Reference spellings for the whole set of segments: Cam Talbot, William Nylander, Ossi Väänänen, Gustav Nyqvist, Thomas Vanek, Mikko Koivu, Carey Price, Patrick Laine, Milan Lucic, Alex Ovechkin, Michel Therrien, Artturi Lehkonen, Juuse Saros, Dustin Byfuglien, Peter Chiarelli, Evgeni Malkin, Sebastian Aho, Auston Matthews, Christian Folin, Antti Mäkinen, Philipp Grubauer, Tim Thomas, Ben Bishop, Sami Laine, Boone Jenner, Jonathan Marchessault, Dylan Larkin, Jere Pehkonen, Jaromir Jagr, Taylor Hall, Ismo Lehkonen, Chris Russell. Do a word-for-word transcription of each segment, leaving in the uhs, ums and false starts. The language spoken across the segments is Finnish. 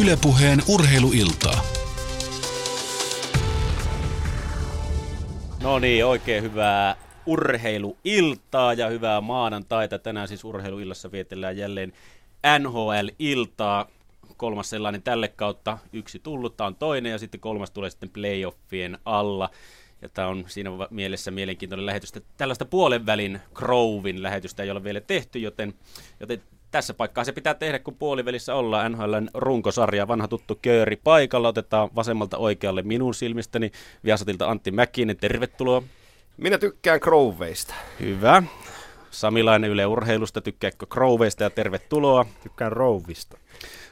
Yle Puheen urheiluiltaa. No niin, oikein hyvää urheiluiltaa ja hyvää maanantaita. Tänään siis urheiluillassa vietellään jälleen N H L-iltaa. Kolmas sellainen tälle kautta, yksi tullut, tämä on toinen ja sitten kolmas tulee sitten playoffien alla. Ja tämä on siinä mielessä mielenkiintoinen lähetystä. Tällaista puolenvälin Crowin lähetystä ei ole vielä tehty, joten, joten tässä paikkaa se pitää tehdä, kun puolivälissä ollaan. N H L:n runkosarja, vanha tuttu Kööri paikalla. Otetaan vasemmalta oikealle minun silmistäni. Viasatilta Antti Mäkinen, tervetuloa. Minä tykkään Croweista. Hyvä. Sami Laine Yle Urheilusta, tykkääkö Croweista ja tervetuloa. Tykkään Rovista.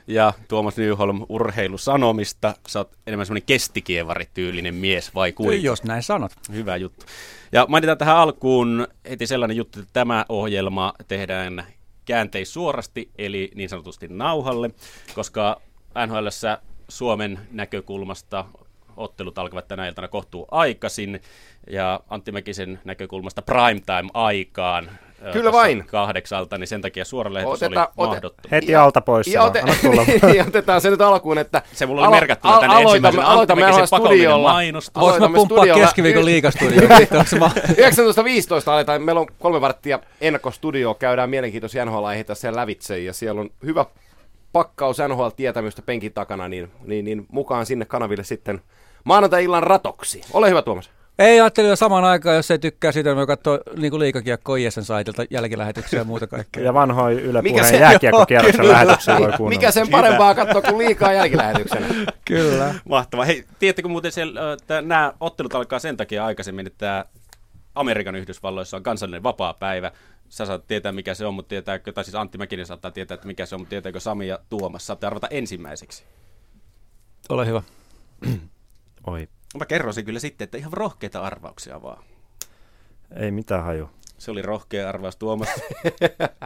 Ja Tuomas Nyholm urheilusanomista. Sä oot enemmän semmoinen kestikievari-tyylinen mies, vai kuin? Jos näin sanot. Hyvä juttu. Ja mainitaan tähän alkuun heti sellainen juttu, että tämä ohjelma tehdään käänteissuorasti, eli niin sanotusti nauhalle, koska N H L:ssä Suomen näkökulmasta ottelut alkavat tänä iltana kohtuu aikaisin, ja Antti Mäkisen näkökulmasta primetime-aikaan. Kyllä vain. Kahdeksalta, niin sen takia suora lähetys oli mahdottomu. Heti alta pois. Ja, ote, ja otetaan se nyt alkuun, että se mulla oli merkattuna al- tänne al- ensimmäisenä. Aloitamme Antti Mäkisen pakollinen mainos. Voisi mä pumppaa keskiviikon liigastudioon. yhdeksäntoista viisitoista aletaan. Meillä on kolme varttia ennakkostudioa. Käydään mielenkiintoisia N H L-aiheita siellä lävitse. Ja siellä on hyvä pakkaus N H L-tietämystä penkin takana, niin, niin, niin mukaan sinne kanaville sitten maanantai-illan ratoksi. Ole hyvä, Tuomas. Ei, ajattelin jo samaan aikaan, jos ei tykkää siitä, niin katsoo niin liikakiekko I S N saitilta jälkilähetyksiä ja muuta kaikkea. Ja vanhoin Yle Puheen jääkiekkokierroksen lähetyksiä voi kuunnella. Mikä sen parempaa katsoa kuin liikaa jälkilähetyksenä. Kyllä. Mahtavaa. Hei, tiedättekö muuten, että nämä ottelut alkaa sen takia aikaisemmin, että Amerikan Yhdysvalloissa on kansallinen vapaapäivä. Sä saat tietää, mikä se on, mutta tietääkö, tai siis Antti Mäkinen saattaa tietää, että mikä se on, mutta tietääkö Sami ja Tuomas? Saatte arvata ensimmäiseksi. Ole hyvä. Oi. Mä kerrosin kyllä sitten, että ihan rohkeita arvauksia vaan. Ei mitään hajua. Se oli rohkea arvaus, Tuomas.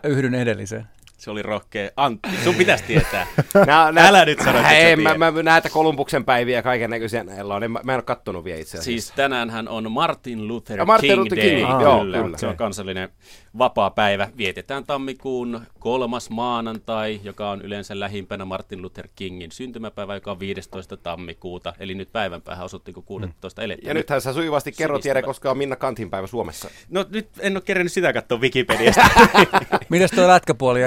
Yhdyn edelliseen. Se oli rohkea. Antti, sun pitäisi tietää. Nää, nää, Älä nyt sano, että sä tiedät. Mä, mä näitä Kolumbuksen päiviä ja kaiken näköisiä näillä on. Mä, mä en ole kattonut vielä itse asiassa. Siis tänäänhän on Martin Luther ja Martin King Luther Day. King. Ah, joo, kyllä. Kyllä. Se on kansallinen vapaapäivä. Vietetään tammikuun kolmas maanantai, joka on yleensä lähimpänä Martin Luther Kingin syntymäpäivä, joka on viidestoista tammikuuta. Eli nyt päivän päähän osuttiin, kun kuudennentoista elettiin. Ja nythän sä sujuvasti kerrot, Jere, koska on Minna Kantin päivä Suomessa. No nyt en ole kerennyt sitä katsoa Wikipediasta. Mitäs tuo lätkäpuoli?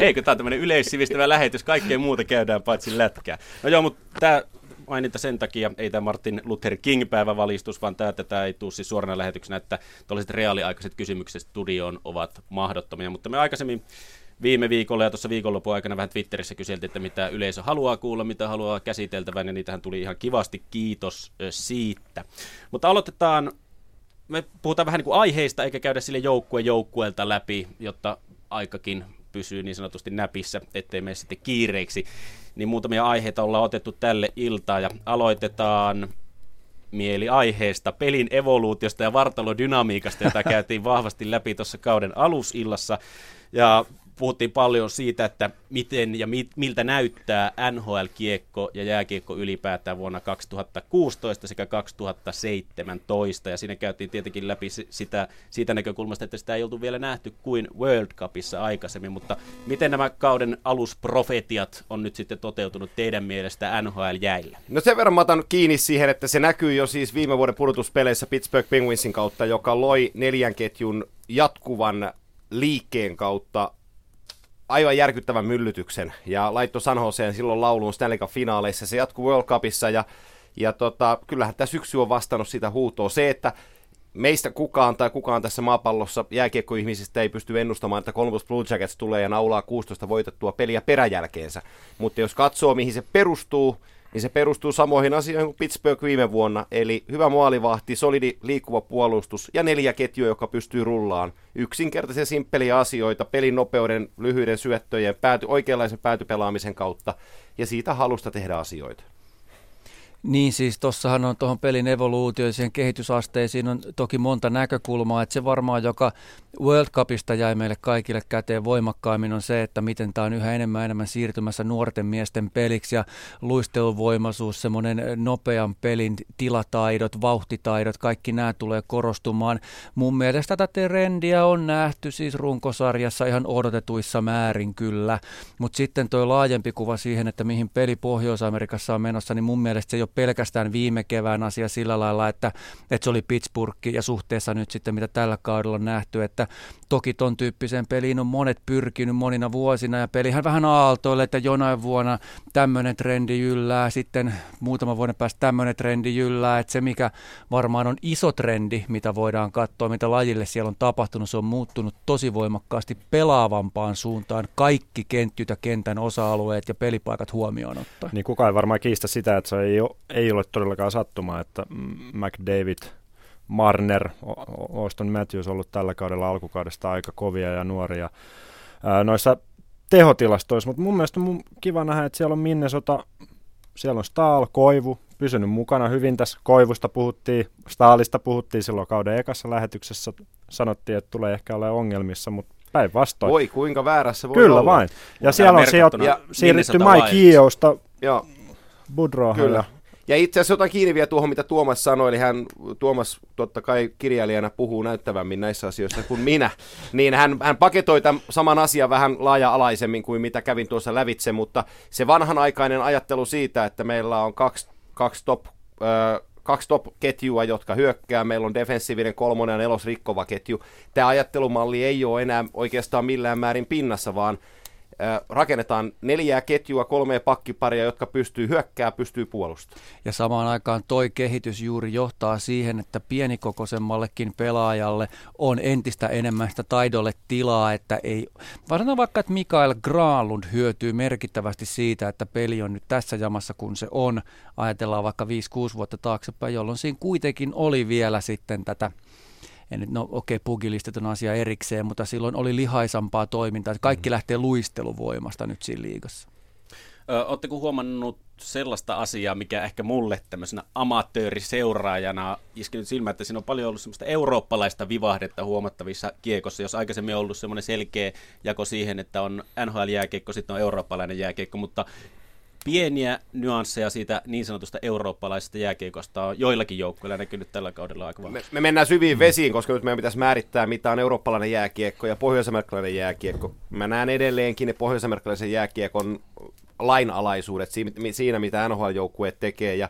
Eikö, tämä on tämmöinen yleissivistävä lähetys, kaikkea muuta käydään paitsi lätkää. No joo, mutta tämä maininta sen takia, ei tämä Martin Luther King-päivä valistus, vaan tämä, tätä ei tule siis suorana lähetyksenä, että tuollaiset reaaliaikaiset kysymykset studioon ovat mahdottomia, mutta me aikaisemmin viime viikolla ja tuossa viikonlopun aikana vähän Twitterissä kyseltiin, että mitä yleisö haluaa kuulla, mitä haluaa käsiteltävän, ja niitähän tuli ihan kivasti, kiitos siitä. Mutta aloitetaan, me puhutaan vähän niin kuin aiheista, eikä käydä sille joukkue joukkueelta läpi, jotta aikakin pysyy niin sanotusti näpissä, ettei mene sitten kiireiksi. Niin muutamia aiheita ollaan otettu tälle iltaan ja aloitetaan mieliaiheesta, pelin evoluutiosta ja vartalodynamiikasta, jota käytiin vahvasti läpi tuossa kauden alusillassa. Ja puhuttiin paljon siitä, että miten ja mit, miltä näyttää N H L-kiekko ja jääkiekko ylipäätään vuonna kaksituhattakuusitoista sekä kaksituhattaseitsemäntoista. Ja siinä käytiin tietenkin läpi sitä, siitä näkökulmasta, että sitä ei oltu vielä nähty kuin World Cupissa aikaisemmin. Mutta miten nämä kauden alusprofetiat on nyt sitten toteutunut teidän mielestä N H L-jäillä? No sen verran mä otan kiinni siihen, että se näkyy jo siis viime vuoden pudotuspeleissä Pittsburgh Penguinsin kautta, joka loi neljän ketjun jatkuvan liikkeen kautta aivan järkyttävän myllytyksen, ja laittoi San Joseen silloin lauluun Stanley Cup-finaaleissa, se jatkuu World Cupissa, ja, ja tota, kyllähän tämä syksy on vastannut sitä huutoa. Se, että meistä kukaan tai kukaan tässä maapallossa jääkiekkoihmisistä ei pysty ennustamaan, että Columbus Blue Jackets tulee ja naulaa kuusitoista voitettua peliä peräjälkeensä, mutta jos katsoo, mihin se perustuu, niin se perustuu samoihin asioihin kuin Pittsburgh viime vuonna, eli hyvä maalivahti, solidi liikkuva puolustus ja neljä ketjua, joka pystyy rullaan. Yksinkertaisia simppeliä asioita, pelin nopeuden, lyhyiden syöttöjen, pääty, oikeanlaisen päätypelaamisen kautta, ja siitä halusta tehdä asioita. Niin siis tuossahan on tuohon pelin evoluutioon ja siihen kehitysasteisiin on toki monta näkökulmaa, että se varmaan joka World Cupista jäi meille kaikille käteen voimakkaammin on se, että miten tämä on yhä enemmän enemmän siirtymässä nuorten miesten peliksi ja luisteluvoimaisuus, semmoinen nopean pelin tilataidot, vauhtitaidot, kaikki nämä tulee korostumaan. Mun mielestä tätä trendiä on nähty siis runkosarjassa ihan odotetuissa määrin kyllä, mutta sitten tuo laajempi kuva siihen, että mihin peli Pohjois-Amerikassa on menossa, niin mun mielestä se ei ole pelkästään viime kevään asia sillä lailla, että, että se oli Pittsburgh ja suhteessa nyt sitten, mitä tällä kaudella on nähty, että toki ton tyyppiseen peliin on monet pyrkinyt monina vuosina ja pelihän vähän aaltoille, että jonain vuonna tämmöinen trendi yllää, sitten muutama vuoden päästä tämmöinen trendi yllää, että se mikä varmaan on iso trendi, mitä voidaan katsoa, mitä lajille siellä on tapahtunut, se on muuttunut tosi voimakkaasti pelaavampaan suuntaan, kaikki kenttyt ja kentän osa-alueet ja pelipaikat huomioon ottaen. Niin kukaan ei varmaan kiistä sitä, että se ei ole, ei ole todellakaan sattumaa, että McDavid, Marner, Auston Matthews on ollut tällä kaudella alkukaudesta aika kovia ja nuoria noissa tehotilastoissa, mutta mun mielestä on kiva nähdä, että siellä on Minnesota, siellä on Staal, Koivu, pysynyt mukana hyvin tässä. Koivusta puhuttiin, Staalista puhuttiin silloin kauden ekassa lähetyksessä, sanottiin, että tulee ehkä olemaan ongelmissa, mutta päinvastoin. Voi kuinka väärässä voi Kyllä olla. Kyllä vain. Ja siellä on sijoit- siirrytty Mike Kiosta Boudreauhan ja... Ja itse asiassa otan kiinni vielä tuohon, mitä Tuomas sanoi, eli hän, Tuomas totta kai kirjailijana puhuu näyttävämmin näissä asioissa kuin minä, niin hän, hän paketoi tämän saman asian vähän laaja-alaisemmin kuin mitä kävin tuossa lävitse, mutta se vanhanaikainen ajattelu siitä, että meillä on kaksi, kaksi top... Öö, kaksi top-ketjua, jotka hyökkää. Meillä on defensiivinen kolmonen ja nelos rikkova ketju. Tämä ajattelumalli ei ole enää oikeastaan millään määrin pinnassa, vaan rakennetaan neljää ketjua, kolmea pakkiparia, jotka pystyy hyökkää, pystyy puolustamaan. Ja samaan aikaan toi kehitys juuri johtaa siihen, että pienikokoisemmallekin pelaajalle on entistä enemmän sitä taidolle tilaa, että ei, varsinaan vaikka, että Mikael Granlund hyötyy merkittävästi siitä, että peli on nyt tässä jamassa, kun se on. Ajatellaan vaikka viisi kuusi vuotta taaksepäin, jolloin siinä kuitenkin oli vielä sitten tätä. En nyt, no okei, okay, pugilistet on asia erikseen, mutta silloin oli lihaisampaa toimintaa. Kaikki lähtee luisteluvoimasta nyt siinä liigassa. Oletteko huomannut sellaista asiaa, mikä ehkä mulle tämmöisenä amatööriseuraajana iskenyt silmään, että siinä on paljon ollut semmoista eurooppalaista vivahdetta huomattavissa kiekossa, jos aikaisemmin on ollut semmoinen selkeä jako siihen, että on N H L-jääkiekko, sitten on eurooppalainen jääkiekko, mutta pieniä nyansseja siitä niin sanotusta eurooppalaisesta jääkiekosta on joillakin joukkueilla näkynyt tällä kaudella aika vahvasti. Me, me mennään syviin vesiin, koska nyt meidän pitäisi määrittää, mitä on eurooppalainen jääkiekko ja pohjois-amerikkalainen jääkiekko. Mä näen edelleenkin ne pohjois-amerikkalaisen jääkiekon lainalaisuudet siinä, mitä N H L-joukkueet tekee. Ja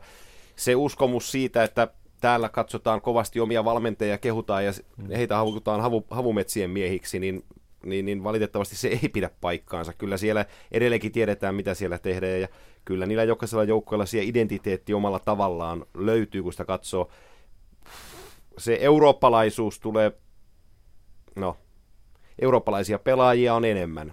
se uskomus siitä, että täällä katsotaan kovasti omia valmentajia, kehutaan ja heitä havutaan havu, havumetsien miehiksi, niin... Niin, niin valitettavasti se ei pidä paikkaansa. Kyllä siellä edelleenkin tiedetään, mitä siellä tehdään, ja kyllä niillä jokaisella joukkueella siellä identiteetti omalla tavallaan löytyy, kun sitä katsoo. Se eurooppalaisuus tulee, no, eurooppalaisia pelaajia on enemmän.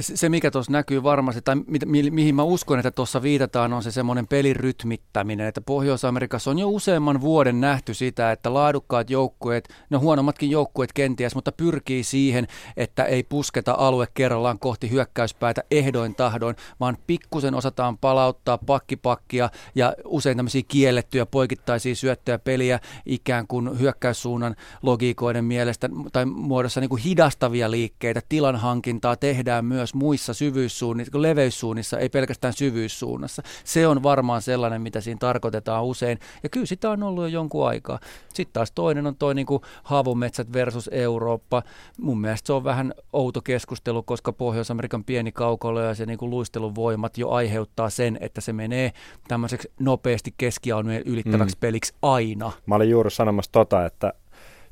Se, mikä tuossa näkyy varmasti, tai mi- mihin mä uskon, että tuossa viitataan, on se semmoinen pelirytmittäminen, että Pohjois-Amerikassa on jo useamman vuoden nähty sitä, että laadukkaat joukkueet, no huonommatkin joukkueet kenties, mutta pyrkii siihen, että ei pusketa alue kerrallaan kohti hyökkäyspäätä ehdoin tahdoin, vaan pikkusen osataan palauttaa pakkipakkia ja usein tämmöisiä kiellettyjä poikittaisia syöttöjä peliä ikään kuin hyökkäyssuunnan logiikoiden mielestä tai muodossa niin kuin hidastavia liikkeitä, tilanhankintaa tehdään myös. Myös muissa syvyyssuunnissa, leveyssuunnissa, ei pelkästään syvyyssuunnassa. Se on varmaan sellainen, mitä siinä tarkoitetaan usein. Ja kyllä sitä on ollut jo jonkun aikaa. Sitten taas toinen on toi niin kuin havumetsät versus Eurooppa. Mun mielestä se on vähän outo keskustelu, koska Pohjois-Amerikan pieni kaukolo ja se niin kuin luisteluvoimat jo aiheuttaa sen, että se menee tämmöiseksi nopeasti keskialueen ylittäväksi mm. peliksi aina. Mä olin juuri sanomassa tota, että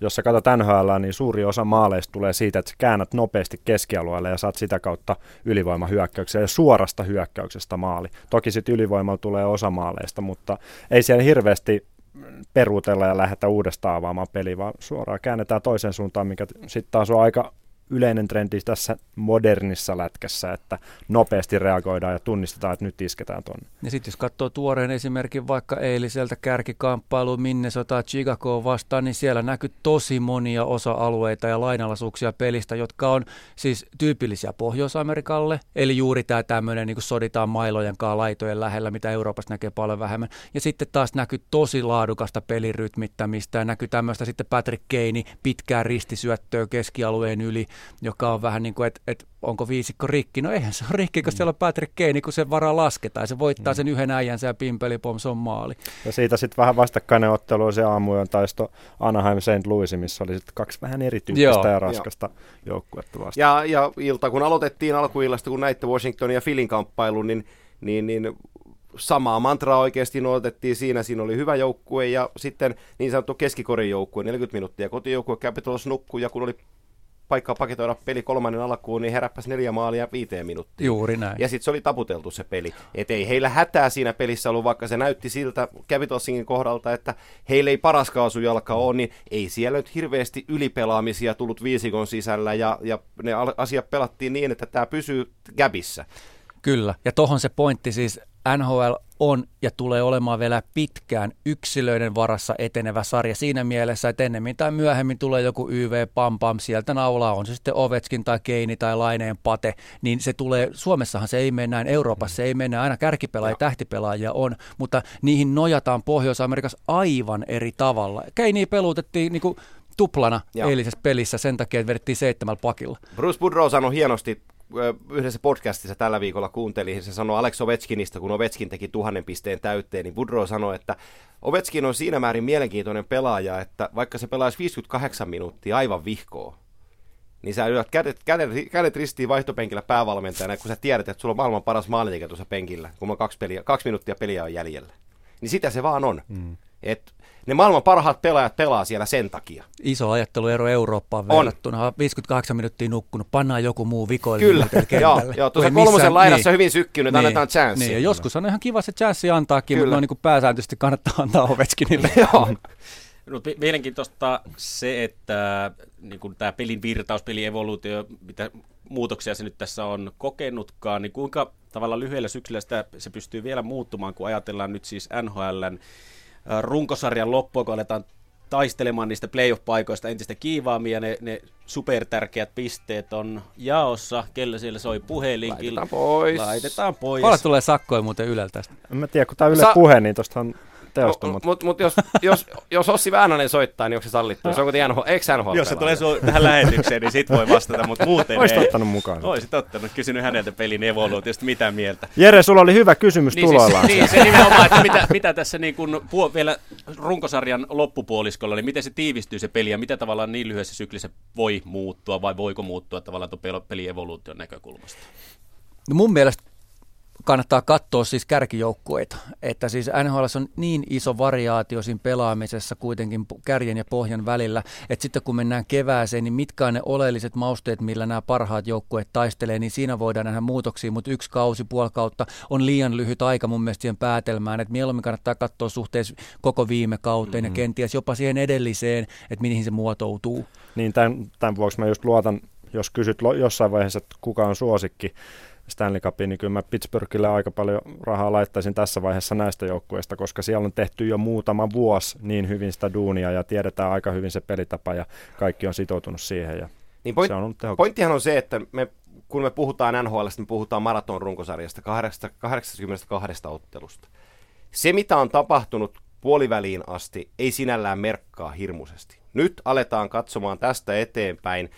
jos sä katsot N H L, niin suuri osa maaleista tulee siitä, että sä käännät nopeasti keskialueelle ja saat sitä kautta ylivoimahyökkäyksiä ja suorasta hyökkäyksestä maali. Toki sitten ylivoimalla tulee osa maaleista, mutta ei siellä hirveästi peruutella ja lähdetä uudestaan avaamaan peliä, vaan suoraan käännetään toiseen suuntaan, mikä sitten taas on aika yleinen trendi tässä modernissa lätkässä, että nopeasti reagoidaan ja tunnistetaan, että nyt isketään tuonne. Ja sitten jos katsoo tuoreen esimerkin vaikka eiliseltä kärkikamppailu Minnesota Chicago vastaan, niin siellä näkyy tosi monia osa-alueita ja lainalaisuuksia pelistä, jotka on siis tyypillisiä Pohjois-Amerikalle, eli juuri tämä tämmöinen niin kuin soditaan mailojen kanssa laitojen lähellä, mitä Euroopassa näkee paljon vähemmän. Ja sitten taas näkyy tosi laadukasta pelirytmittämistä ja näkyy tämmöistä sitten Patrick Laine pitkää ristisyöttöä keskialueen yli, joka on vähän niin kuin, että et, onko viisikko rikki? No eihän se ole rikki, kun mm. siellä on Patrick Laine, kun sen varaa lasketaan. Se voittaa mm. sen yhden äijänsä ja pimpelipom, se on maali. Ja siitä sitten vähän vastakkainen ottelu on se aamujen taisto Anaheim Saint Louis, missä oli sitten kaksi vähän erityyppistä ja raskasta joukkuetta vastaan. Ja, ja ilta, kun aloitettiin alkuillasta, kun näitte Washingtonin ja Philin kamppailun, niin, niin, niin samaa mantraa oikeasti noudatettiin siinä. Siinä oli hyvä joukkue ja sitten niin sanottu keskikorin joukkue, neljäkymmentä minuuttia. Kotijoukkue Capitals nukkui ja kun oli paikkaa paketoida peli kolmannen alkuun, niin heräppäsi neljä maalia viiteen minuuttiin. Juuri näin. Ja sitten se oli taputeltu se peli. Että ei heillä hätää siinä pelissä ollut, vaikka se näytti siltä Capitalsingin kohdalta, että heillä ei paras kaasujalka ole, niin ei siellä nyt hirveästi ylipelaamisia tullut viisikon sisällä, ja, ja ne asiat pelattiin niin, että tämä pysyy gäbissä. Kyllä, ja tohon se pointti siis, N H L on ja tulee olemaan vielä pitkään yksilöiden varassa etenevä sarja siinä mielessä, että ennemmin tai myöhemmin tulee joku Y V pam pam sieltä naulaa, on se sitten Ovechkin tai Keini tai Laineen pate, niin se tulee, Suomessahan se ei mene näin, Euroopassa se ei mene näin, aina kärkipelaajia ja tähtipelaajia on, mutta niihin nojataan Pohjois-Amerikassa aivan eri tavalla. Keiniä peluutettiin niin kuin tuplana ja eilisessä pelissä sen takia, että vedettiin seitsemällä pakilla. Bruce Boudreau sanoi hienosti, yhdessä podcastissa tällä viikolla kuuntelin, se sanoi Alex Ovechkinista, kun Ovechkin teki tuhannen pisteen täyteen, niin Boudreau sanoi, että Ovechkin on siinä määrin mielenkiintoinen pelaaja, että vaikka se pelaisi viisikymmentäkahdeksan minuuttia aivan vihkoa, niin sä ylät kädet, kädet, kädet ristiin vaihtopenkillä päävalmentajana, kun sä tiedät, että sulla on maailman paras maalintekijä tuossa penkillä, kun on kaksi, peliä, kaksi minuuttia peliä on jäljellä. Niin sitä se vaan on. Mm. Et ne maailman parhaat pelaajat pelaa siellä sen takia. Iso ajatteluero Eurooppaan verrattuna. viisikymmentäkahdeksan minuuttia nukkunut, pannaan joku muu vikoille. Kyllä, joo, joo, tuossa kolmosen missään laidassa niin hyvin sykkynyt, niin annetaan chanssi. Niin, ja joskus on ihan kiva se chanssi antaakin, kyllä, mutta on niin kuin pääsääntöisesti kannattaa antaa Ovechkinille. Joo. No, mielenkiintoista se, että niin kuin tämä pelin virtaus, pelievoluutio, mitä muutoksia se nyt tässä on kokenutkaan, niin kuinka tavallaan lyhyellä syksyllä sitä, se pystyy vielä muuttumaan, kun ajatellaan nyt siis N H L:n runkosarjan loppua, kun aletaan taistelemaan niistä playoff-paikoista entistä kiivaammin, ja ne, ne supertärkeät pisteet on jaossa, kelle siellä soi puhelin. Laitetaan pois. Laitetaan pois. Paljon tulee sakkoja muuten Yleltä tästä. En tiedä, kun tämä Yle Sa- puhe, niin tuosta on teostumatta. Mutta mut, mut jos, jos, jos Ossi Väänänen soittaa, niin onko se sallittu? Se on kuitenkin N H L. Eikö N H L? Jos se tulee su- tähän lähetykseen, niin sit voi vastata, mutta muuten ei. Oisit ottanut mukaan. Oisit ottanut. Kysynyt häneltä pelin evoluutiosta, mitä mieltä. Jere, sulla oli hyvä kysymys niin, tuloillaan. Siis, niin, se nimenomaan, että mitä, mitä tässä niin kun puol- vielä runkosarjan loppupuoliskolla, niin miten se tiivistyy se peli ja mitä tavallaan niin lyhyessä syklissä voi muuttua vai voiko muuttua tavallaan tuon pelievoluution näkökulmasta? No mun mielestä kannattaa katsoa siis kärkijoukkueita, että siis N H L on niin iso variaatio siinä pelaamisessa kuitenkin kärjen ja pohjan välillä, että sitten kun mennään kevääseen, niin mitkä on ne oleelliset mausteet, millä nämä parhaat joukkueet taistelee, niin siinä voidaan nähdä muutoksia, mutta yksi kausi, puoli kautta on liian lyhyt aika mun mielestä siihen päätelmään, että mieluummin kannattaa katsoa suhteessa koko viime kauteen mm-hmm. ja kenties jopa siihen edelliseen, että mihin se muotoutuu. Niin tämän, tämän vuoksi mä just luotan, jos kysyt jossain vaiheessa, että kuka on suosikki Stanley Cupiin, niin kyllä mä Pittsburghille aika paljon rahaa laittaisin tässä vaiheessa näistä joukkueista, koska siellä on tehty jo muutama vuosi niin hyvin sitä duunia ja tiedetään aika hyvin se pelitapa ja kaikki on sitoutunut siihen. Ja niin point, se on pointtihan on se, että me, kun me puhutaan N H L:stä, me puhutaan maraton runkosarjasta kahdeksankymmentäkaksi ottelusta. Se, mitä on tapahtunut puoliväliin asti, ei sinällään merkkaa hirmuisesti. Nyt aletaan katsomaan tästä eteenpäin.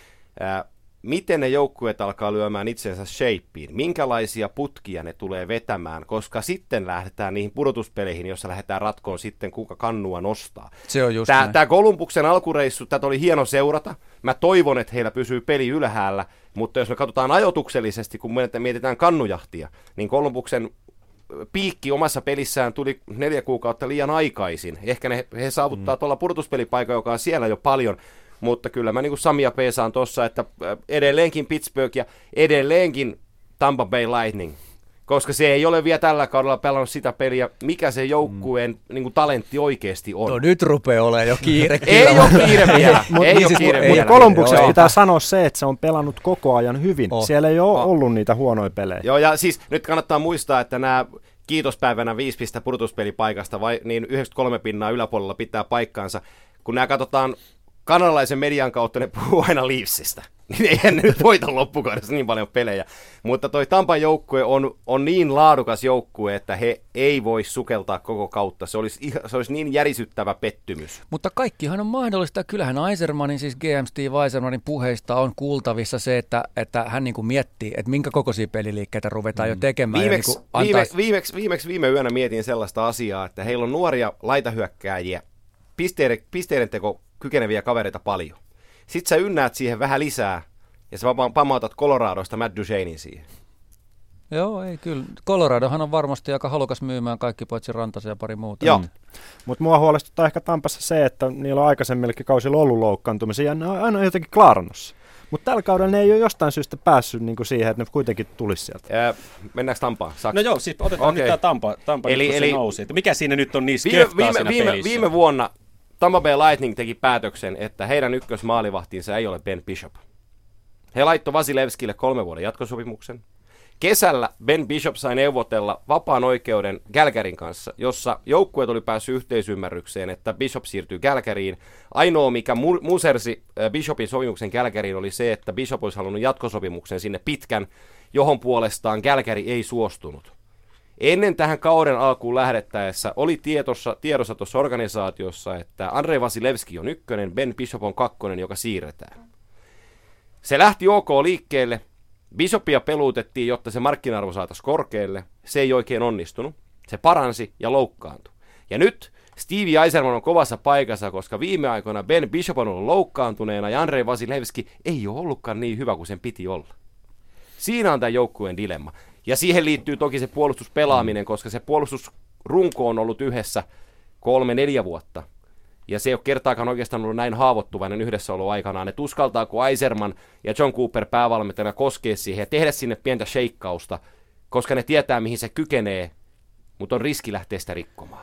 Äh, Miten ne joukkueet alkaa lyömään itsensä shapeen? Minkälaisia putkia ne tulee vetämään? Koska sitten lähdetään niihin pudotuspeleihin, jossa lähdetään ratkoon sitten, kuinka kannua nostaa. Se on just tää, näin. Tämä Kolumbuksen alkureissu, tätä oli hieno seurata. Mä toivon, että heillä pysyy peli ylhäällä, mutta jos me katsotaan ajoituksellisesti, kun mietitään kannujahtia, niin Kolumbuksen piikki omassa pelissään tuli neljä kuukautta liian aikaisin. Ehkä ne, he saavuttaa mm. tuolla pudotuspelipaikka, joka on siellä jo paljon. Mutta kyllä mä niin kuin Samia peesaan tuossa, että edelleenkin Pittsburgh ja edelleenkin Tampa Bay Lightning Koska se ei ole vielä tällä kaudella pelannut sitä peliä, mikä se joukkueen mm. niin kuin, talentti oikeasti on. No nyt rupeaa olemaan jo kiire. Ei ole kiire vielä. Mutta Kolumbuksessa pitää sanoa se, että se on pelannut koko ajan hyvin. Oh. Siellä ei ole oh. ollut niitä huonoja pelejä. Joo, ja siis nyt kannattaa muistaa, että nämä kiitospäivänä viisi pistä pudotuspelipaikasta, vai, niin yhdeksänkymmentäkolme pinnaa yläpuolella pitää paikkaansa. Kun nämä katsotaan kanalaisen median kautta, ne puhuu aina Leafsistä. Eihän ne nyt voita loppukaudessa niin paljon pelejä. Mutta toi Tampan joukkue on, on niin laadukas joukkue, että he ei voi sukeltaa koko kautta. Se olisi, se olisi niin järisyttävä pettymys. Mutta kaikkihan on mahdollista. Kyllähän Eisermanin, siis G M Steve Eisermanin puheista on kuultavissa se, että, että hän niin kuin miettii, että minkä kokoisia peliliikkeitä ruvetaan mm. jo tekemään. Viimeksi, ja niin kuin viime, antaisi... viimeksi, viimeksi viime yönä mietin sellaista asiaa, että heillä on nuoria laitahyökkääjiä, pisteiden, pisteiden teko kykeneviä kavereita paljon. Sitten sä ynnäät siihen vähän lisää, ja sä pamautat Coloradosta Matt Duchesnein siihen. Joo, ei kyllä. Coloradohan on varmasti aika halukas myymään kaikki paitsi Rantasen ja pari muuta. Joo. Mm. Mutta mua huolestuttaa ehkä Tampassa se, että niillä on aikaisemmillakin kausilla ollut loukkaantumisia, ja ne on aina jotenkin klaarannut. Mutta tällä kaudella ne ei ole jostain syystä päässyt niinku siihen, että ne kuitenkin tulisi sieltä. Äh, mennäänkö Tampaan? Saks? No joo, siis otetaan okay. nyt tämä Tampa, Tampa eli, nyt, kun eli, se nousi. Että mikä siinä nyt on niin sköftaa viime, siinä viime, pelissä? Viime vuonna Tampa Bay Lightning teki päätöksen, että heidän ykkösmaalivahtinsa ei ole Ben Bishop. He laittoi Vasilevskille kolme vuoden jatkosopimuksen. Kesällä Ben Bishop sai neuvotella vapaan oikeuden Calgaryn kanssa, jossa joukkueet oli päässyt yhteisymmärrykseen, että Bishop siirtyy Calgaryyn. Ainoa, mikä mu- musersi Bishopin sopimuksen Calgaryyn, oli se, että Bishop olisi halunnut jatkosopimuksen sinne pitkän, johon puolestaan Calgary ei suostunut. Ennen tähän kauden alkuun lähdettäessä oli tietossa, tiedossa tuossa organisaatiossa, että Andrei Vasilevski on ykkönen, Ben Bishop on kakkonen, joka siirretään. Se lähti OK liikkeelle. Bishopia peluutettiin, jotta se markkina-arvo saataisiin korkealle. Se ei oikein onnistunut. Se paransi ja loukkaantui. Ja nyt Stevie Eiserman on kovassa paikassa, koska viime aikoina Ben Bishop on ollut loukkaantuneena ja Andrei Vasilevski ei ole ollutkaan niin hyvä kuin sen piti olla. Siinä on tämän joukkueen dilemma. Ja siihen liittyy toki se puolustuspelaaminen, koska se puolustusrunko on ollut yhdessä kolme, neljä vuotta. Ja se ei ole kertaakaan oikeastaan ollut näin haavoittuvainen yhdessäoloaikanaan. Ne uskaltaako Eiserman ja John Cooper päävalmentajana koskea siihen ja tehdä sinne pientä sheikkausta, koska ne tietää, mihin se kykenee, mutta on riski lähteä sitä rikkomaan.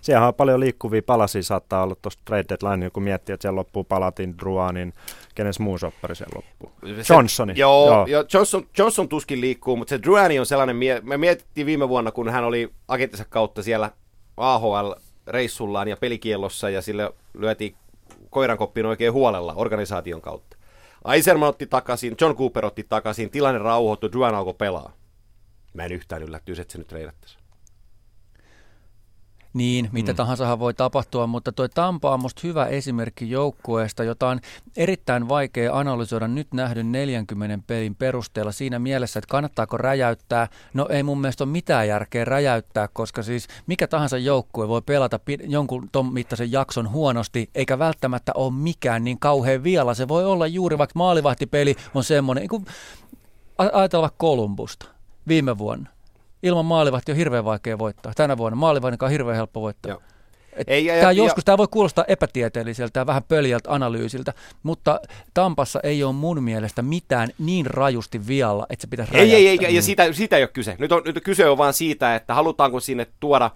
Siellä on paljon liikkuvia palasia, saattaa olla tuosta trade deadline, kun miettii, että siellä loppuu Palatin, Druanin, kenes muu soppari siellä loppuu. Johnsoni. Se, joo, joo. joo Johnson, Johnson tuskin liikkuu, mutta se Druani on sellainen, me mietittiin viime vuonna, kun hän oli agenttinsa kautta siellä A H L-reissullaan ja pelikiellossa, ja sille lyötiin koirankoppiin oikein huolella organisaation kautta. Eiserman otti takaisin, John Cooper otti takaisin, tilanne rauhoittui, Druan alkoi pelaa. Mä en yhtään yllättyisi, että se nyt treidattaisi. Niin, mitä mm. tahansahan voi tapahtua, mutta tuo Tampa on musta hyvä esimerkki joukkueesta, jota on erittäin vaikea analysoida nyt nähdyn neljänkymmenen pelin perusteella siinä mielessä, että kannattaako räjäyttää. No ei mun mielestä ole mitään järkeä räjäyttää, koska siis mikä tahansa joukkue voi pelata jonkun ton mittaisen jakson huonosti, eikä välttämättä ole mikään niin kauhean vialla. Se voi olla juuri vaikka maalivahtipeli on semmoinen, kun ajatellaan Kolumbusta viime vuonna. Ilman maalivahtia on hirveän vaikea voittaa. Tänä vuonna maalivahdinkaan on hirveän helppo voittaa. Ei, ja, tämä, ja, joskus, ja. Tämä voi kuulostaa epätieteelliseltä ja vähän pöljältä analyysiltä, mutta Tampassa ei ole mun mielestä mitään niin rajusti vialla, että se pitäisi räjäyttää. Ei, ei, ei, ja siitä, siitä ei ole kyse. Nyt, on, nyt kyse on vaan siitä, että halutaanko sinne tuoda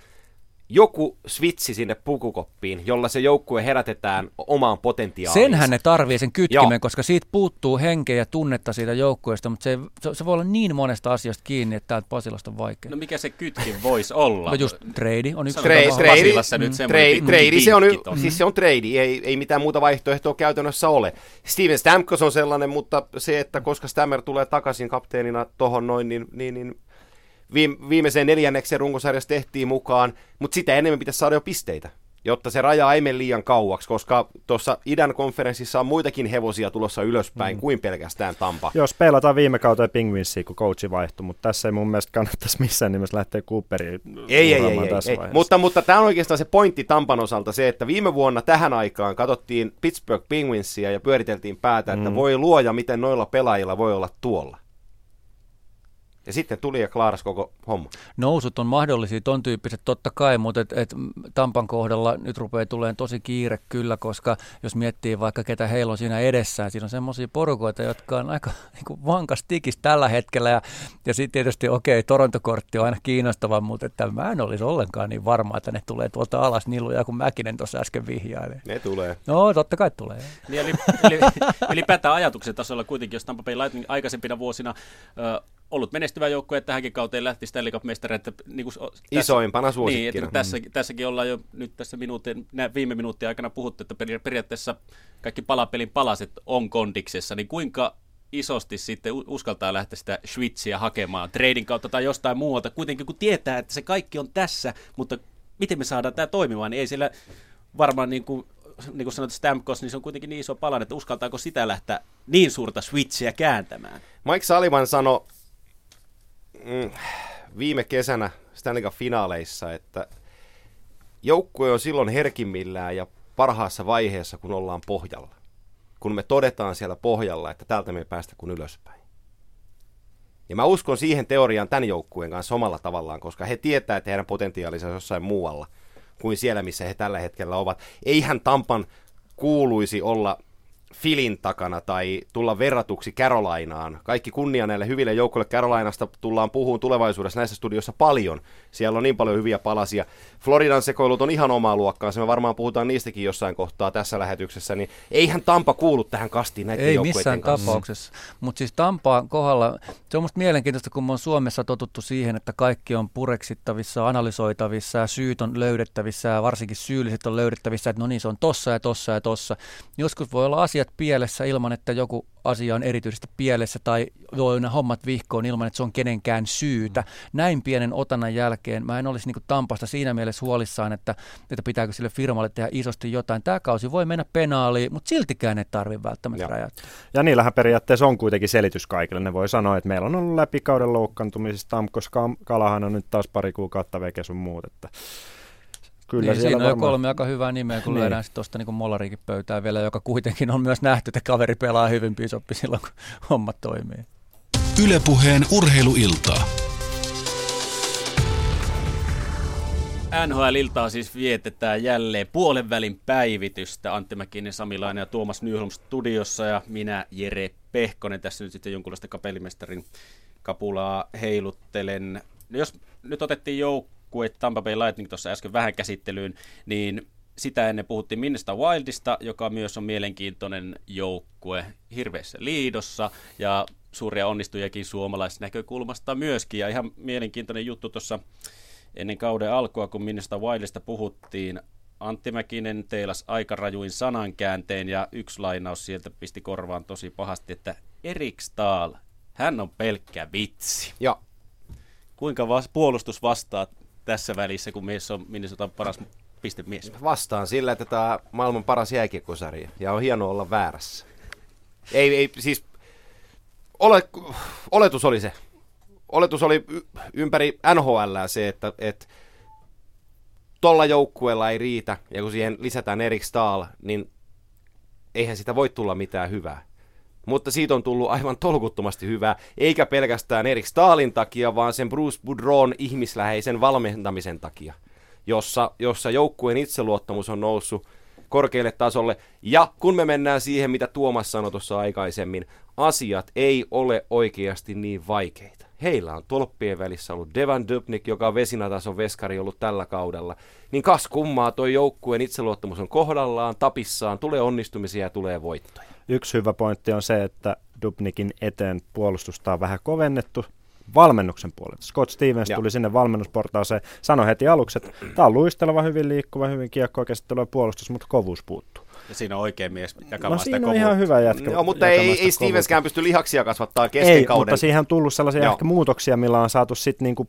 joku switchi sinne pukukoppiin, jolla se joukkue herätetään omaan potentiaaliin. Senhän ne tarvii sen kytkimen, joo. Koska siitä puuttuu henkeä ja tunnetta siitä joukkueesta, mutta se, ei, se voi olla niin monesta asiasta kiinni, että täältä Pasilasta on vaikea. No mikä se kytkin voisi olla? No just trade on yksi. Trade, trade, trade, trade se on, on. Siis se on trade, ei, ei mitään muuta vaihtoehtoa käytännössä ole. Steven Stamkos on sellainen, mutta se, että koska Stammer tulee takaisin kapteenina tohon noin, niin... niin, niin viimeiseen neljännekseen runkosarjassa tehtiin mukaan, mutta sitä enemmän pitäisi saada jo pisteitä, jotta se raja ei mene liian kauaksi, koska tuossa idän konferenssissa on muitakin hevosia tulossa ylöspäin mm. kuin pelkästään Tampa. Jos pelataan viime kautta Penguinsia, kun coachi vaihtui, mutta tässä ei mun mielestä kannattaisi missään nimessä lähteä Cooperiin. Ei, ei, ei, ei, ei. Mutta, mutta tämä on oikeastaan se pointti Tampan osalta, se, että viime vuonna tähän aikaan katsottiin Pittsburgh Penguinsia ja pyöriteltiin päätä, että mm. voi luoja, miten noilla pelaajilla voi olla tuolla. Ja sitten tuli ja klaarasi koko homma. Nousut on mahdollisia, ton tyyppiset totta kai, mutta et, et Tampan kohdalla nyt rupeaa tulemaan tosi kiire kyllä, koska jos miettii vaikka ketä heillä on siinä edessään, siinä on semmoisia porukoita, jotka on aika niin vankas tikis tällä hetkellä. Ja, ja sitten tietysti okei, Torontokortti on aina kiinnostava, mutta että mä en olisi ollenkaan niin varma, että ne tulee tuolta alas niluja, kun Mäkinen tuossa äsken vihjailee. Ne tulee. No, totta kai tulee. Niin, eli, eli, ylipäätään ajatuksen tasolla kuitenkin, jos Tampa Bay Lightning aikaisempina vuosina ö, ollut menestyvä joukkue, että tähänkin kauteen lähti Stanley Cup-mestari. Että, niin kuin, tässä, isoimpana suosikkina. Niin, tässä, tässäkin ollaan jo nyt tässä minuutin, viime minuutin aikana puhuttu, että periaatteessa kaikki palapelin palaset on kondiksessa, niin kuinka isosti sitten uskaltaa lähteä sitä switchiä hakemaan tradin kautta tai jostain muualta, kuitenkin kun tietää, että se kaikki on tässä, mutta miten me saadaan tämä toimimaan, niin ei siellä varmaan niin kuin, niin kuin sanoit Stamkos, niin se on kuitenkin niin iso palan, että uskaltaako sitä lähteä niin suurta switchiä kääntämään. Mike Sullivan sanoi mm, viime kesänä Stanley Cup-finaaleissa, että joukkue on silloin herkimmillään ja parhaassa vaiheessa, kun ollaan pohjalla. Kun me todetaan siellä pohjalla, että täältä me ei päästä kuin ylöspäin. Ja mä uskon siihen teoriaan tämän joukkueen kanssa omalla tavallaan, koska he tietää, että heidän potentiaalinsa on jossain muualla kuin siellä, missä he tällä hetkellä ovat. Eihän Tampan kuuluisi olla filin takana tai tulla verratuksi Carolinaan. Kaikki kunnia näille hyville joukkoille. Carolinasta tullaan puhumaan tulevaisuudessa näissä studioissa paljon. Siellä on niin paljon hyviä palasia. Floridan sekoilut on ihan omaa luokkaansa. Me varmaan puhutaan niistäkin jossain kohtaa tässä lähetyksessä. Niin eihän Tampa kuulu tähän kastiin näiden joukkojen kanssa. Ei missään tapauksessa. Mutta siis Tampaan kohdalla, se on musta mielenkiintoista, kun me on Suomessa totuttu siihen, että kaikki on pureksittavissa, analysoitavissa, syyt on löydettävissä, varsinkin syylliset on löydettävissä, että no niin, se on tossa ja tossa ja tossa. Joskus voi olla asia pielessä ilman, että joku asia on erityisesti pielessä tai voi nämä hommat vihkoon ilman, että se on kenenkään syytä. Näin pienen otannan jälkeen mä en olisi niin kuin Tampasta siinä mielessä huolissaan, että, että pitääkö sille firmalle tehdä isosti jotain. Tämä kausi voi mennä penaaliin, mutta siltikään ei tarvitse välttämättä rajoittaa. Ja niillähän periaatteessa on kuitenkin selitys kaikille. Ne voi sanoa, että meillä on ollut läpikauden loukkaantumisista. Stamkos Kalahan on nyt taas pari kuukautta veke sun muut, että kyllä niin, siinä on varmaan kolme aika hyvää nimeä, kun niin löydään sitten tuosta niin molariikin pöytään vielä, joka kuitenkin on myös nähty, että kaveri pelaa hyvin pisoppi silloin, kun homma toimii. Yle Puheen urheiluiltaa. N H L-iltaa siis vietetään jälleen puolenvälin päivitystä. Antti Mäkinen, Sami Laine ja Tuomas Nyholm studiossa ja minä Jere Pehkonen. Tässä nyt sitten jonkunlaista kapellimestarin kapulaa heiluttelen. No, jos nyt otettiin joukko, kun Tampa Bay Lightning tuossa äsken vähän käsittelyyn, niin sitä ennen puhuttiin Minnesota Wildista, joka myös on mielenkiintoinen joukkue hirveässä liidossa ja suuria onnistujakin suomalaisnäkökulmasta myöskin. Ja ihan mielenkiintoinen juttu tuossa ennen kauden alkua, kun Minnesota Wildista puhuttiin, Antti Mäkinen teilasi aika rajuin sanankäänteen ja yksi lainaus sieltä pisti korvaan tosi pahasti, että Erik Staal, hän on pelkkä vitsi. Ja kuinka vas- puolustus vastaa tässä välissä, kun mies on Minnesotan paras pistemies? Vastaan sillä, että tämä on maailman paras jääkiekkosarja ja on hienoa olla väärässä. Ei, ei siis, ole, oletus oli se. Oletus oli y- ympäri N H L:ää se, että et, tuolla joukkueella ei riitä, ja kun siihen lisätään Erik Staal, niin eihän sitä voi tulla mitään hyvää. Mutta siitä on tullut aivan tolkuttomasti hyvää, eikä pelkästään Erik Staalin takia, vaan sen Bruce Boudreaun ihmisläheisen valmentamisen takia, jossa, jossa joukkueen itseluottamus on noussut korkealle tasolle. Ja kun me mennään siihen, mitä Tuomas sanoi tuossa aikaisemmin, asiat ei ole oikeasti niin vaikeita. Heillä on tolppien välissä ollut Devan Dubnik, joka on vesinatason veskari ollut tällä kaudella. Niin kas kummaa, toi joukkueen itseluottamus on kohdallaan, tapissaan, tulee onnistumisia ja tulee voittoja. Yksi hyvä pointti on se, että Dubnikin eteen puolustusta on vähän kovennettu valmennuksen puolelta. Scott Stevens ja. tuli sinne valmennusportaaseen, sanoi heti aluksi, että tämä on luisteleva, hyvin liikkuva, hyvin kiekkoa käsittelevä puolustus, mutta kovuus puuttuu. Ja siinä on oikein mies jakamaan no, sitä kovuutta. No siinä on ihan hyvä jatka. Joo, mutta ei, ei Stevenskään pysty lihaksia kasvattaa kesken ei, kauden. Ei, mutta siihen on tullut sellaisia Joo. ehkä muutoksia, millä on saatu sitten niinku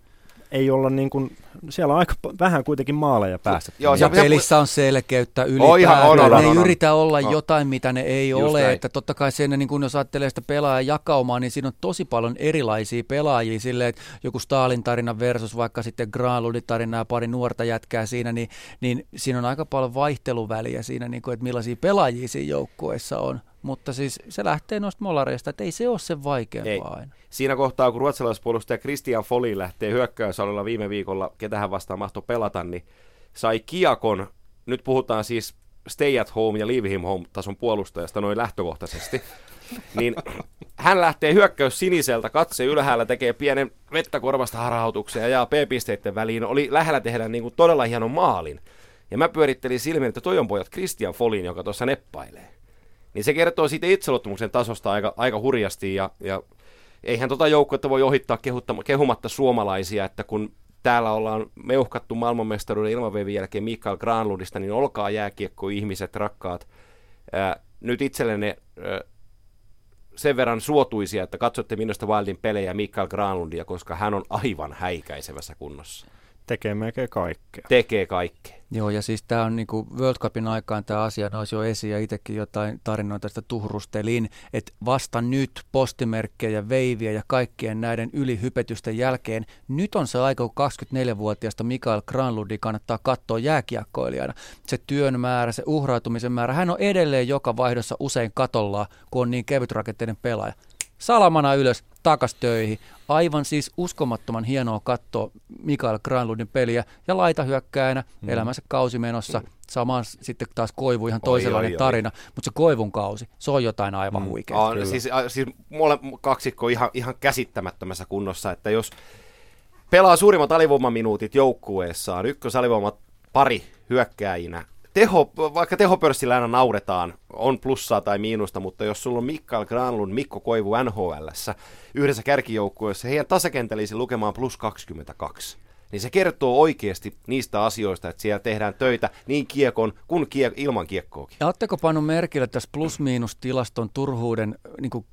ei olla niin kuin, siellä on aika vähän kuitenkin maaleja päästä. Joo, ja pelissä on selkeyttä ylipäätään. Ne ei yritä olla on. jotain, mitä ne ei Just ole. Että totta kai sen, niin kun jos ajattelee sitä pelaajan jakaumaa, niin siinä on tosi paljon erilaisia pelaajia. Silleen, että joku Staalin tarina versus vaikka sitten Granlundin tarina ja pari nuorta jätkää siinä, niin, niin siinä on aika paljon vaihteluväliä siinä, niin kuin, että millaisia pelaajia siinä joukkueessa on. Mutta siis se lähtee noista molareista, että ei se ole sen vaikeampaa aina. Siinä kohtaa, kun ruotsalaispuolustaja Christian Folli lähtee hyökkäysalueella viime viikolla, ketä hän vastaan mahtoi pelata, niin sai kiekon. Nyt puhutaan siis stay at home ja leave him home tason puolustajasta noin lähtökohtaisesti. Niin hän lähtee hyökkäys siniseltä, katse ylhäällä, tekee pienen vettä korvasta harhautuksen ja jaa P-pisteiden väliin. Oli lähellä tehdä niin kuin todella hienon maalin. Ja mä pyörittelin silmiin, että toi on pojat Christian Folin, joka tuossa neppailee. Niin se kertoo siitä itseluottamuksen tasosta aika, aika hurjasti, ja, ja eihän tota joukkuetta voi ohittaa kehumatta suomalaisia, että kun täällä ollaan meuhkattu maailmanmestaruuden ilmaveivin jälkeen Mikael Granlundista, niin olkaa jääkiekkoihmiset, rakkaat, ää, nyt itsellenne ää, sen verran suotuisia, että katsotte minusta Wildin pelejä Mikael Granlundia, koska hän on aivan häikäisevässä kunnossa. Tekee melkein kaikkea. Tekee kaikkea. Joo, ja siis tämä on niin kuin World Cupin aikaan tämä asia nousi jo esiin, ja itsekin jotain tarinoita tästä tuhrustelin, että vasta nyt postimerkkejä ja veiviä ja kaikkien näiden ylihypetysten jälkeen, nyt on se aika, kun kaksikymmentäneljävuotiaasta Mikael Granlundi kannattaa katsoa jääkiekkoilijana. Se työn määrä, se uhrautumisen määrä, hän on edelleen joka vaihdossa usein katolla, kun on niin kevytrakenteinen pelaaja. Salamana ylös, takas töihin. Aivan siis uskomattoman hienoa katsoa Mikael Granlundin peliä ja laitahyökkäänä, mm. elämänsä kausi menossa. Samaan sitten taas Koivu, ihan toisenlainen tarina, mutta se Koivun kausi, se on jotain aivan mm. huikeaa. On, siis, siis mulle kaksikko ihan, ihan käsittämättömässä kunnossa, että jos pelaa suurimmat alivoimaminuutit joukkueessaan, ykkösalivoimat pari hyökkääjinä, Teho, vaikka tehopörssillä aina nauretaan, on plussaa tai miinusta, mutta jos sulla on Mikael Granlund, Mikko Koivu N H L:ssä yhdessä kärkijoukkueessa, heidän tasakentällisiin lukemaan plus kaksikymmentäkaksi, niin se kertoo oikeasti niistä asioista, että siellä tehdään töitä niin kiekon kuin kiek- ilman kiekkoakin. Ja ootteko pannut merkille tässä plus-miinus-tilaston turhuuden, niin kuin,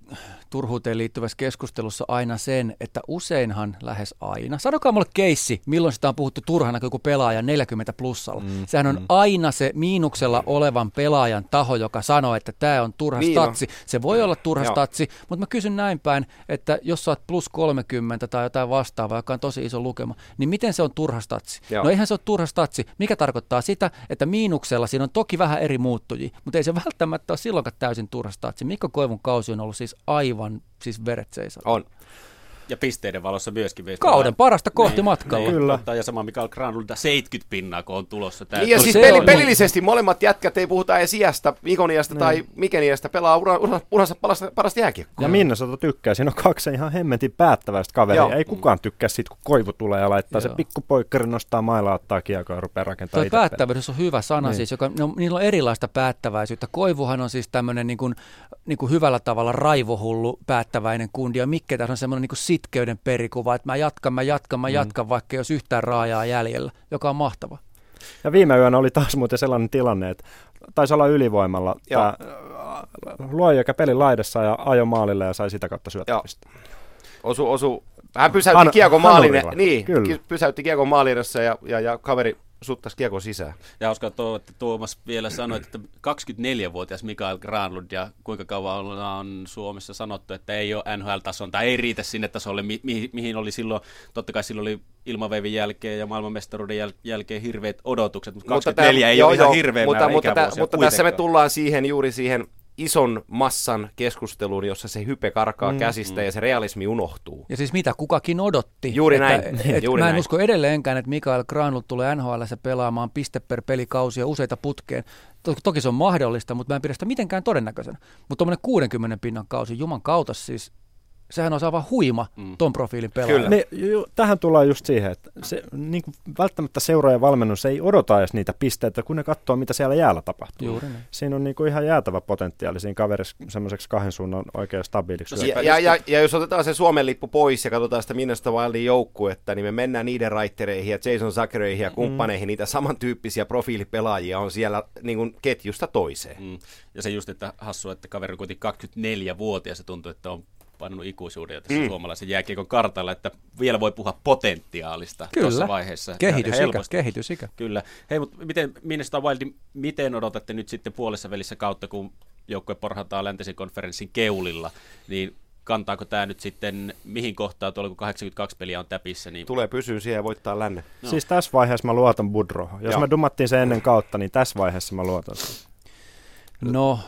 turhuuteen liittyvässä keskustelussa aina sen, että useinhan lähes aina, sanokaa mulle keissi, milloin sitä on puhuttu turhana, kun joku pelaaja neljäkymmentä plussalla. Mm, Sehän on mm. aina se miinuksella olevan pelaajan taho, joka sanoo, että tämä on turha niin statsi. Se voi olla turha Joo. statsi, mutta mä kysyn näin päin, että jos sä oot plus kolmekymmentä tai jotain vastaavaa, joka on tosi iso lukema, niin miten se on turha statsi? Joo. No eihän se ole turha statsi, mikä tarkoittaa sitä, että miinuksella siinä on toki vähän eri muuttujia, mutta ei se välttämättä ole silloinkaan täysin turha statsi. Mikko Koivun kausi on ollut siis aivan siis veret seisalla. On. Ja pisteiden valossa myöskin. Kauden parasta kohti niin, matkalla. Niin, kyllä. Ja sama Mikael Granlund seitsemänkymmentä pinnaa, kun on tulossa. Tää. Niin, ja no, siis peli, on, pelillisesti niin. Molemmat jätkät, ei puhuta edes iästä, Mikoniasta niin. tai Mikeniasta, pelaa ura, ura, uransa parasta jääkiekkoa. Ja Minnesota tykkää, siinä on kaksi ihan hemmetin päättäväistä kaveria. Joo. Ei kukaan tykkää siitä, kun Koivu tulee ja laittaa Joo. se pikkupoikkari, nostaa mailaa, ottaa kiekoon ja rupeaa rakentaa itse. Päättäväisyys on hyvä sana, niin. siis, joka, no, niillä on erilaista päättäväisyyttä. Koivuhan on siis tämmöinen niin kuin, niin kuin hyvällä tavalla raivohullu päättäväinen kundi, ja Mikke tässä on semmoinen niin kuin sitkeyden perikuva, että mä jatkan, mä jatkan, mä jatkan, mm. vaikka ei olisi yhtään raajaa jäljellä, joka on mahtava. Ja viime yönä oli taas muuten sellainen tilanne, että taisi olla ylivoimalla. Luoja, joka pelin laidassa ja ajoi maalille ja sai sitä kautta syöttämistä. Osu, osu. Hän pysäytti An- kiekon maalille, niin, Kyllä. pysäytti kiekon maalirassa ja, ja, ja kaveri suttaisi kiekon sisään. Ja Oskar, että Tuomas vielä sanoi, että kaksikymmentäneljävuotias Mikael Granlund, ja kuinka kauan on Suomessa sanottu, että ei ole N H L-tason, tai ei riitä sinne tasolle, mi- mi- mihin oli silloin, totta kai silloin oli ilmaveivin jälkeen ja maailmanmestaruuden jäl- jälkeen hirveät odotukset, mutta kaksikymmentäneljä mutta ei tämä, ole joo, ihan hirveä mutta, määrä mutta, ikävuosia. Mutta tässä me tullaan siihen juuri siihen ison massan keskusteluun, jossa se hype karkaa mm, käsistä mm. ja se realismi unohtuu. Ja siis mitä kukakin odotti. Juuri että, näin. Et, et Juuri mä en näin. usko edelleenkään, että Mikael Granlund tulee N H L:ssä pelaamaan piste per pelikausia useita putkeen. Toki se on mahdollista, mutta mä en pidä sitä mitenkään todennäköisenä. Mutta tuommoinen kuudenkymmenen pinnan kausi, juman kautta siis, sehän on aivan huima mm. ton profiilin pelaaja. Me, jo, tähän tullaan just siihen, että se, niin kuin välttämättä seuraaja valmennus ei odota edes niitä pisteitä, kun ne katsoo, mitä siellä jäällä tapahtuu. Juuri niin. Siinä on niin kuin ihan jäätävä potentiaali siinä kaverissa semmoiseksi kahden suunnan oikein stabiiliksi. No, ja, ja, ja, ja jos otetaan se Suomen lippu pois ja katsotaan sitä Minnesota Wildin joukkuetta, niin me mennään niiden raittereihin ja Jason Zuckereihin ja kumppaneihin. Mm. Niitä samantyyppisiä profiilipelaajia on siellä niin kuin ketjusta toiseen. Mm. Ja se just, että hassua, että kaveri on kuitenkin kaksikymmentäneljävuotias, se tuntuu, että on pannut ikuisuuden tässä mm. suomalaisen jääkiekon kartalla, että vielä voi puhua potentiaalista tuossa vaiheessa. Kyllä, kehitysikä. Kyllä. Hei, mutta miten, Minnesota Wild, miten odotatte nyt sitten puolessa välissä kautta, kun joukkue porhataan läntisen konferenssin keulilla, niin kantaako tämä nyt sitten, mihin kohtaan tuolla, kun kahdeksankymmentäkaksi peliä on täpissä? Niin tulee pysyä siihen ja voittaa lännen. No. Siis tässä vaiheessa mä luotan Boudreauhon. Jos Joo. mä dumattiin sen ennen kautta, niin tässä vaiheessa mä luotan sen. No...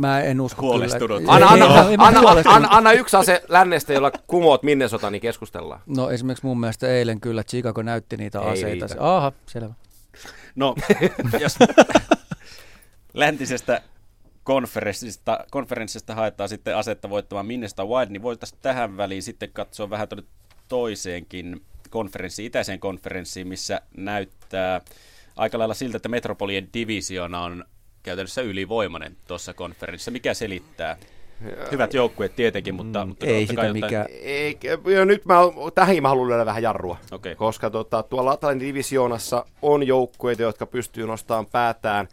Mä en usko. Huolestunut. Anna, anna, anna, anna, anna yksi ase lännestä, jolla kumoot Minnesota, niin keskustellaan. No esimerkiksi mun mielestä eilen kyllä Chicago näytti niitä ei aseita. Riitä. Aha, selvä. No, jos läntisestä konferenssista, konferenssista haetaan sitten asetta voittamaan Minnesota Wild, niin voitaisiin tähän väliin sitten katsoa vähän toiseenkin konferenssiin, itäiseen konferenssiin, missä näyttää aika lailla siltä, että Metropolien divisioona on käytännössä ylivoimainen tuossa konferenssissa. Mikä selittää? Hyvät joukkueet tietenkin, mutta... Mm, mutta ei sitä jotain... mikään. Ei, jo nyt mä, tähän mä haluan löydä vähän jarrua, okay. koska tota, tuolla Atlantin divisioonassa on joukkueita, jotka pystyy nostamaan päätään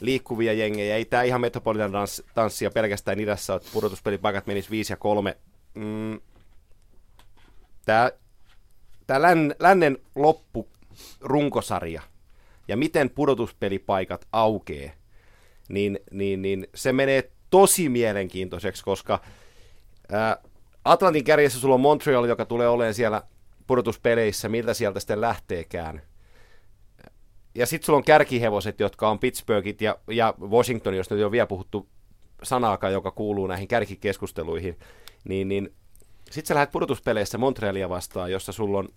liikkuvia jengejä. Ei tää ihan Metropolitan tanssia pelkästään idässä, että pudotuspelipaikat menis viisi ja kolme. Mm. Tää, tää län, lännen loppurunkosarja ja miten pudotuspelipaikat aukee, niin, niin, niin se menee tosi mielenkiintoiseksi, koska ää, Atlantin kärjessä sulla on Montreal, joka tulee olemaan siellä pudotuspeleissä, miltä sieltä sitten lähteekään. Ja sitten sulla on kärkihevoset, jotka on Pittsburghit ja, ja Washington, josta ei ole vielä puhuttu sanaakaan, joka kuuluu näihin kärkikeskusteluihin. Niin, niin. Sitten sä lähdet pudotuspeleissä Montrealia vastaan, jossa sulla on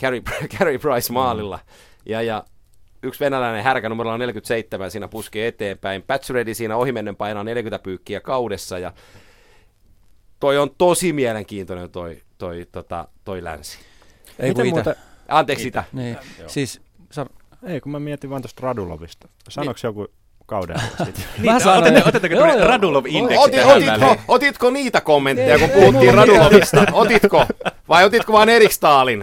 Carey, Carey Price maalilla. Ja, ja yksi venäläinen härkä numerolla neljäkymmentäseitsemän siinä puskee eteenpäin. Patcheredi siinä ohimennen painaa neljäkymmentä pyykkiä kaudessa. Ja toi on tosi mielenkiintoinen toi, toi, tota, toi länsi. Ei kun muuta... Anteeksi itä. Niin. Äh, siis... Sar- Ei, kun mä mietin vaan tuosta Radulovista. Sanoiko niin. joku kauden? Mä sanon, otetteko tuonne Radulov-indeksi? Otit, otitko, otitko niitä kommentteja, kun puhuttiin Radulovista? Otitko? Vai otitko vaan Erik Staalin?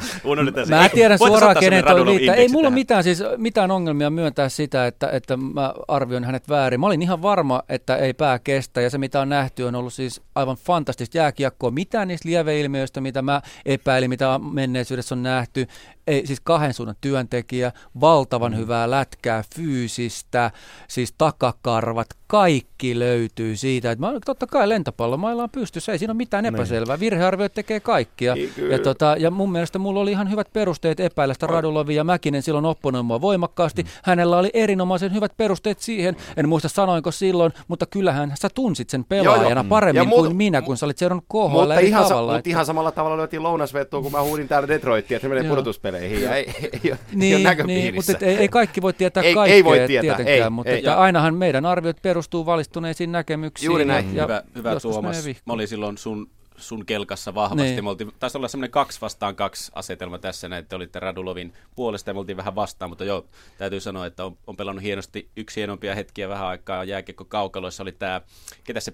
Mä tiedän suoraan, kenet on niitä. Ei mulla mitään, siis, mitään ongelmia myöntää sitä, että, että mä arvioin hänet väärin. Mä olin ihan varma, että ei pää kestä. Ja se, mitä on nähty, on ollut siis aivan fantastista jääkiekkoa. Mitään niistä lieveilmiöistä, mitä mä epäilin, mitä menneisyydessä on nähty. Ei, siis kahden suunnan työntekijä, valtavan mm. hyvää lätkää, fyysistä, siis takakarvat, kaikki löytyy siitä. Et mä, totta kai lentopallomailla on pystyssä, ei siinä ole mitään epäselvää. Virhearvioit tekee kaikkia. Ja, tota, ja mun mielestä mulla oli ihan hyvät perusteet epäillä sitä Radulovia. Mäkinen silloin opponoi mua voimakkaasti. Mm. Hänellä oli erinomaisen hyvät perusteet siihen. En muista sanoinko silloin, mutta kyllähän sä tunsit sen pelaajana joo, joo. paremmin ja kuin mu- minä, kun sä olit seurannut kohdalla. Mutta ihan, tavalla, sa- mutta että... ihan samalla tavalla löytiin lounasvettua, kun mä huudin täällä Detroitia, että se menee pudotuspeleihin. Ei, ei, ei, ei, niin, niin, mutta ei, ei kaikki voi tietää ei, kaikkea ei voi tietää, tietenkään, ei, mutta ei, että ainahan meidän arviot perustuu valistuneisiin näkemyksiin. Juuri näin. Ja hyvä, hyvä Tuomas. Mä olin silloin sun, sun kelkassa vahvasti. Niin. Me oltiin, taisi olla semmoinen kaksi vastaan kaksi asetelma tässä, näin, että olitte Radulovin puolesta ja me oltiin vähän vastaan, mutta joo, täytyy sanoa, että on, on pelannut hienosti. Yksi hienompia hetkiä vähän aikaa jääkiekko kaukaloissa oli tämä, ketä se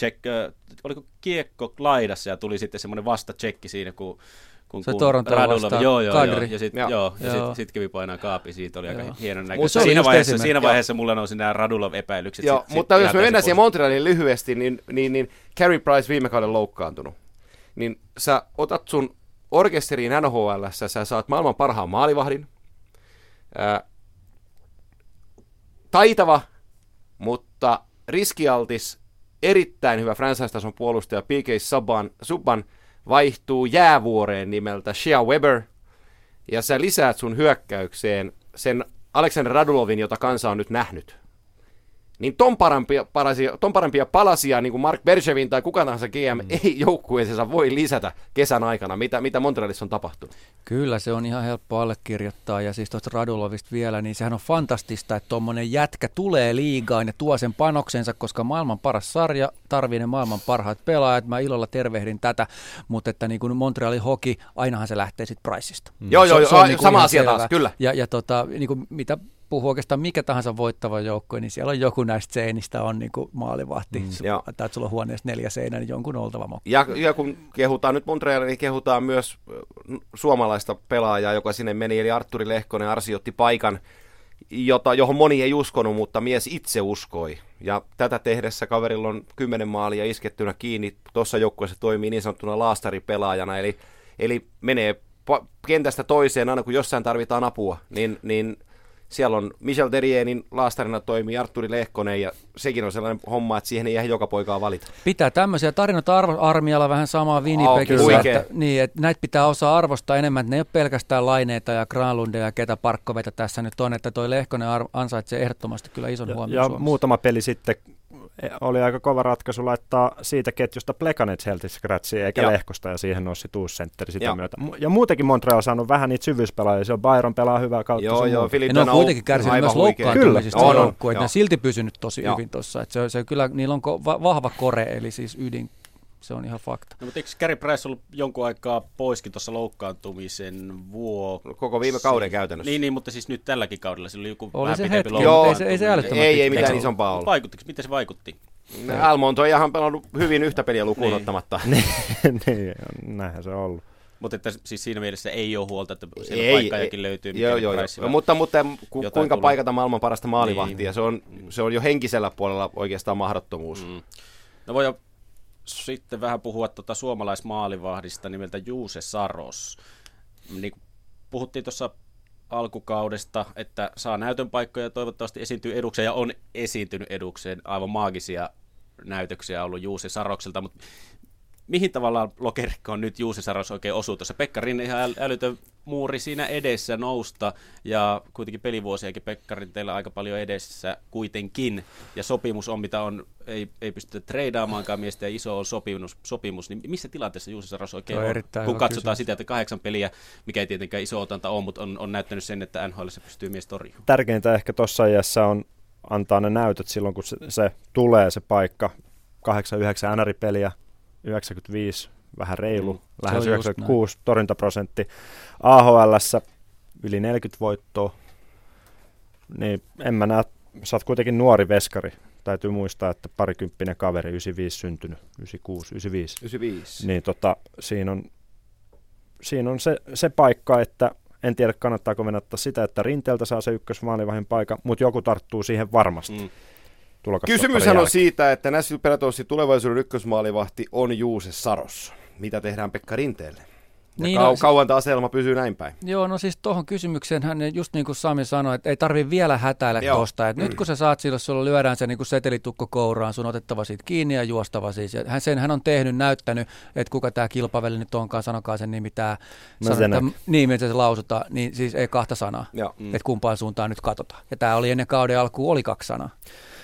check, oliko kiekko laidassa ja tuli sitten semmoinen vasta checki siinä, kun Kun, se Torontoa vastaan, joo, joo, kadri. Joo, ja sitten sit, sit kävi painaa kaapi, siitä oli joo. aika hienon näköistä. Siinä vaiheessa, siinä vaiheessa mulla nousi nämä Radulov-epäilykset. Joo, sit, mutta sit jos me mennään siihen Montrealiin lyhyesti, niin, niin, niin Carey Price viime kauden loukkaantunut. Niin sä otat sun orkesteriin N H L:ssä, sä saat maailman parhaan maalivahdin. Äh, taitava, mutta riskialtis, erittäin hyvä franchise-tason puolustaja P K Subban, Subban vaihtuu jäävuoreen nimeltä Shea Weber, ja sä lisäät sun hyökkäykseen sen Alexander Radulovin, jota kansa on nyt nähnyt. Niin ton parempia, parasia, ton parempia palasia, niin kuin Mark Bergevin tai kuka tahansa G M, mm. ei joukkueeseensa voi lisätä kesän aikana, mitä, mitä Montrealissa on tapahtunut. Kyllä, se on ihan helppo allekirjoittaa, ja siis tuosta Radulovista vielä, niin sehän on fantastista, että tuommoinen jätkä tulee liigaan ja tuo sen panoksensa, koska maailman paras sarja tarvii ne maailman parhaat pelaajat. Mä ilolla tervehdin tätä, mutta että niin kuin Montrealin hoki, ainahan se lähtee sitten Priceista. Mm. Joo, joo, joo, niin sama asia taas, kyllä. Ja, ja tota, niin kuin mitä... puhuu oikeastaan mikä tahansa voittava joukko, niin siellä on joku näistä seinistä on niin kuin maalivahti. Mm, tai sulla on huoneessa neljä seinää, niin jonkun oltava mokka. Ja, ja kun kehutaan nyt Montrealia, niin kehutaan myös suomalaista pelaajaa, joka sinne meni, eli Artturi Lehkonen arsioitti paikan, jota, johon moni ei uskonut, mutta mies itse uskoi. Ja tätä tehdessä kaverilla on kymmenen maalia iskettynä kiinni. Tuossa joukkueessa toimii niin sanottuna laastaripelaajana, eli, eli menee kentästä toiseen aina, kun jossain tarvitaan apua, niin... niin siellä on Michel Therrienin laastarina toimii Artturi Lehkonen, ja sekin on sellainen homma, että siihen ei ihan joka poikaa valita. Pitää tämmöisiä tarinoita arvo- armialla vähän samaa Winnipegissä. Oh, että, niin, että näitä pitää osaa arvostaa enemmän, että ne ei ole pelkästään Laineita ja Granlundeja ja ketä Parkkoveta tässä nyt on, että toi Lehkonen ansaitsee ehdottomasti kyllä ison huomioon. Ja, ja muutama peli sitten oli aika kova ratkaisu laittaa siitä ketjusta Plekanec healthy scratchiin, eikä ja. Lehkosta, ja siihen nousi tuussenteri sitä ja. myötä. Ja muutenkin Montreal on saanut vähän niitä syvyyspelaajia, siellä Byron pelaa hyvää kautta. Joo, joo, ja ne on kuitenkin kärsinyt myös loukkaantumisista on, joukkuun, että ne on silti pysynyt tosi ja. hyvin tuossa. Se, se kyllä, niillä on ko- va- vahva kore, eli siis ydin. Se on ihan fakta. No, mutta eikö Carey Price ollut jonkun aikaa poiskin tuossa loukkaantumisen vuoksi? Koko viime kauden käytännössä. Niin, niin, mutta siis nyt tälläkin kaudella sillä oli joku oli vähän pitempi loukkaantuminen. Ei, ei se älyttömästi. Ei, ei mitään isompaa ollut. Vaikuttiko? Miten se vaikutti? Almonto on ihan pelannut hyvin yhtä peliä lukuun ottamatta. Niin, näinhän se on ollut. Mutta että siis siinä mielessä ei ole huolta, että siellä ei, paikkaajakin ei, löytyy. Joo, joo, joo. Mutta, mutta ku, kuinka tullut. Paikata maailman parasta maalivahtia? Niin. Se, on, se on jo henkisellä puolella oikeastaan mahdottomuus. Mm. No voi sitten vähän puhua tuota suomalaismaalivahdista nimeltä Juuse Saros. Niin puhuttiin tuossa alkukaudesta, että saa näytön paikkoja ja toivottavasti esiintyy edukseen, ja on esiintynyt edukseen. Aivan maagisia näytöksiä on ollut Juuse Sarokselta, mutta mihin tavallaan lokerikko on nyt Juuse Saros oikein osuu tuossa? Pekka Rinne ihan älytön muuri siinä edessä nousta, ja kuitenkin pelivuosiakin Pekka Rinteellä aika paljon edessä kuitenkin, ja sopimus on mitä on, ei, ei pystytä treidaamaankaan miestä, ja iso on sopimus, sopimus. Niin missä tilanteessa Juuse Saros oikein on, on? Kun katsotaan kysymys. sitä, että kahdeksan peliä, mikä ei tietenkään iso otanta ole, mutta on, on näyttänyt sen, että N H L se pystyy mies torjumaan. Tärkeintä ehkä tuossa iässä on antaa ne näytöt silloin, kun se, se tulee se paikka, kahdeksan yhdeksän N R I-peliä, yhdeksänkymmentäviisi, vähän reilu, mm, lähes yhdeksänkymmentäkuusi torjuntaprosentti. A H L:ssä yli neljäkymmentä voittoa. Niin en mä näe, sä oot kuitenkin nuori veskari. Täytyy muistaa, että parikymppinen kaveri, yhdeksänkymmentäviisi syntynyt, yhdeksänkymmentäkuusi, yhdeksänkymmentäviisi. yhdeksänkymmentäviisi. Niin tota, siinä on, siinä on se, se paikka, että en tiedä kannattaako venättää sitä, että Rinteeltä saa se ykkösmaalivahin paikka, mutta joku tarttuu siihen varmasti. Mm. Kysymyshän on siitä, että Nashville Predatorsin tulevaisuuden ykkösmaalivahti on Juuse Saros. Mitä tehdään Pekka Rinteelle? Niin, kau- kauan tämä asetelma pysyy näin päin. Joo, no siis tuohon kysymykseen hän just niin kuin Sami sanoi, että ei tarvitse vielä hätäillä tuosta. Mm. Nyt kun sä saat silloin, sulla lyödään se niin kuin setelitukko kouraan, sun otettava siitä kiinni ja juostava siis. Ja hän, sen hän on tehnyt, näyttänyt, että kuka tämä kilpaveli nyt onkaan, sanokaa sen nimi tämä, niin miten se lausutaan, niin siis ei kahta sanaa, mm. että kumpaan suuntaan nyt katsotaan. Ja tämä oli ennen kauden alkuun, oli kaksi sanaa.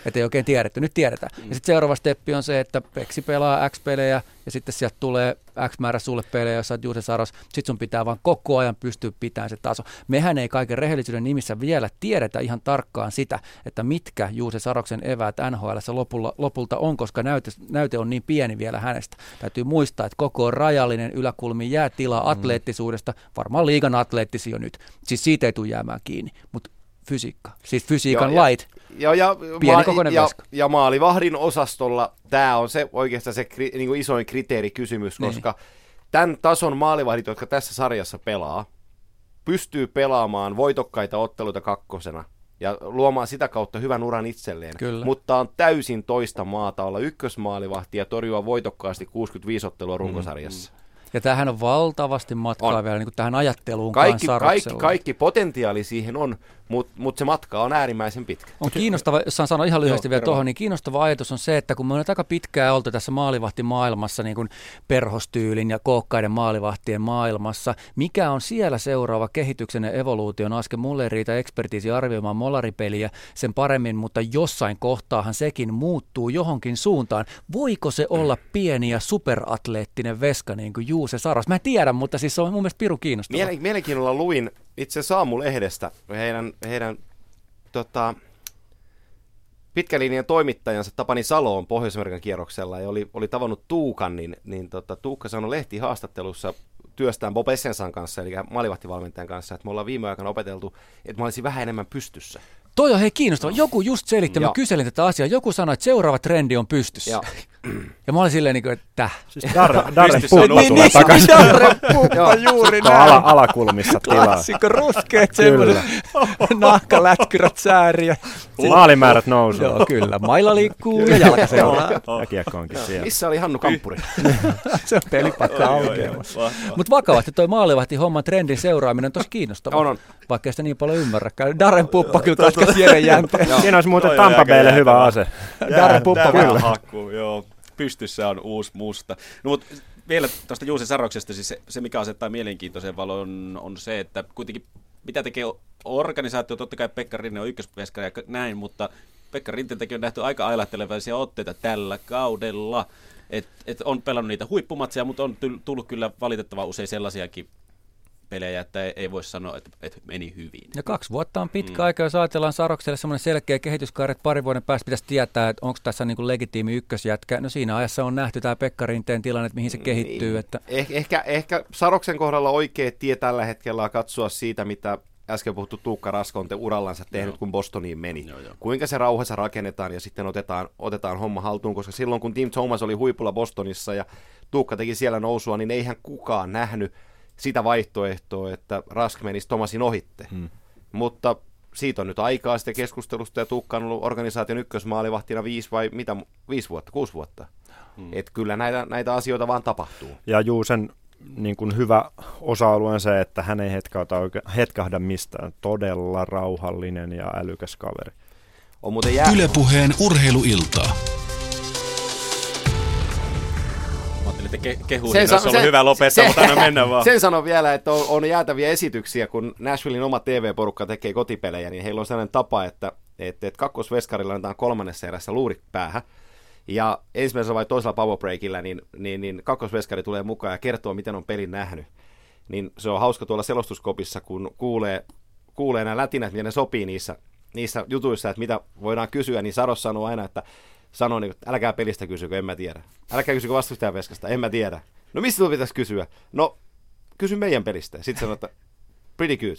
Että ei oikein tiedetty, nyt tiedetään. Mm. Ja sitten seuraava steppi on se, että Peksi pelaa X-pelejä ja sitten sieltä tulee X määrä sulle pelejä, jos sä oot Juuse Saros. Sitten sun pitää vaan koko ajan pystyä pitämään se taso. Mehän ei kaiken rehellisyyden nimissä vielä tiedetä ihan tarkkaan sitä, että mitkä Juuse Saroksen eväät N H L:ssä lopulla, lopulta on, koska näyte, näyte on niin pieni vielä hänestä. Täytyy muistaa, että koko on rajallinen, yläkulmi jää tilaa atleettisuudesta, varmaan liigan atleettisi jo nyt. Siis siitä ei tule jäämään kiinni, mutta fysiikka, siis fysiikan joo, lait. Ja, ja, maali, ja, ja maalivahdin osastolla tämä on se oikeastaan se kri, niin kuin isoin kriteerikysymys, koska niin. tämän tason maalivahdit, jotka tässä sarjassa pelaa, pystyy pelaamaan voitokkaita otteluita kakkosena ja luomaan sitä kautta hyvän uran itselleen. Kyllä. Mutta on täysin toista maata olla ykkösmaalivahti ja torjua voitokkaasti kuusikymmentäviisi ottelua runkosarjassa. Mm, mm. Ja tämähän on valtavasti matkaa on. vielä niin kuin tähän ajatteluun kaikki, kaikki, kaikki potentiaali siihen on, mutta mut se matka on äärimmäisen pitkä. On kiinnostava, jos saan sanoa ihan lyhyesti Joo, vielä tuohon, niin kiinnostava ajatus on se, että kun me on aika pitkään oltu tässä maalivahtimaailmassa, niin kuin perhostyylin ja kookkaiden maalivahtien maailmassa, mikä on siellä seuraava kehityksen ja evoluution askel? Mulle ei riitä ekspertiisi arvioimaan molaripeliä sen paremmin, mutta jossain kohtaahan sekin muuttuu johonkin suuntaan. Voiko se olla pieni ja superatleettinen veska, niin kuin Juuse Saros? Mä en tiedä, mutta siis se on mun mielestä pirun kiinnostavaa. Mielen, mielenkiinnolla luin itse Saamu-lehdestä heidän, heidän tota, pitkän linjan toimittajansa Tapani Saloon Pohjois-Amerikan kierroksella ja oli, oli tavannut Tuukan, niin, niin tota, Tuukka sanoi lehtihaastattelussa työstään Bob Essensan kanssa, eli maalivahtivalmentajan kanssa, että me ollaan viime aikana opeteltu, että mä olisin vähän enemmän pystyssä. Toi on hei kiinnostava. No. Joku just selitti, mä kyselin tätä asiaa. Joku sanoi, että seuraava trendi on pystyssä. Ja, ja mä olin silleen niin kuin, että täh. Siis darre, darre puukka niin, tulee takaisin. Darre puukka juuri näin. Ala, alakulmissa tilaa. Klassikko, ruskeet semmoinen nahkalätkyrät sääriä. Maalimäärät nousee. Joo, kyllä. Maila liikkuu ja jalka seuraa. Ja kiekko onkin siellä. Missä oli Hannu Kamppuri? Se on pelipakka aukeamassa. Mutta vakavasti toi maalivahtihomman trendin seuraaminen on tosi kiinnostavaa. Vaikka ei sitä niin paljon ymmärräkään. Darren puuppa kyllä siinä olisi muuten Tampa Baylle hyvä ase. Darre puppa kyllä. Hakku, joo. Pystyssä on uusi musta. No, mutta vielä tuosta Juuse Saroksesta, siis se, se mikä asettaa mielenkiintoisen valon on se, että kuitenkin mitä tekee organisaatio, totta kai Pekka Rinne on ykkösveskari ja näin, mutta Pekka Rinteeltäkin on nähty aika ailahtelevaisia otteita tällä kaudella. Et, et on pelannut niitä huippumatseja, mutta on tullut kyllä valitettavan usein sellaisiakin pelejä, että ei voi sanoa, että, että meni hyvin. Ja kaksi vuotta on pitkä mm. aika, jos ajatellaan Sarokselle semmoinen selkeä kehityskaari, että pari vuoden päästä pitäisi tietää, että onko tässä niin kuin legitiimi ykkösjätkä. No siinä ajassa on nähty tämä Pekka Rinteen tilanne, että mihin se kehittyy. Että... Eh, ehkä, ehkä Saroksen kohdalla oikea tie tällä hetkellä on katsoa siitä, mitä äsken puhuttu Tuukka Rask on te urallansa tehnyt, joo, kun Bostoniin meni. Joo, joo. Kuinka se rauhassa rakennetaan ja sitten otetaan, otetaan homma haltuun, koska silloin kun Tim Thomas oli huipulla Bostonissa ja Tuukka teki siellä nousua, niin eihän kukaan nähnyt sitä vaihtoehtoa, että Rask menisi Thomasin ohitte. Hmm. Mutta siitä on nyt aikaa sitä keskustelusta ja Tuukka on ollut organisaation ykkösmaalivahtina viisi vai mitä, viisi vuotta, kuusi vuotta. Hmm. Et kyllä näitä, näitä asioita vaan tapahtuu. Ja Juusen niin kuin hyvä osa-alue on se, että hän ei hetkahda, hetkahda mistään. Todella rauhallinen ja älykäs kaveri. On muuten jää... Yle Puheen urheiluiltaa. Ke- kehuun, niin olisi ollut hyvä lopettaa, mutta aina mennä vaan. Sen sanon vielä, että on, on jäätäviä esityksiä, kun Nashvillein oma T V-porukka tekee kotipelejä, niin heillä on sellainen tapa, että, että, että kakkosveskarilla annetaan kolmannessa erässä luurit päähän, ja ensimmäisellä vai toisella powerbreakillä, niin, niin, niin kakkosveskari tulee mukaan ja kertoo, miten on pelin nähnyt. Niin se on hauska tuolla selostuskopissa, kun kuulee, kuulee nämä lätinät, miten ne sopii niissä, niissä jutuissa, että mitä voidaan kysyä, niin Saros sanoo aina, että sanoi, niin, että älkää pelistä kysykö, en mä tiedä. Älkää kysykö vastustajan veskasta, en mä tiedä. No mistä tuolla pitäisi kysyä? No, kysy meidän pelistä. Sitten sanoi, että pretty good.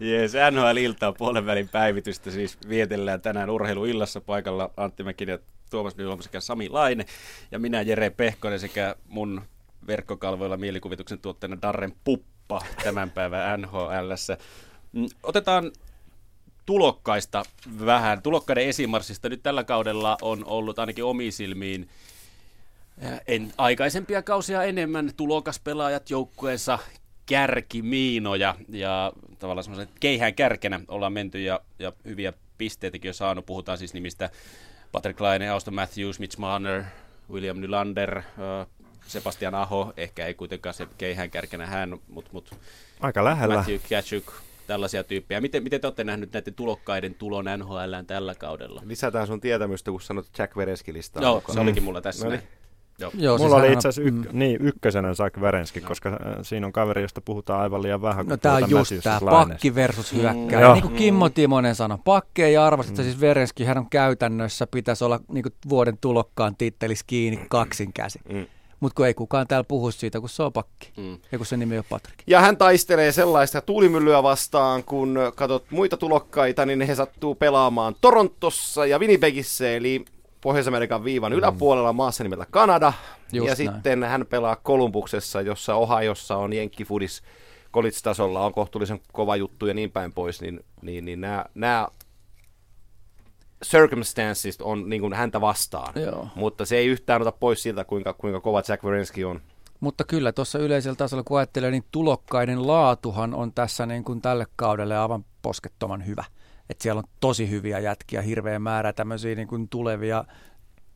Jees, N H L-iltaa puolen välin päivitystä siis vietellään tänään urheiluillassa. Paikalla Antti Mäkinen ja Tuomas Nyholm sekä Sami Laine. Ja minä, Jere Pehkonen, sekä mun verkkokalvoilla mielikuvituksen tuotteena Darren Puppa tämän päivän N H L:ssä. Otetaan... tulokkaista vähän. Tulokkaiden esimarssista nyt tällä kaudella on ollut ainakin omiin silmiin en, aikaisempia kausia enemmän tulokaspelaajat joukkueensa kärkimiinoja ja tavallaan semmoisen keihään kärkenä ollaan menty ja, ja hyviä pisteitäkin on saanut. Puhutaan siis nimistä Patrick Laine, Auston Matthews, Mitch Marner, William Nylander, Sebastian Aho, ehkä ei kuitenkaan se keihään kärkenä hän, mutta mut, aika lähellä. Matthew Tkachuk. Tällaisia tyyppejä. Miten, miten te olette nähneet näiden tulokkaiden tulon N H L:ään tällä kaudella? Lisätään sun tietämystä, kun sanot Jack Verenski listaa. Joo, se olikin mulla tässä. No niin. Joo. Joo, mulla siis oli itse asiassa yk- mm. niin, ykkösenä Jack Verenski, no. koska siinä on kaveri, josta puhutaan aivan liian vähän. No tämä on just tämä pakki versus hyökkäjä. Mm. Niin kuin Kimmo Timonen sanoi, pakkeja ja arvostat, mm. siis Verenski hän on käytännössä, pitäisi olla niin kuin vuoden tulokkaan tittelis kiinni kaksin käsi. Mm. Mutta kun ei kukaan täällä puhu siitä, kun se on pakki. Mm. Ja kun sen nimi on Patrick. Ja hän taistelee sellaista tuulimyllyä vastaan, kun katsot muita tulokkaita, niin he sattuu pelaamaan Torontossa ja Winnipegissä, eli Pohjois-Amerikan viivan mm. yläpuolella maassa nimeltä Kanada. Just ja näin. Sitten hän pelaa Kolumbuksessa, jossa Ohiossa on jenkkifudis, college-tasolla on kohtuullisen kova juttu ja niin päin pois. Niin, niin, niin nämä, nämä circumstances on niin kuin häntä vastaan, joo, mutta se ei yhtään ota pois siltä, kuinka, kuinka kova Jack Verenski on. Mutta kyllä tuossa yleisellä tasolla, kun ajattelee, niin tulokkaiden laatuhan on tässä niin kuin tälle kaudelle aivan poskettoman hyvä. Et siellä on tosi hyviä jätkiä, hirveä määrä tämmöisiä niin kuin tulevia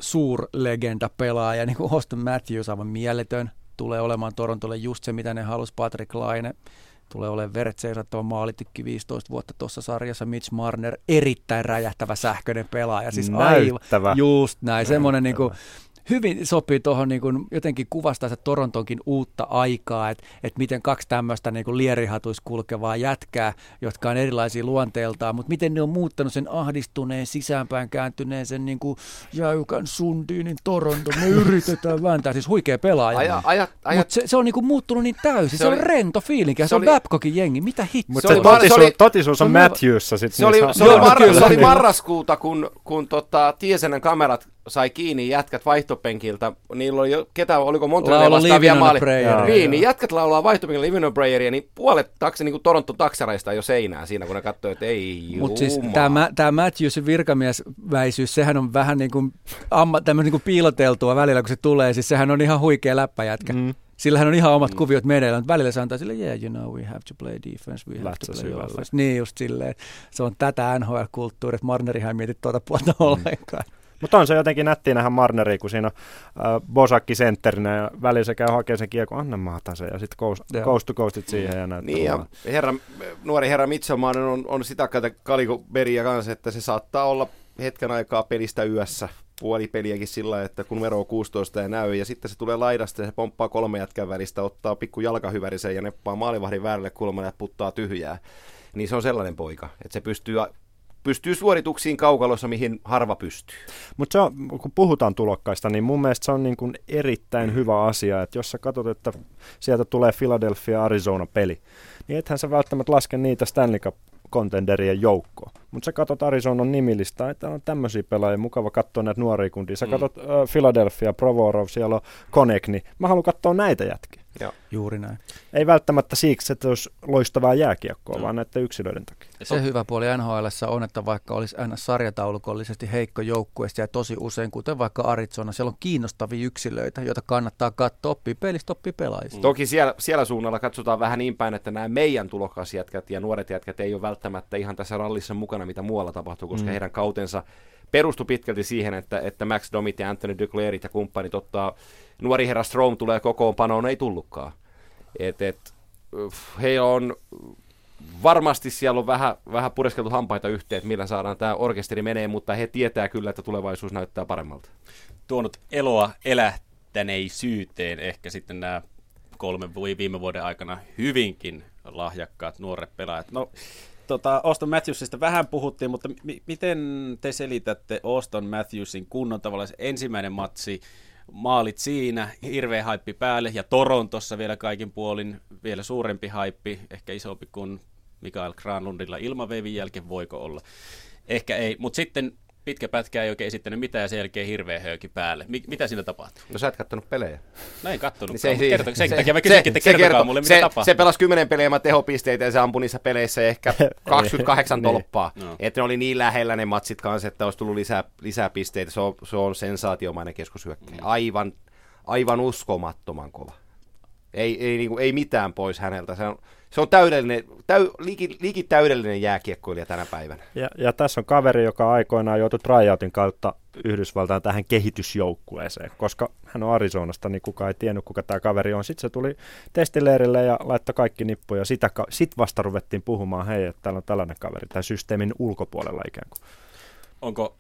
suurlegenda-pelaajia, niin kuin Auston Matthews, aivan mieletön, tulee olemaan Torontolle just se, mitä ne halusi, Patrick Laine. Tulee olemaan vertseisattava maalitikki viisitoista vuotta tuossa sarjassa. Mitch Marner, erittäin räjähtävä sähköinen pelaaja. Siis näyttävä. Aivan, just näin. Semmoinen niin kuin, hyvin sopii tuohon niin kuin, jotenkin kuvastaa sitä Torontonkin uutta aikaa, että et miten kaksi tämmöistä niin kuin lierihatuissa kulkevaa jätkää, jotka on erilaisia luonteeltaan, mutta miten ne on muuttanut sen ahdistuneen, sisäänpäin kääntyneen, sen niin kuin jäykän sundiinin Toronto, me yritetään vääntää, siis huikea pelaaja. Aja, aja, aja. Mutta se, se on niin kuin muuttunut niin täysin, se, se oli, on rento fiilinki, se, se on oli, Babcockin jengi, mitä hittoa? Mutta se, se, se, se, se totisuus on Matthewssa. Se, se, oli, se, oli, mar, se oli marraskuuta, kun, kun tota, Tiesenen kamerat sai kiinni jätkät vaihtopenkiltä. Niillä oli jo, ketä, oliko Montrealilla vastaavia maaleja. Niin, niin jätkät laulaa vaihtopenkiltä Living on a Prayeria, niin puolet taksi, niin kuin Toronto taksaraista jo seinään siinä, kun ne katsoi, että ei jumaa. Mutta siis tämä, tämä Matthewsin virkamiesväisyys, sehän on vähän niin kuin, amma, niin kuin piiloteltua välillä, kun se tulee. Siis sehän on ihan huikea läppäjätkä. Mm. Sillähän on ihan omat mm. kuviot meneillään, mutta välillä se antaa silleen, yeah, you know, we have to play defense, we have Lähtsä to play syvälle. Offense. Niin just silleen. Se on tätä N H L-kulttuuria, että Marnerihan ei mieti tuota puolta mm. ollenkaan. Mutta on se jotenkin nättiä nähdä Marneria, kun siinä on Bosakki sentterinä ja väliin se käy hakemaan sen kiekon Annanmaataseen ja sitten coast, coast to coastit siihen ja näyttää. Niin ja herra, nuori herra Mitsomainen on, on sitä kalikoberiä kanssa, että se saattaa olla hetken aikaa pelistä yössä. Puoli peliäkin sillä, että kun numero kuusitoista ei näy ja sitten se tulee laidasta ja se pomppaa kolme jätkän välistä, ottaa pikku jalkahyvärisen ja neppaa maalivahdin väärälle kulmalle ja puttaa tyhjää. Niin se on sellainen poika, että se pystyy, pystyy suorituksiin kaukalossa, mihin harva pystyy. Mutta kun puhutaan tulokkaista, niin mun mielestä se on niin kuin erittäin hyvä asia, että jos sä katsot, että sieltä tulee Philadelphia-Arizona-peli, niin ethän sä välttämättä laske niitä Stanley Cup kontenderien joukkoon. Mutta sä katsot Arizonan nimilistaa, että on tämmöisiä pelaajia, mukava katsoa näitä nuoria kuntia. Sä mm. katsot uh, Philadelphia, Provorov, siellä on Konekni. Mä haluan katsoa näitä jätkiä. Joo. Juuri näin. Ei välttämättä siksi, että olisi loistavaa jääkiekkoa, no. vaan näiden yksilöiden takia. Ja se hyvä puoli N H L:ssä on, että vaikka olisi aina sarjataulukollisesti heikko joukkueesta ja tosi usein, kuten vaikka Arizona, siellä on kiinnostavia yksilöitä, joita kannattaa katsoa, oppii pelistä, oppii pelaajista. Mm. Toki siellä, siellä suunnalla katsotaan vähän niin päin, että nämä meidän tulokasjätkät ja nuoret jätkät ei ole välttämättä ihan tässä rallissa mukana, mitä muualla tapahtuu, koska mm. heidän kautensa perustui pitkälti siihen, että, että Max Domit ja Anthony Duclairit ja kumppanit ottaa. Nuori herra Strome tulee kokoonpanoon, ei tullutkaan. Et, et, he on, varmasti siellä on vähän, vähän pureskeltu hampaita yhteen, että millä saadaan tämä orkesteri menee, mutta he tietää kyllä, että tulevaisuus näyttää paremmalta. Tuonut eloa elähtäneisyyteen ehkä sitten nämä kolmen viime vuoden aikana hyvinkin lahjakkaat nuoret pelaajat. No, tota, Auston Matthewsista vähän puhuttiin, mutta m- miten te selitätte Auston Matthewsin kunnon tavallaan ensimmäinen matsi? Maalit siinä, hirveä haippi päälle ja Torontossa vielä kaikin puolin vielä suurempi haippi, ehkä isompi kuin Mikael Granlundilla ilmaveivin jälkeen, voiko olla. Ehkä ei, mutta sitten pitkä pätkä ei oikein esittänyt mitään ja sen jälkeen hirveä höyki päälle. Mik- mitä siinä tapahtuu? No sä et kattonut pelejä. No en kattonut. Sen takia mä kysyinkin, että kertokaa mulle, mitä tapahtuu. Se pelasi kymmenen pelejä, mä tehopisteitä ja se ampui niissä peleissä ehkä kaksikymmentäkahdeksan tolppaa. No. Että ne oli niin lähellä ne matsit kanssa, että olisi tullut lisää, lisää pisteitä. Se on, se on sensaatiomainen keskushyökkäjä. Mm. Aivan, aivan uskomattoman kova. Ei, ei, niinku, ei mitään pois häneltä. Se on, se on täydellinen, täy, liki, liki täydellinen jääkiekkoilija tänä päivänä. Ja, ja tässä on kaveri, joka aikoinaan joutui tryoutin kautta Yhdysvaltaan tähän kehitysjoukkueeseen, koska hän on Arizonasta, niin kukaan ei tiennyt, kuka tämä kaveri on. Sitten se tuli testileirille ja laittoi kaikki nippuja. Sitä, sit vasta ruvettiin puhumaan, hei, että täällä on tällainen kaveri, tämän systeemin ulkopuolella ikään kuin. Onko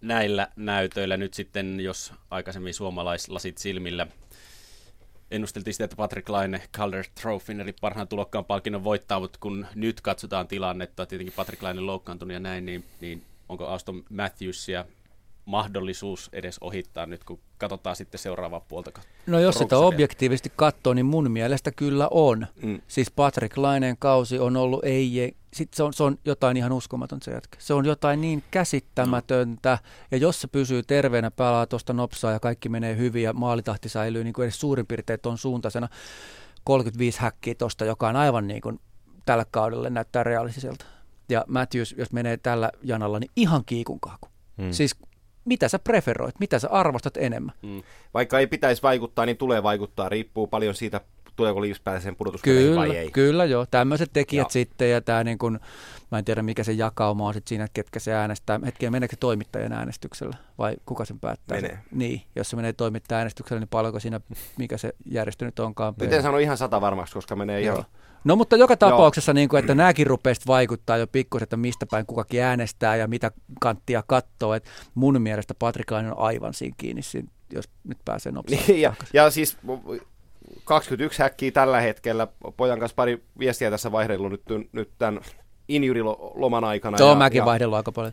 näillä näytöillä nyt sitten, jos aikaisemmin suomalaislasit silmillä, ennusteltiin sitä, että Patrick Laine Calder Trophyn, eli parhaan tulokkaan palkinnon voittaa, mutta kun nyt katsotaan tilannetta, tietenkin Patrick Laine loukkaantunut ja näin, niin, niin onko Auston Matthewsia mahdollisuus edes ohittaa nyt, kun katsotaan sitten seuraavaa puolta? No jos sitä objektiivisesti katsoo, niin mun mielestä kyllä on. Mm. Siis Patrick Laineen kausi on ollut ei, sit se on, se on jotain ihan uskomatonta se jätkä. Se on jotain niin käsittämätöntä, mm. ja jos se pysyy terveenä, pelaa tuosta nopsaa ja kaikki menee hyvin ja maalitahti säilyy niin kuin edes suurin piirtein tuon suuntaisena. kolmekymmentäviisi häkkiä tuosta, joka on aivan niin kuin tällä kaudella näyttää realistiselta. Ja Matthews, jos menee tällä janalla, niin ihan kiikun kaaku. Mm. Siis mitä sä preferoit, mitä sä arvostat enemmän? Mm. Vaikka ei pitäisi vaikuttaa, niin tulee vaikuttaa. Riippuu paljon siitä, tuleeko Leafs pääsee pudotuspeleihin vai ei. Kyllä, joo. Tämmöiset tekijät joo. sitten, ja tämä niin kun, mä en tiedä mikä se jakauma on sit siinä, ketkä se äänestää. Hetkinen, meneekö se toimittajan äänestyksellä, vai kuka sen päättää? Menee. Niin, jos se menee toimittajan äänestyksellä, niin paljonko siinä, mikä se järjestö nyt onkaan? Nyt en sano ihan sata varmaksi, koska menee joo. ihan... No mutta joka tapauksessa, niin kuin, että nämäkin rupeaa vaikuttaa jo pikkuisen, että mistä päin kukakin äänestää ja mitä kanttia katsoo. Et mun mielestä Patrick Laine on aivan siinä kiinni, jos nyt pääsee nopeasti. Ja, ja siis kaksikymmentäyksi häkkiä tällä hetkellä. Pojan kanssa pari viestiä tässä vaihdellut nyt, nyt tämän injury-loman aikana. Se on ja, mäkin ja... vaihdellut aika paljon.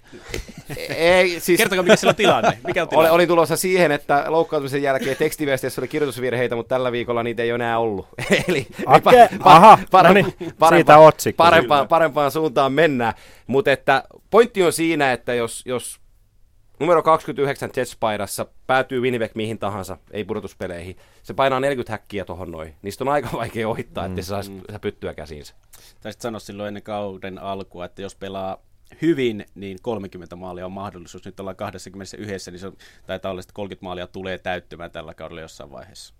Ei, siis... Kertokaa, mikä sillä on tilanne. Mikä on tilanne? Oli, olin tulossa siihen, että loukkaantumisen jälkeen tekstiviestissä oli kirjoitusvirheitä, mutta tällä viikolla niitä ei ole enää ollut. Eli okay. pa- Aha, parempa- no niin. parempa- otsikko, parempaan, parempaan suuntaan mennään. Mutta pointti on siinä, että jos, jos numero kaksikymmentäyhdeksän Jets-paidassa päätyy Winnipeg mihin tahansa, ei pudotuspeleihin, se painaa neljäkymmentä häkkiä tuohon noin. Niistä on aika vaikea ohittaa, ettei se saisi mm. pyttyä käsiinsä. Taisit sanoa silloin ennen kauden alkua, että jos pelaa hyvin, niin kolmekymmentä maalia on mahdollisuus. Nyt ollaan kaksikymmentäyksi, niin se on, taitaa olla, että kolmekymmentä maalia tulee täyttymään tällä kaudella jossain vaiheessa.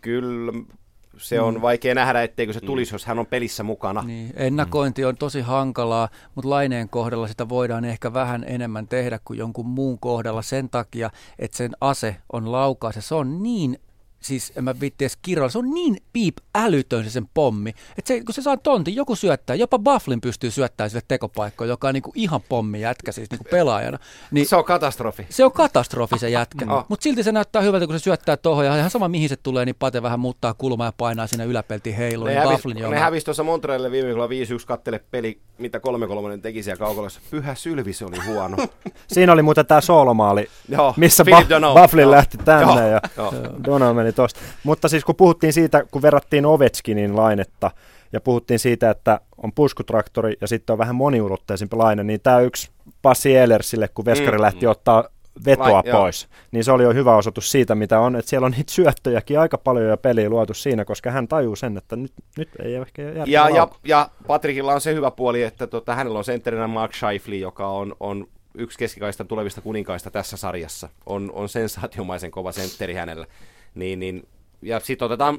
Kyllä, se on mm. vaikea nähdä, etteikö se tulisi, mm. jos hän on pelissä mukana. Niin, ennakointi on tosi hankalaa, mutta Laineen kohdalla sitä voidaan ehkä vähän enemmän tehdä kuin jonkun muun kohdalla sen takia, että sen ase on laukaus ja se on niin... Siis en mä viitti edes kirjoilla. Se on niin piip älytön se sen pommi, että se, kun se saa tontin, joku syöttää, jopa Bufflin pystyy syöttämään sille tekopaikkoon, joka on niinku ihan pommi jätkä siis niinku pelaajana. Niin, se on katastrofi. Se on katastrofi se jätkä, mm. mutta silti se näyttää hyvältä, kun se syöttää tohon ja ihan sama mihin se tulee, niin Pate vähän muuttaa kulmaa ja painaa siinä yläpeltiin heiluun. Ne, niin ne hävisi tuossa Montrealille viime viikolla viisi yksi kattele peli, mitä kolme kolme teki siellä kaukolossa. Pyhä sylvi, se oli huono. Siinä oli muuten tää soolomaali, missä Bufflin lähti tänne ja Donald meni. Tosta. Mutta siis kun puhuttiin siitä, kun verrattiin Ovechkinin Lainetta ja puhuttiin siitä, että on puskutraktori ja sitten on vähän moniulotteisempi Laine, niin tämä yksi Pasi Ehlersille, kun veskari mm. lähti ottaa vetoa Vai, pois, joo. niin se oli jo hyvä osoitus siitä, mitä on, että siellä on niitä syöttöjäkin aika paljon ja peliä luotu siinä, koska hän tajuu sen, että nyt, nyt ei ehkä järkeä ja, ja, ja Patrikilla on se hyvä puoli, että tota, hänellä on sentterinä Mark Scheifele, joka on... on yksi keskikaista tulevista kuninkaista tässä sarjassa. On, on sensaatiomaisen kova sentteri hänellä. Niin, niin. Ja sitten otetaan,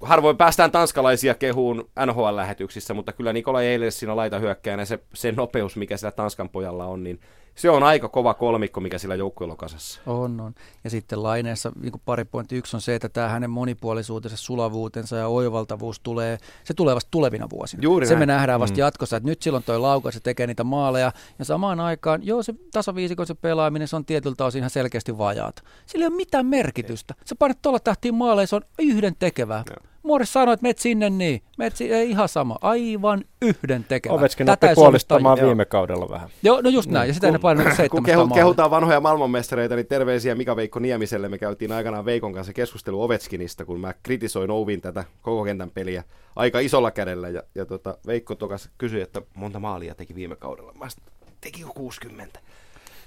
harvoin päästään tanskalaisia kehuun N H L-lähetyksissä, mutta kyllä Nikolai Ehlers siinä laitahyökkäänä, se, se nopeus, mikä sillä Tanskan pojalla on, niin se on aika kova kolmikko, mikä sillä joukkueella on kasassa. On, on. Ja sitten Laineessa niin pari pointti. Yksi on se, että tämä hänen monipuolisuutensa, sulavuutensa ja oivaltavuus tulee, se tulee vasta tulevina vuosina. Juuri se näin. Me nähdään vasta mm. jatkossa, että nyt silloin toi laukaus, se tekee niitä maaleja. Ja samaan aikaan, joo, se tasaviisikon se pelaaminen, se on tietyltä osin ihan selkeästi vajaata. Sillä ei ole mitään merkitystä. Sä painat tuolla tähtiin maaleja, se on yhden tekevää. No. Muoris sanoi, että meet sinne niin. Meet si- ei ihan sama. Aivan yhden tekevä. Ovechkin oppi puolistamaan viime kaudella vähän. Joo, no just näin. Ja sitä kun, ne painoi seitsemänsataa Kun kehu- kehutaan vanhoja maailmanmestareita, niin terveisiä Mika Veikko Niemiselle. Me käytiin aikanaan Veikon kanssa keskustelu Ovechkinista, kun mä kritisoin Ouvin tätä koko kentän peliä aika isolla kädellä. Ja, ja tota, Veikko tokas kysyi, että monta maalia teki viime kaudella. Mä sitten teki kuusikymmentä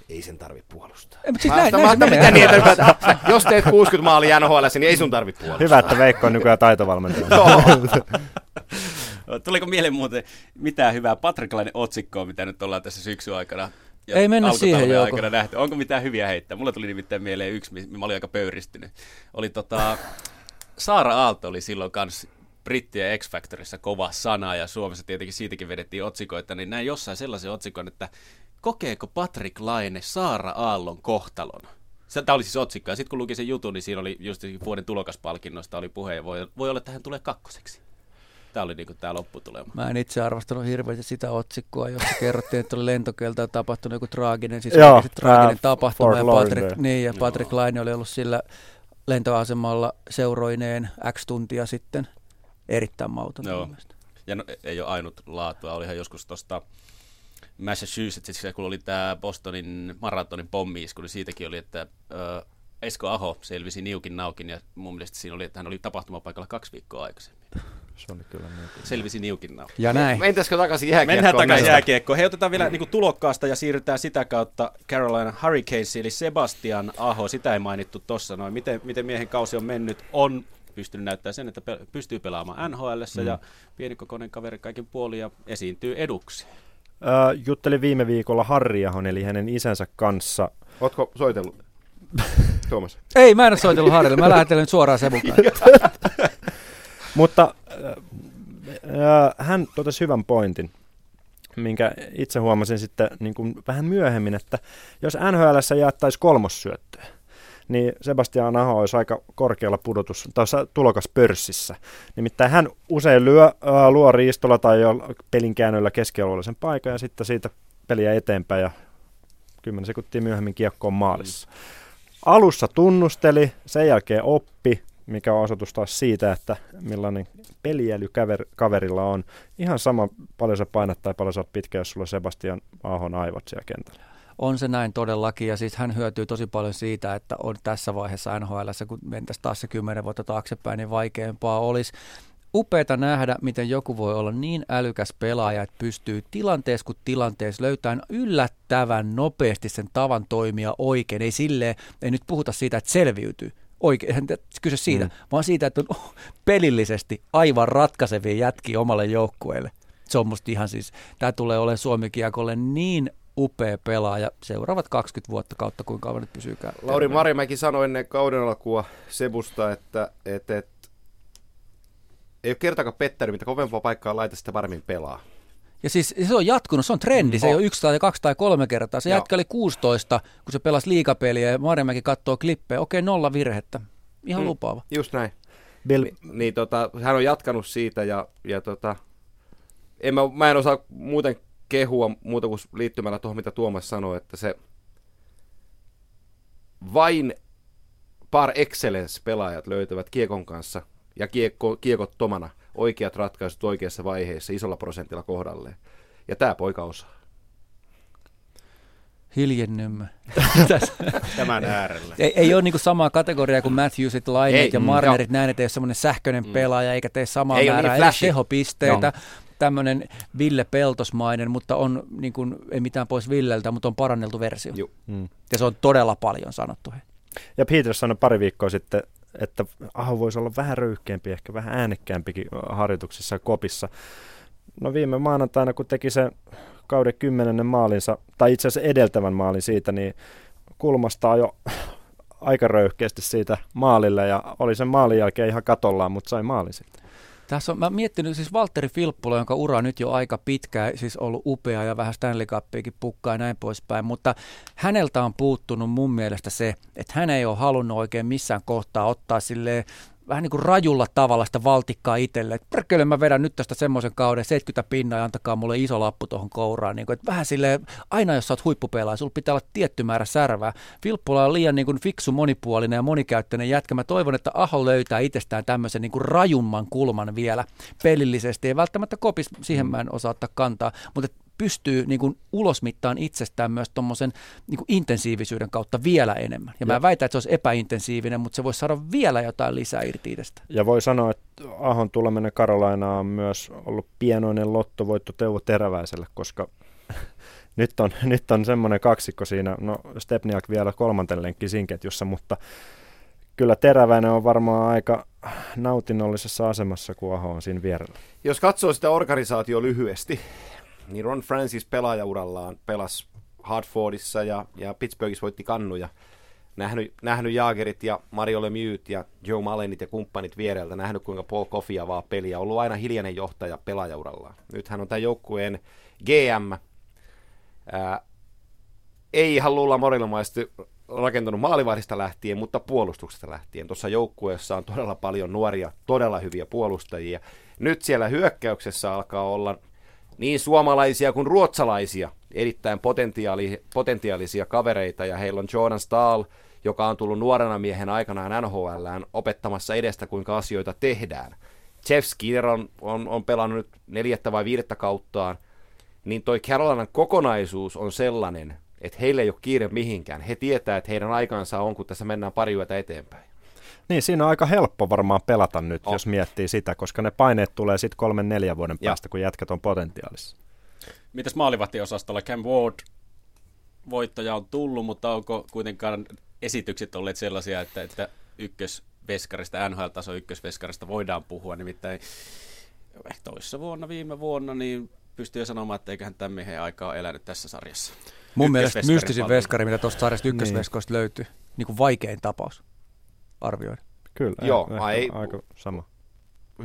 Ei sen tarvitse puolustaa. Siis näin, näin, näin, näin, näin, näin, näin, näin. Jos teet kuusikymmentä maalia N H L:ssä, niin ei sun tarvitse puolustaa. Hyvä, että Veikko on nykyään taitovalmentaja. Tuliko mieleen muuten mitään hyvää Patrick Lainen otsikkoa, mitä nyt ollaan tässä syksyn aikana ja ei mennä siihen aikana nähty? Onko mitään hyviä heittää? Mulla tuli nimittäin mieleen yksi, mä olin aika pöyristynyt. Oli tota, Saara Aalto oli silloin kans Brittien X-Factorissa kova sana, ja Suomessa tietenkin siitäkin vedettiin otsikoita, niin näin jossain sellaisen otsikon, että kokeeko Patrick Laine Saara Aallon kohtalon? Tämä oli siis otsikko, ja sitten kun luki sen jutun, niin siinä oli just vuoden tulokaspalkinnosta oli puhe, ja voi, voi olla, että hän tulee kakkoseksi. Tämä oli niin kuin tämä lopputulema. Mä en itse arvostanut hirveästi sitä otsikkoa, jossa kerrottiin, että oli lentokeltaan tapahtunut joku traaginen, siis joo, traaginen tapahtuma, ja Patrick, niin, ja Patrick no. Laine oli ollut sillä lentoasemalla seuroineen X tuntia sitten erittäin mauton. Joo, ja no, ei ole ainut laatua, olihan joskus tuosta... Massachusettsissa, kun oli tämä Bostonin maratonin pommi-isku, niin siitäkin oli, että ö, Esko Aho selvisi niukin naukin, ja mun mielestä siinä oli, että hän oli tapahtumapaikalla kaksi viikkoa aikaisemmin. Se oli kyllä niukin. Selvisi niukin naukin. Ja näin. Mentäisikö takaisin jääkiekkoon? Mennään takaisin jääkiekkoon. He otetaan vielä mm. niin kuin tulokkaasta ja siirrytään sitä kautta Carolina Hurricanesiin, eli Sebastian Aho, sitä ei mainittu tuossa noin. Miten, miten miehen kausi on mennyt? On pystynyt näyttämään sen, että pe- pystyy pelaamaan N H L:ssä, mm. ja pienikokoinen kaveri kaikin puolin, ja esiintyy eduksi. Uh, juttelin viime viikolla Harri Ahon, eli hänen isänsä kanssa. Ootko soitellut, Tuomas? Ei, mä en ole soitellut Harrille, mä lähetelen nyt suoraan Sebun kanssa. Mutta uh, uh, hän totesi hyvän pointin, minkä itse huomasin sitten niin kuin vähän myöhemmin, että jos N H L:ssä jaettaisiin kolmossyöttöä, niin Sebastian Aho olisi aika korkealla pudotus, tulokaspörssissä. Nimittäin hän usein lyö, äh, luo riistolla tai pelin käännöllä keskialueella sen paikan ja sitten siitä peliä eteenpäin ja kymmenen sekuntia myöhemmin kiekko on maalissa. Alussa tunnusteli, sen jälkeen oppi, mikä on osoitus taas siitä, että millainen peliäly kaverilla on. Ihan sama, paljon sä painat tai paljon sä oot pitkä, jos sulla Sebastian Ahon aivot siellä kentällä. On se näin todellakin, ja siis hän hyötyy tosi paljon siitä, että on tässä vaiheessa N H L:ssä, kun mentäisiin taas se kymmenen vuotta taaksepäin, niin vaikeampaa olisi. Upeata nähdä, miten joku voi olla niin älykäs pelaaja, että pystyy tilanteessa kuin tilanteessa löytämään yllättävän nopeasti sen tavan toimia oikein. Ei silleen, ei nyt puhuta siitä, että selviytyy. Oikein, kyse siitä, mm. vaan siitä, että on pelillisesti aivan ratkaisevia jätkiä omalle joukkueelle. Se on musta ihan siis, tämä tulee olemaan Suomi-kiekolle niin upea pelaaja seuraavat kaksikymmentä vuotta kautta, kuinka kauan nyt pysyykään. Lauri Marimäki sanoi ennen kauden alkua Sebusta, että, että, että ei ole kertaakaan pettänyt, mitä kovempaa paikkaa laita, sitä paremmin pelaa. Ja siis se on jatkunut, se on trendi, se ei ole yksi tai kaksi tai kolme kertaa. Se jätkä oli kuusitoista, kun se pelasi liigapeliä ja Marjamäki katsoo klippejä. Okei, nolla virhettä. Ihan mm, lupaava. Just näin. Bel- Ni, niin, tota, hän on jatkanut siitä ja, ja tota, en mä, mä en osaa muuten kehua muuta kuin liittymällä tuohon, mitä Tuomas sanoi, että se vain par excellence pelaajat löytävät kiekon kanssa ja kiekko, kiekottomana oikeat ratkaisut oikeassa vaiheessa isolla prosentilla kohdalleen. Ja tämä poika osaa. Hiljennymme. Tämän äärellä. Ei, ei ole niinku samaa kategoriaa kuin Matthewsit, Laineet ja Marnerit. Näin, että ei ole semmoinen sähköinen pelaaja, eikä tee samaa ei määrää, ei tehopisteitä. No. Tämmöinen Ville Peltosmainen, mutta on, niin kuin, ei mitään pois Villeltä, mutta on paranneltu versio. Mm. Ja se on todella paljon sanottu. Ja Peter sanoi pari viikkoa sitten, että Aho voisi olla vähän röyhkeämpi, ehkä vähän äänekkäämpikin harjoituksissa ja kopissa. No viime maanantaina, kun teki sen kauden kymmenennen maalinsa, tai itse asiassa edeltävän maalin siitä, niin kulmastaa jo aika röyhkeästi siitä maalille, ja oli sen maalin jälkeen ihan katollaan, mutta sai maalin sitten. Tässä on, mä miettinyt siis Valtteri Filppula, jonka ura nyt jo aika pitkä, siis ollut upea ja vähän Stanley Cupiakin pukkaa ja näin poispäin, mutta häneltä on puuttunut mun mielestä se, että hän ei ole halunnut oikein missään kohtaa ottaa silleen vähän niin kuin rajulla tavalla sitä valtikkaa itselle, että perkele mä vedän nyt tästä semmoisen kauden seitsemänkymmentä pinnaa ja antakaa mulle iso lappu tuohon kouraan. Niin kuin, että vähän silleen, aina jos sä oot huippupelaaja, sulla pitää olla tietty määrä särvää. Filppula on liian niin kuin fiksu, monipuolinen ja monikäyttöinen jätkä. Mä toivon, että Aho löytää itsestään tämmöisen niin kuin rajumman kulman vielä pelillisesti. Ei välttämättä kopis, siihen mä en osaa ottaa kantaa, mutta pystyy niin kuin ulosmittaan itsestään myös tuommoisen niin kuin intensiivisyyden kautta vielä enemmän. Ja, ja mä väitän, että se olisi epäintensiivinen, mutta se voisi saada vielä jotain lisää irti itsestä. Ja voi sanoa, että Ahon tuleminen Karolainaan on myös ollut pienoinen lottovoitto Teuvo Teräväiselle, koska nyt on, nyt on semmoinen kaksikko siinä, no Stepniak vielä kolmanten lenkki sinketjussa, mutta kyllä Teräväinen on varmaan aika nautinnollisessa asemassa, kun Aho on siinä vierellä. Jos katsoo sitä organisaatio lyhyesti, niin Ron Francis pelaajaurallaan pelasi Hartfordissa ja, ja Pittsburghissa voitti kannuja. Nähnyt, nähnyt Jaagerit ja Mario Lemieux't ja Joe Malenit ja kumppanit viereltä. Nähnyt kuinka Paul Coffey avaa peliä. Ollut aina hiljainen johtaja pelaajaurallaan. Nyt hän on tämän joukkueen G M. Ää, ei ihan luulla morilomaisesti rakentanut maalivahdista lähtien, mutta puolustuksesta lähtien. Tuossa joukkueessa on todella paljon nuoria, todella hyviä puolustajia. Nyt siellä hyökkäyksessä alkaa olla niin suomalaisia kuin ruotsalaisia, erittäin potentiaali, potentiaalisia kavereita, ja heillä on Jordan Staal, joka on tullut nuorena miehen aikanaan N H L:ään opettamassa edestä, kuinka asioita tehdään. Jeff Skinner on, on, on pelannut nyt neljättä vai viidettä kauttaan, niin toi Carolinan kokonaisuus on sellainen, että heillä ei ole kiire mihinkään. He tietää, että heidän aikansa on, kun tässä mennään pari yötä eteenpäin. Niin, siinä on aika helppo varmaan pelata nyt, oh. jos miettii sitä, koska ne paineet tulee sitten kolmen neljän vuoden ja. päästä, kun jätkät on potentiaalissa. Mitäs maalivahtiosastolla? Cam Ward-voittoja on tullut, mutta onko kuitenkaan esitykset olleet sellaisia, että, että ykkösveskarista, N H L-taso ykkösveskarista voidaan puhua? Nimittäin toissa vuonna, viime vuonna, niin pystyy sanomaan, että eiköhän tämän miehen aikaa ole elänyt tässä sarjassa. Mun mielestä mystisin veskari, mitä tuosta sarjasta ykkösveskoista niin. löytyy, niin kuin vaikein tapaus arvioida. Kyllä, joo, ehkä, ei, aika sama.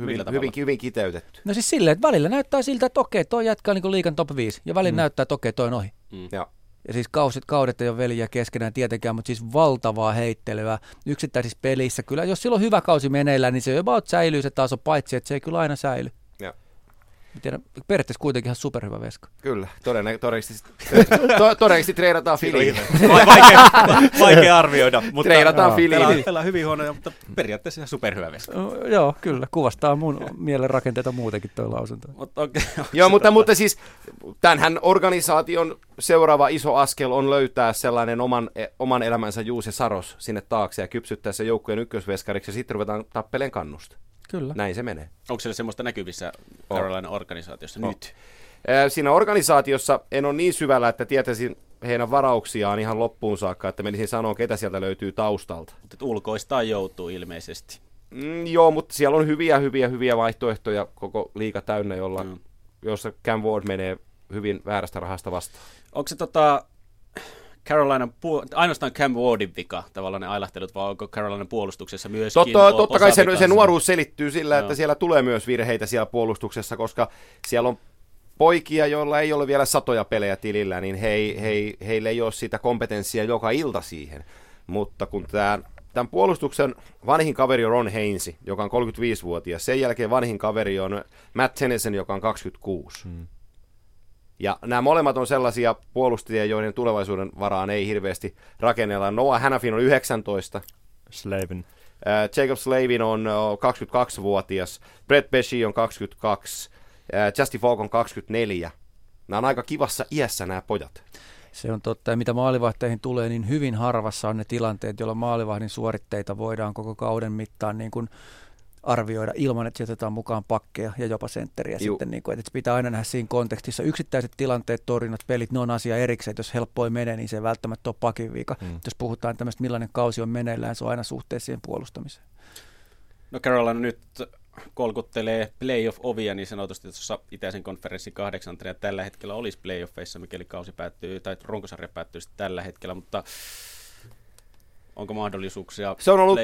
Hyvin, hyvin, hyvin kiteytetty. No siis silleen, että välillä näyttää siltä, että okei, toi jatkaa niin kuin liigan top viisi, ja välillä mm. näyttää, että okei, toi on ohi. Mm. Ja. ja siis kausit, kaudet ei ole veljiä keskenään tietenkään, mutta siis valtavaa heittelyä yksittäisissä pelissä. Kyllä, jos silloin hyvä kausi meneillään, niin se about säilyy se taso, paitsi että se ei kyllä aina säily. Ja. Tiedän, periaatteessa kuitenkin ihan superhyvä veska. Kyllä, todennäköisesti to, todennäköisesti treenataan Filiin. Vaikea, vaikea arvioida, mutta treenataan Filiin. Pelaa hyvin huonoja, mutta periaatteessa ihan superhyvä veska. No, joo, kyllä, kuvastaa mun mielen rakenteita muutenkin toi lausunto. Mut, okay. Joo, mutta, mutta siis tämähän organisaation seuraava iso askel on löytää sellainen oman, oman elämänsä Juuse Saros sinne taakse ja kypsyttää se joukkueen ykkösveskariksi ja sitten ruvetaan tappeleen kannusta. Kyllä. Näin se menee. Onko siellä semmoista näkyvissä Carolina-organisaatiossa oh. nyt? Siinä organisaatiossa en ole niin syvällä, että tietäisin heidän varauksiaan ihan loppuun saakka, että menisin sanoa, ketä sieltä löytyy taustalta. Mutta ulkoistaan joutuu ilmeisesti. Mm, joo, mutta siellä on hyviä, hyviä, hyviä vaihtoehtoja koko liiga täynnä, jolla, mm. jossa Cam Ward menee hyvin väärästä rahasta vastaan. Onko se tota Carolina, ainoastaan Cam Wardin vika, tavallaan ne ailahtelut, vaan onko Carolina puolustuksessa myöskin? Totta, totta kai se, se nuoruus selittyy sillä, no. että siellä tulee myös virheitä siellä puolustuksessa, koska siellä on poikia, joilla ei ole vielä satoja pelejä tilillä, niin he, he, heillä ei ole sitä kompetenssia joka ilta siihen. Mutta kun tämän, tämän puolustuksen vanhin kaveri on Ron Heinsi, joka on kolmekymmentäviisivuotias, sen jälkeen vanhin kaveri on Matt Tennyson, joka on kaksikymmentäkuusi. Hmm. Ja nämä molemmat on sellaisia puolustajia, joiden tulevaisuuden varaan ei hirveästi rakennella. Noah Hanafin on yhdeksäntoista. Slavin. Äh, Jacob Slavin on kaksikymmentäkaksivuotias. Brett Pesci on kaksikymmentäkaksi. Äh, Justin Falk on kaksikymmentäneljä. Nämä on aika kivassa iässä nämä pojat. Se on totta, ja mitä maalivahteihin tulee, niin hyvin harvassa on ne tilanteet, joilla maalivahdin suoritteita voidaan koko kauden mittaan niin kuin arvioida ilman, että otetaan mukaan pakkeja ja jopa sentteriä. Juh. Sitten. Niin kuin, että pitää aina nähdä siinä kontekstissa. Yksittäiset tilanteet, torjunnat, pelit, ne on asia erikseen. Jos helppoa ei mene, niin se ei välttämättä ole pakin viika. Mm. Jos puhutaan tämmöistä, millainen kausi on meneillään, se on aina suhteessa siihen puolustamiseen. No Carolina nyt kolkuttelee playoff-ovia niin sanotusti tuossa itäisen konferenssin kahdeksantena, ja tällä hetkellä olisi playoffeissa, mikäli kausi päättyy, tai runkosarja päättyy tällä hetkellä, mutta onko mahdollisuuksia? Se on ollut,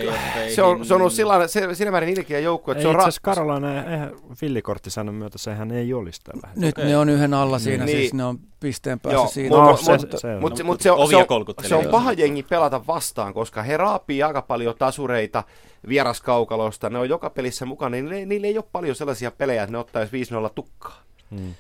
se on, se on ollut sillä, se, siinä määrin ilkeä joukko, että ei, se on ratkaisi. Itse asiassa Karolainen, eihän villikorttisäännön myötä, sehän ei olisi tällä hetkellä. Nyt ei. Ne on yhden alla siinä, niin. Siis ne on pisteen päässä joo, siinä. No, se, mutta se, mut, se, mut se on, se on, se on paha jengi pelata vastaan, koska he raapii aika paljon tasureita vieraskaukalosta. Ne on joka pelissä mukana, niin niillä, niillä ei ole paljon sellaisia pelejä, että ne ottaisi viisi nolla tukkaa. Hmm.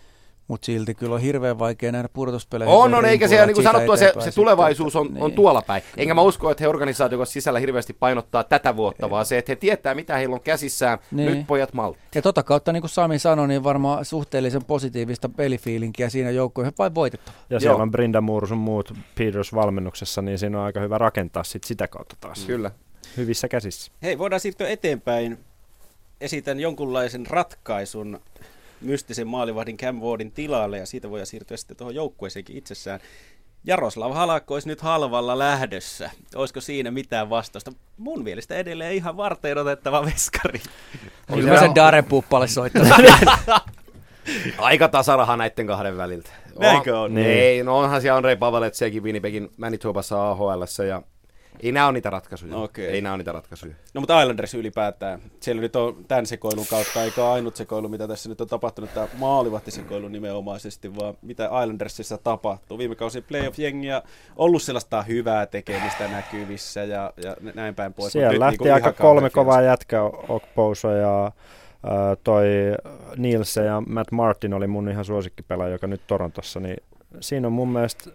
Mutta silti kyllä on hirveän vaikea nähdä pudotuspelejä. On, on, eikä se, niin kuin sanottua, se, se tulevaisuus on, niin. on tuolla päin. Enkä mä usko, että he organisaation sisällä hirveästi painottaa tätä vuotta, vaan se, että he tietää, mitä heillä on käsissään. Niin. Nyt pojat maltti. Ja tota kautta, niin kuin Sami sanoi, niin varmaan suhteellisen positiivista pelifiilinkiä siinä joukkoihin vain voitettava. Ja siellä Joo. on Brinda Moore sun muut Peters valmennuksessa, niin siinä on aika hyvä rakentaa sit sitä kautta taas. Kyllä. Hyvissä käsissä. Hei, voidaan siirtyä eteenpäin. Esitän jonkunlaisen ratkaisun mystisen maalivahdin Cam Wardin tilalle, ja siitä voi siirtyä sitten tuohon joukkueeseenkin itsessään. Jaroslav Halakko olisi nyt halvalla lähdössä. Olisiko siinä mitään vastausta? Mun mielestä edelleen ihan varteen otettava veskari. Kyllä mä sen Dare Puppalle soittanut. Aika tasaraha näiden kahden väliltä. Näinkö on? Ei, no onhan siellä Andrei Paveletsekin Winnipegin Manitobassa A H L:ssä ja ei nämä ole niitä ratkaisuja. Okay. Ei nämä ole niitä ratkaisuja. No mutta Islanders ylipäätään. Siellä nyt on tämän sekoilun kautta, eikä ainut sekoilu, mitä tässä nyt on tapahtunut, tämä maalivahtisekoilu nimenomaisesti, vaan mitä Islandersissa tapahtuu. Viime kausi playoff-jengiä on ollut sellaista hyvää tekemistä näkyvissä ja, ja näin päin pois. Siellä lähti niin aika kolme kovaa jätkää, Okposo ja toi Nielsen ja Matt Martin oli mun ihan suosikkipelaaja, joka nyt Torontossa, niin siinä on mun mielestä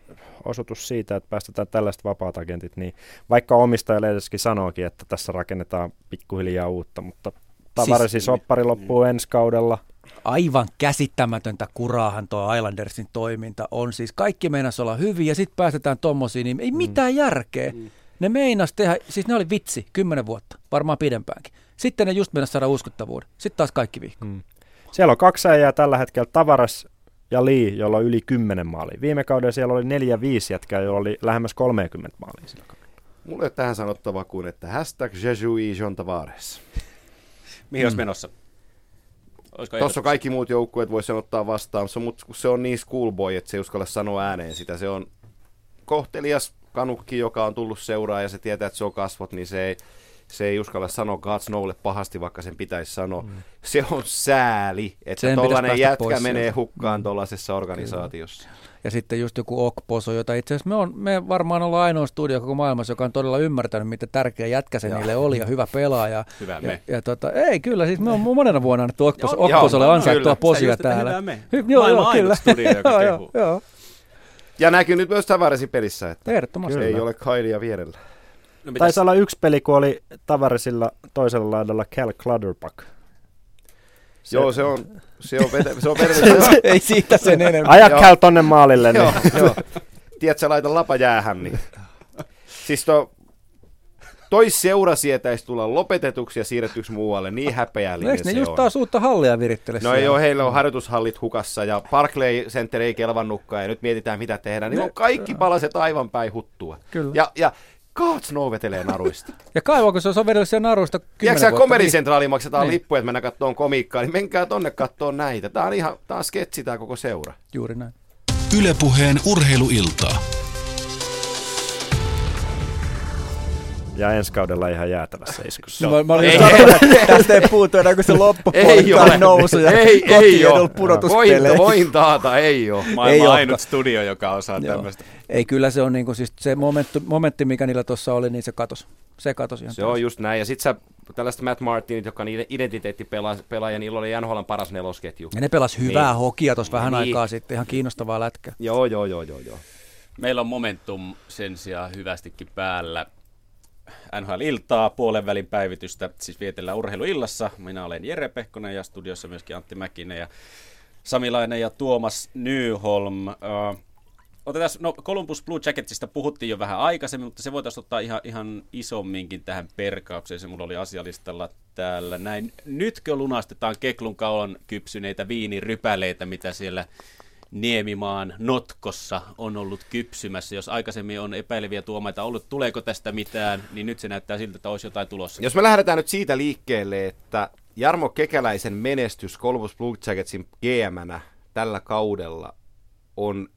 osoitus siitä, että päästetään tällaiset vapaat agentit, niin vaikka omistajalle edeskin sanookin, että tässä rakennetaan pikkuhiljaa uutta, mutta Tavaresi soppari loppuu ensi kaudella. Aivan käsittämätöntä kuraahan tuo Islandersin toiminta on, siis kaikki meinasi olla hyviä ja sitten päästetään tommosiin, niin ei mitään mm. järkeä. Mm. Ne meinas tehdä, siis ne oli vitsi, kymmenen vuotta, varmaan pidempäänkin. Sitten ne just meinas saada uskottavuuden, sitten taas kaikki vihko. Mm. Siellä on kaksi äijää tällä hetkellä, Tavares ja Lee, jolla oli yli kymmenen maalia. Viime kaudella siellä oli neljä viisi jätkää, jolla oli lähemmäs kolmekymmentä maalia sillä kaudella. Mulla ei ole tähän sanottavaa kuin, että hashtag Jesuit John Tavares. Mihin mm. olisi menossa? Tuossa kaikki muut joukkueet voisi sen ottaa vastaan, mutta se on niin schoolboy, että se ei uskalla sanoa ääneen sitä. Se on kohtelias kanukki, joka on tullut seuraa ja se tietää, että se on kasvot, niin se ei, se ei uskalla sanoa God's Knowlle pahasti, vaikka sen pitäisi sanoa. Mm. Se on sääli, että tollainen jätkä menee hukkaan mm. tuollaisessa organisaatiossa. Kyllä. Ja sitten just joku Okposo, jota itse asiassa me, on, me varmaan ollaan ainoa studio koko maailmassa, joka on todella ymmärtänyt, mitä tärkeä jätkä se niille oli ja hyvä pelaaja. Hyvä me. Ja, ja tota, ei kyllä, siis me on monena vuonna annettu Okpos, Okposolle ansaittua posia täällä. Hyvä me. Hy- joo, joo, kyllä. Studio, joka joo, joo. Ja näkyy nyt myös Tavaresin pelissä, että ei ole Kailia vierellä. No, taisi olla yksi peli, kun oli Tavaresilla toisella laidalla Cal Clutterbuck. Se, joo, se on se on vetä, se on vetä, ei siitä sen enemmän. Aja Cal tonne maalille. Niin. Joo, joo. Tiedätkö, laita lapa jäähän. Niin. Siis to, toi seura sietäisi tulla lopetetuksi ja siirrettyksi muualle. Niin häpeällinen no, se on. Eikö ne just taas uutta hallia virittele? No ei ole, heillä on harjoitushallit hukassa ja Barclay Center ei kelvannutkaan ja nyt mietitään mitä tehdään. Niin ne, on kaikki palaset aivan päin huttua. Kyllä. Ja, ja Kaats nou vetelee naruista. Ja kaivoako se on vedellyt siellä naruista kymmenen vuotta? Komedicentraaliin maksetaan niin. lippuja, että mennään katsomaan komiikkaa, niin menkää tonne katsomaan näitä. Tämä on ihan, tämä on sketsi, tämä koko seura. Juuri näin. Yle Puheen urheiluiltaa. Ja ensi kaudella ihan jäätävässä iskussa. No, mä olin sanonut, että tästä ei puutu enää, kun se loppupuolittain nousu ja kotiedolla pudotuspeleissä. Voin taata, ei ole. Maailman ainut studio, joka osaa tämmöistä. Ei, kyllä se on niinku, siis se momentti, momentti, mikä niillä tuossa oli, niin se katosi. Se katosi ihan. Se on just näin. Ja sit sä tällaista Matt Martinit, joka on identiteettipelaaja, niillä oli N H L:n paras nelosketju. Ja ne pelas hyvää niin. hokia tuossa vähän niin. aikaa sitten, ihan kiinnostavaa lätkää. Joo, joo, joo, joo, joo. Meillä on momentum sen sijaan hyvästikin päällä. N H L-iltaa, puolen välin päivitystä, siis vietellään urheiluillassa. Minä olen Jere Pehkonen ja studiossa myöskin Antti Mäkinen ja Sami Laine ja Tuomas Nyholm. Otetaan, no Columbus Blue Jacketsista puhuttiin jo vähän aikaisemmin, mutta se voitaisiin ottaa ihan, ihan isomminkin tähän perkaukseen. Se mulla oli asialistalla täällä näin. Nytkö lunastetaan Keklun kaulan kypsyneitä viinirypäleitä, mitä siellä Niemimaan notkossa on ollut kypsymässä? Jos aikaisemmin on epäileviä tuomaita ollut, tuleeko tästä mitään, niin nyt se näyttää siltä, että olisi jotain tulossa. Jos me lähdetään nyt siitä liikkeelle, että Jarmo Kekäläisen menestys Columbus Blue Jacketsin G M:nä tällä kaudella on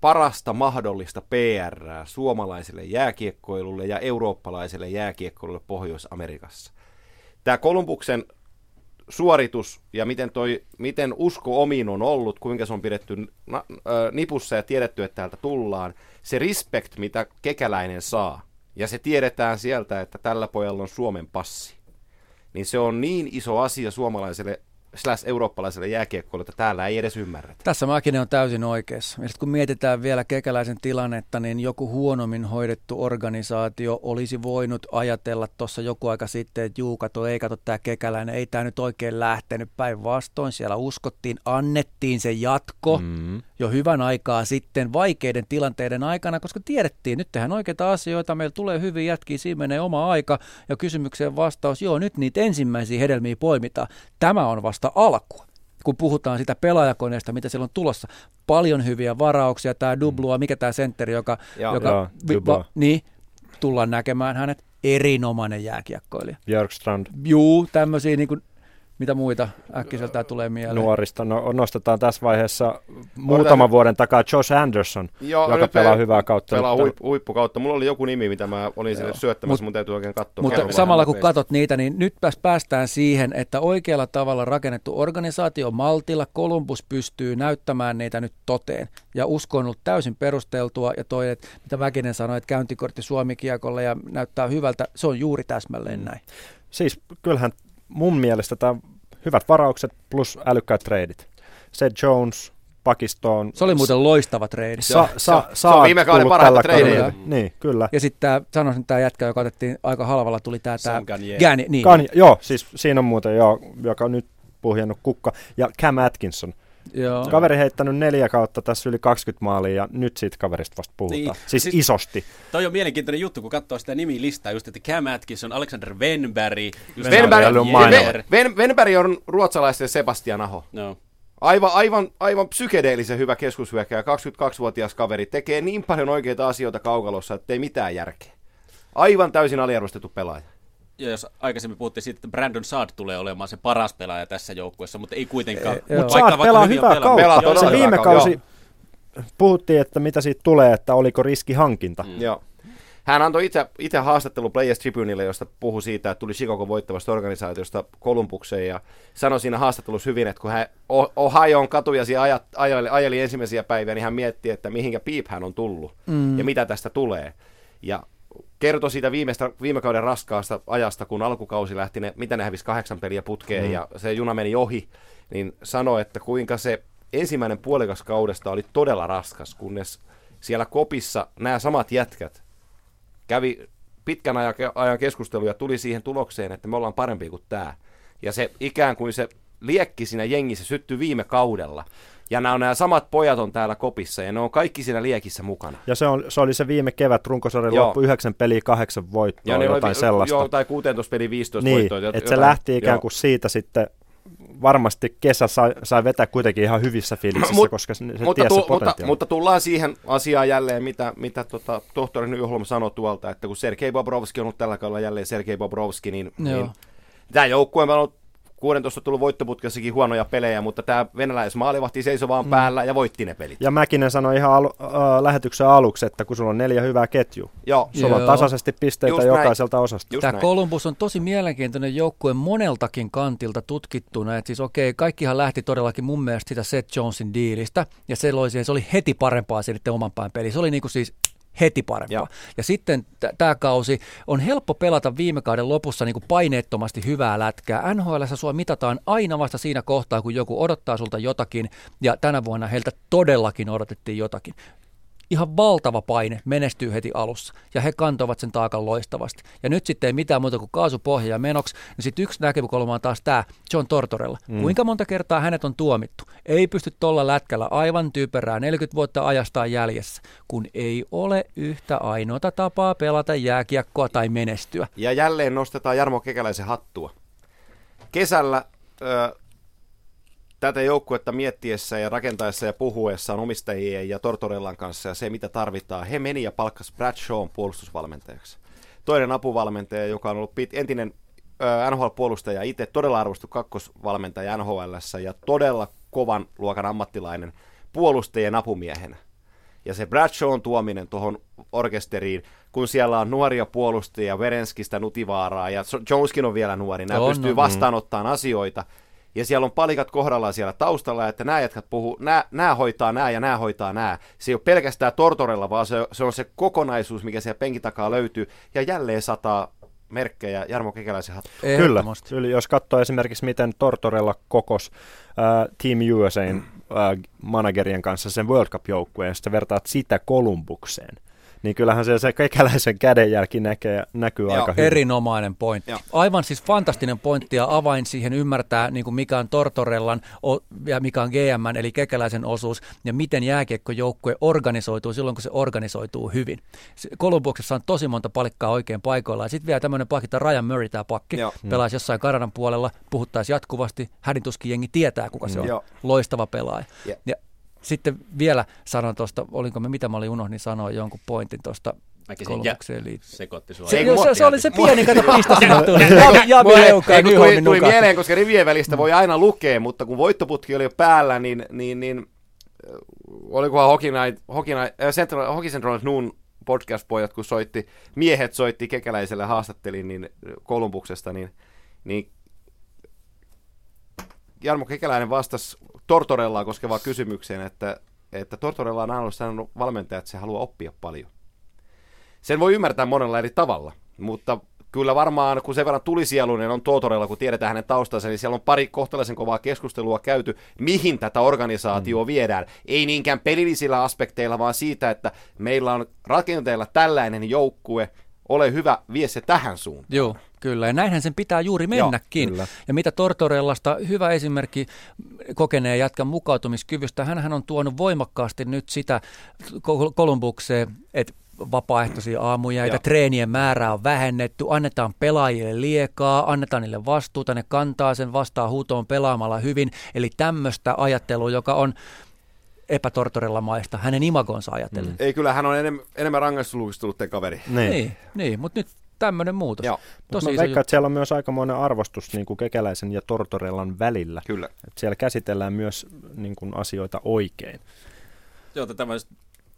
parasta mahdollista P R:ää suomalaiselle jääkiekkoilulle ja eurooppalaiselle jääkiekkoilulle Pohjois-Amerikassa. Tämä Columbuksen suoritus ja miten, toi, miten usko omiin on ollut, kuinka se on pidetty na- nipussa ja tiedetty, että täältä tullaan. Se respect, mitä Kekäläinen saa, ja se tiedetään sieltä, että tällä pojalla on Suomen passi, niin se on niin iso asia suomalaiselle slash eurooppalaiselle jääkiekkoille, että täällä ei edes ymmärretä. Tässä Mäkinen on täysin oikeassa. Ja kun mietitään vielä Kekäläisen tilannetta, niin joku huonommin hoidettu organisaatio olisi voinut ajatella tuossa joku aika sitten, että juu, kato, ei kato tämä Kekäläinen, ei tämä nyt oikein lähtenyt, päinvastoin. Siellä uskottiin, annettiin se jatko mm. jo hyvän aikaa sitten vaikeiden tilanteiden aikana, koska tiedettiin, nyt tehdään oikeita asioita, meillä tulee hyvin jätkiä, siinä menee oma aika, ja kysymykseen vastaus, joo, nyt niitä ensimmäisiä hedelmiä poimitaan. Tämä on vasta alkua. Kun puhutaan sitä pelaajakoneesta, mitä siellä on tulossa, paljon hyviä varauksia, tämä Dublua, mikä tämä sentteri, joka, ja, joka ja, vi, va, niin, tullaan näkemään hänet, erinomainen jääkiekkoilija. Björkstrand. Juu, tämmöisiä, niin kuin, mitä muita äkkiseltään tulee mieleen. Nuorista, no, nostetaan tässä vaiheessa muutaman vuoden takaa Josh Anderson, joo, joka pelaa hyvää kautta. Pelaa huippukautta. Mulla oli joku nimi, mitä mä olin sinne syöttämässä, mut, mun täytyy oikein katsoa. Mutta samalla kun katot niitä, niin nyt päästään siihen, että oikealla tavalla rakennettu organisaatio maltilla Columbus pystyy näyttämään niitä nyt toteen. Ja usko on ollut täysin perusteltua, ja toi, että mitä Mäkinen sanoi, että käyntikortti Suomi-kiekolle ja näyttää hyvältä, se on juuri täsmälleen näin. Siis kyllähän mun mielestä tämä hyvät varaukset plus älykkäät treidit. Seth Jones, pakistoon. Se oli muuten loistava treidi. Sa- sa- se on viime kauden parhaita treidejä. Niin, kyllä. Ja sitten tämä, sanoisin, tämä jätkä, joka otettiin aika halvalla, tuli tämä Gani. Niin. Gani, joo, siis siinä on muuten, joo, joka on nyt puhjennut kukka. Ja Cam Atkinson. Joo. Kaveri heittänyt neljä kautta tässä yli kaksikymmentä maalia ja nyt siitä kaverista vasta puhutaan. Niin. Siis, siis isosti. Toi on mielenkiintoinen juttu, kun katsoo sitä nimilistaa, just että Cam Atkinson, Alexander Wenberg. Wenberg on ruotsalaisten Sebastian Aho. No. Aivan, aivan, aivan psykedeellisen hyvä keskushyökkääjä, kaksikymmentäkaksivuotias kaveri, tekee niin paljon oikeita asioita kaukalossa, ettei mitään järkeä. Aivan täysin aliarvostettu pelaaja. Ja jos aikaisemmin puhuttiin siitä, että Brandon Saad tulee olemaan se paras pelaaja tässä joukkueessa, mutta ei kuitenkaan. E, mutta Saad pelaa hyvää kautta. Se viime kausi puhuttiin, että mitä siitä tulee, että oliko riskihankinta. Mm. Joo. Hän antoi itse, itse haastattelu Players Tribunelle, josta puhui siitä, että tuli Chicago voittavasta organisaatiosta Columbukseen, ja sanoi siinä haastattelussa hyvin, että kun hän Ohion katujaisia ajeli, ajeli ensimmäisiä päiviä, niin hän mietti, että mihinkä piip hän on tullut mm. ja mitä tästä tulee. Ja kertoi siitä viimeistä, viime kauden raskaasta ajasta, kun alkukausi lähti, ne, mitä ne hävisi kahdeksan peliä putkeen mm. ja se juna meni ohi, niin sanoi, että kuinka se ensimmäinen puolikas kaudesta oli todella raskas, kunnes siellä kopissa nämä samat jätkät kävi pitkän ajan keskustelua ja tuli siihen tulokseen, että me ollaan parempi kuin tämä. Ja se ikään kuin se liekki siinä jengissä syttyi viime kaudella. Ja nämä, on, nämä samat pojat on täällä kopissa, ja ne on kaikki siinä liekissä mukana. Ja se, on, se oli se viime kevät, runkosarjan loppu, yhdeksän peliä, kahdeksan voittoa, jotain oli, sellaista. Joo, tai kuusitoista peliä, viisitoista niin, voittoa. Niin, että se lähti ikään kuin siitä sitten, varmasti kesä sai, sai vetää kuitenkin ihan hyvissä fiiliksissä, Mut, koska se, se mutta, tiesi tu, mutta, mutta tullaan siihen asiaan jälleen, mitä, mitä tota, tohtori Nyholm sanoi tuolta, että kun Sergei Bobrovski on ollut tällä kaudella jälleen Sergei Bobrovski, niin, niin tämä joukkue on ollut kuudentoista on tullut voittoputkessakin huonoja pelejä, mutta tämä venäläismaalivahti seisoi vaan päällä ja voitti ne pelit. Ja Mäkinen sanoi ihan alu, äh, lähetyksen aluksi, että kun sulla on neljä hyvää ketjua, joo. sulla on joo. tasaisesti pisteitä just jokaiselta näin. Osasta. Just tämä näin. Columbus on tosi mielenkiintoinen joukkue moneltakin kantilta tutkittuna. Et siis okei, okay, kaikkihan lähti todellakin mun mielestä sitä Seth Jonesin diilistä, ja se, loi, se oli heti parempaa sitten oman päin peliä. Se oli niin kuin siis... heti parempaa. Ja, ja sitten t- tämä kausi on helppo pelata viime kauden lopussa niin kuin paineettomasti hyvää lätkää. N H L:ssä sua mitataan aina vasta siinä kohtaa, kun joku odottaa sulta jotakin, ja tänä vuonna heiltä todellakin odotettiin jotakin. Ihan valtava paine menestyy heti alussa, ja he kantoivat sen taakan loistavasti. Ja nyt sitten ei mitään muuta kuin kaasupohja ja menoksi, niin sitten yksi näkökulma on taas tämä John Tortorella. Mm. Kuinka monta kertaa hänet on tuomittu? Ei pysty tuolla lätkällä aivan typerää neljäkymmentä vuotta ajastaan jäljessä, kun ei ole yhtä ainoata tapaa pelata jääkiekkoa tai menestyä. Ja jälleen nostetaan Jarmo Kekäläisen hattua. Kesällä... Ö- Tätä joukkuetta miettiessä ja rakentaessa ja puhuessaan omistajien ja Tortorellan kanssa ja se, mitä tarvitaan, he meni ja palkkasi Brad Shawn puolustusvalmentajaksi. Toinen apuvalmentaja, joka on ollut entinen N H L-puolustaja itse, todella arvostu kakkosvalmentaja N H L:ssä ja todella kovan luokan ammattilainen puolustajien apumiehenä. Ja se Brad Shawn tuominen tuohon orkesteriin, kun siellä on nuoria puolustajia, Verenskistä, Nutivaaraa ja Joneskin on vielä nuori, nämä on, pystyy no, vastaanottamaan mm. asioita. Ja siellä on palikat kohdallaan siellä taustalla, että nämä jätkät puhuu, nämä, nämä hoitaa nämä ja nämä hoitaa nämä. Se ei ole pelkästään Tortorella, vaan se, se on se kokonaisuus, mikä siellä penkin takaa löytyy. Ja jälleen sataa merkkejä Jarmo Kekäläisen hattu. Kyllä. Kyllä, jos katsoo esimerkiksi, miten Tortorella kokosi äh, Team U S A:n äh, managerien kanssa sen World Cup-joukkueen, ja sitten vertaat sitä Kolumbukseen. Niin kyllähän se, se Kekäläisen kädenjälki näkee, näkyy Joo, aika hyvin. Erinomainen pointti. Joo. Aivan siis fantastinen pointti ja avain siihen ymmärtää, niin kuin mikä on Tortorellan ja mikä on G M:n eli Kekäläisen osuus ja miten jääkiekkojoukkue organisoituu silloin, kun se organisoituu hyvin. Kolumbuksessa on tosi monta palikkaa oikein paikoilla ja sitten vielä tämmöinen pakki, tämä Ryan Murray tämä pakki, Joo. pelaisi jossain Kanadan puolella, puhuttaisi jatkuvasti, hädintuskin jengi tietää kuka se on, Joo. loistava pelaaja. Yeah. Ja sitten vielä sanon tuosta, olinko me, mitä mä olin unohdin sanoa jonkun pointin tuosta Kolumbukseen liittyen. Sekoitti sua. Se, se, se, se oli se pieni, kato pistä sinne tuli. Tuli, tuli mieleen, koska rivien välistä voi aina lukea, mutta kun voittoputki oli jo päällä, niin, niin, niin olikohan Hockey Central Central Noon podcast-pojat, kun soitti, miehet soitti Kekäläiselle, haastattelin niin Kolumbuksesta, niin, niin Jarmo Kekäläinen vastasi Tortorellaa koskevaan kysymykseen, että, että Tortorella on aina sanonut valmentaja, että se haluaa oppia paljon. Sen voi ymmärtää monella eri tavalla, mutta kyllä varmaan, kun sen verran tulisieluinen on Tortorella, kun tiedetään hänen taustansa, niin siellä on pari kohtalaisen kovaa keskustelua käyty, mihin tätä organisaatioa mm. viedään. Ei niinkään pelillisillä aspekteilla, vaan siitä, että meillä on rakenteella tällainen joukkue, ole hyvä, vie se tähän suuntaan. Joo. Kyllä, ja näinhän sen pitää juuri mennäkin. Joo, ja mitä Tortorellasta, hyvä esimerkki kokeneen jatkan mukautumiskyvystä, hänhän on tuonut voimakkaasti nyt sitä Kolumbukseen, että vapaaehtoisia aamuja, että treenien määrää on vähennetty, annetaan pelaajille liekaa, annetaan niille vastuuta, ne kantaa sen vastaan huutoon pelaamalla hyvin, eli tämmöistä ajattelua, joka on epätortorellamaista, hänen imagonsa ajatellen. Mm. Ei, kyllä hän on enem, enemmän rangaistuslukistulluten kaveri. Niin, niin, niin mutta nyt tämmöinen muutos. Joo. Tosi mä iso veikkaan, että siellä on myös aikamoinen arvostus niin kuin Kekäläisen ja Tortorellan välillä. Kyllä. Että siellä käsitellään myös niin kuin asioita oikein. Joo, tätä mä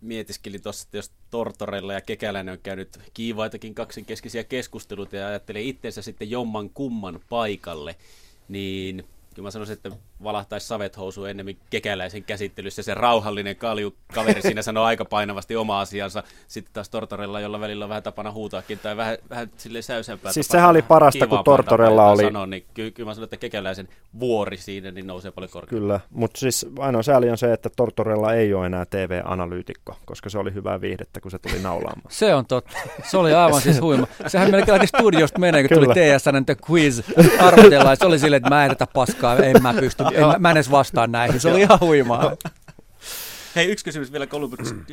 mietiskelin tuossa, että jos Tortorella ja Kekäläinen on käynyt kiivaitakin kaksinkeskisiä keskusteluita ja ajattelee itsensä sitten jomman kumman paikalle, niin kyllä mä sanoisin, että valahtaisi savet housuun ennemmin Kekäläisen käsittelyssä. Se rauhallinen kalju kaveri siinä sanoo aika painavasti oma asiansa. Sitten taas Tortorella, jolla välillä on vähän tapana huutaakin tai vähän, vähän silleen säysämpää. Siis sehän oli parasta, kun Tortorella oli. Sanoa, niin kyllä, kyllä mä sanoin, että Kekäläisen vuori siinä niin nousee paljon korkeammin. Kyllä, mutta siis ainoa sääli on se, että Tortorella ei ole enää T V-analyytikko, koska se oli hyvää viihdettä, kun se tuli naulaamaan. Se on totta. Se oli aivan siis huima. Sehän melkein lähti studiosta menee, kun kyllä. tuli T S N The Quiz arvotellaan. Se oli silleen, että mä en tätä paskaa. En mä pysty, en, mä, mä en edes vastaa näihin, se oli ihan huimaa. Hei, yksi kysymys vielä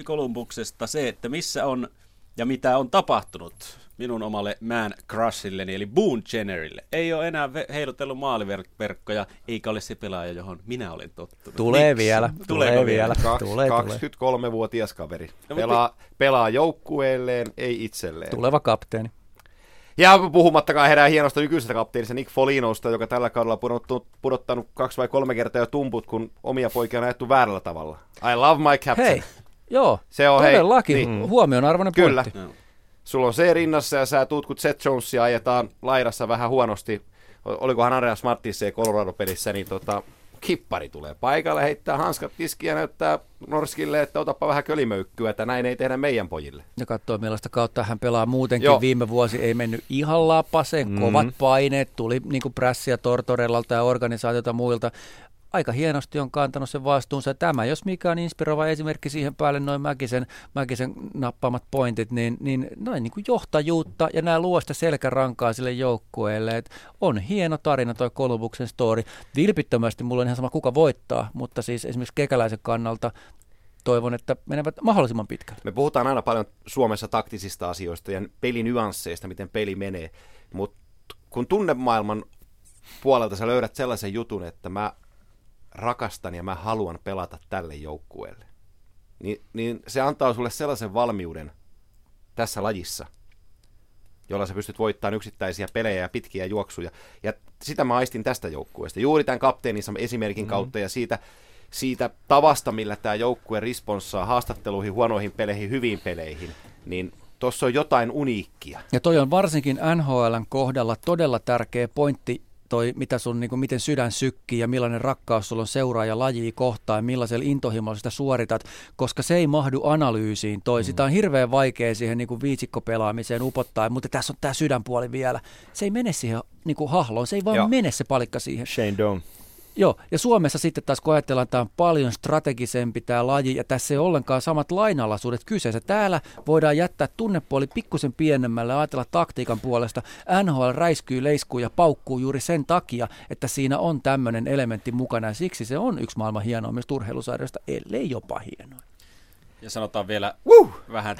Kolumbuksesta, se, että missä on ja mitä on tapahtunut minun omalle man crushilleni, eli Boone Jennerille. Ei ole enää heilutellut maaliverkkoja, eikä ole se pelaaja, johon minä olen tottunut. Tulee Miks? vielä, tulee, tulee vielä. kaksikymmentäkolmevuotias kaveri. Pelaa, pelaa joukkueelleen, ei itselleen. Tuleva kapteeni. Ja puhumattakaan herää hienosta nykyisestä kapteenista Nick Folinosta, joka tällä kaudella on pudottanut kaksi vai kolme kertaa jo tumput, kun omia poikia on ajettu väärällä tavalla. I love my captain. Hei, joo, se on, todellakin hei, niin, huomionarvoinen pointti. Kyllä. Sulla on se rinnassa ja sä tutkut Seth Jonesia, ajetaan laidassa vähän huonosti. Olikohan Andreas Martinsen Colorado-pelissä, niin tota, kippari tulee paikalle, heittää hanskat tiskiin ja näyttää Norskille, että otapa vähän kölimöykkyä, että näin ei tehdä meidän pojille. Ja katsoo, millaista kautta hän pelaa muutenkin. Joo. Viime vuosi ei mennyt ihan lapaseen, mm. kovat paineet, tuli niin kuin prässiä Tortorellalta ja organisaatiota muilta. Aika hienosti on kantanut sen vastuunsa. Tämä, jos mikä on inspiroiva esimerkki siihen päälle, noin Mäkisen, Mäkisen nappaamat pointit, niin, niin noin niin kuin johtajuutta ja nämä luo sitä selkärankaa sille joukkueelle. Et on hieno tarina toi Columbuksen story. Vilpittömästi mulla on ihan sama kuka voittaa, mutta siis esimerkiksi Kekäläisen kannalta toivon, että menevät mahdollisimman pitkään. Me puhutaan aina paljon Suomessa taktisista asioista ja pelinyansseista, miten peli menee, mutta kun tunnemaailman puolelta sä löydät sellaisen jutun, että mä rakastan ja mä haluan pelata tälle joukkueelle, Ni, niin se antaa sulle sellaisen valmiuden tässä lajissa, jolla sä pystyt voittamaan yksittäisiä pelejä ja pitkiä juoksuja. Ja sitä mä aistin tästä joukkueesta. Juuri tämän kapteenissa esimerkin kautta mm. ja siitä, siitä tavasta, millä tämä joukkue responssaa haastatteluihin, huonoihin peleihin, hyviin peleihin, niin tuossa on jotain uniikkia. Ja toi on varsinkin N H L:n kohdalla todella tärkeä pointti, toi, mitä sun, niin kuin, miten sydän sykkii ja millainen rakkaus sulla on seuraaja lajia kohtaan ja millaisella intohimolla sitä suoritat, koska se ei mahdu analyysiin toi. Mm. Sitä on hirveän vaikea siihen niin kuin viisikkopelaamiseen upottaa, mutta tässä on tämä sydänpuoli vielä. Se ei mene siihen niin kuin hahloon, se ei vaan Joo. mene se palikka siihen. Shane Doan. Joo, ja Suomessa sitten taas kun ajatellaan, että tämä on paljon strategisempi tämä laji, ja tässä ei ollenkaan samat lainalaisuudet kyseessä. Täällä voidaan jättää tunnepuoli pikkusen pienemmälle ja ajatella taktiikan puolesta. N H L räiskyy, leiskuu ja paukkuu juuri sen takia, että siinä on tämmöinen elementti mukana, ja siksi se on yksi maailman hienoimmista urheilusarjoista, ellei jopa hienoin. Ja sanotaan vielä uh! vähän.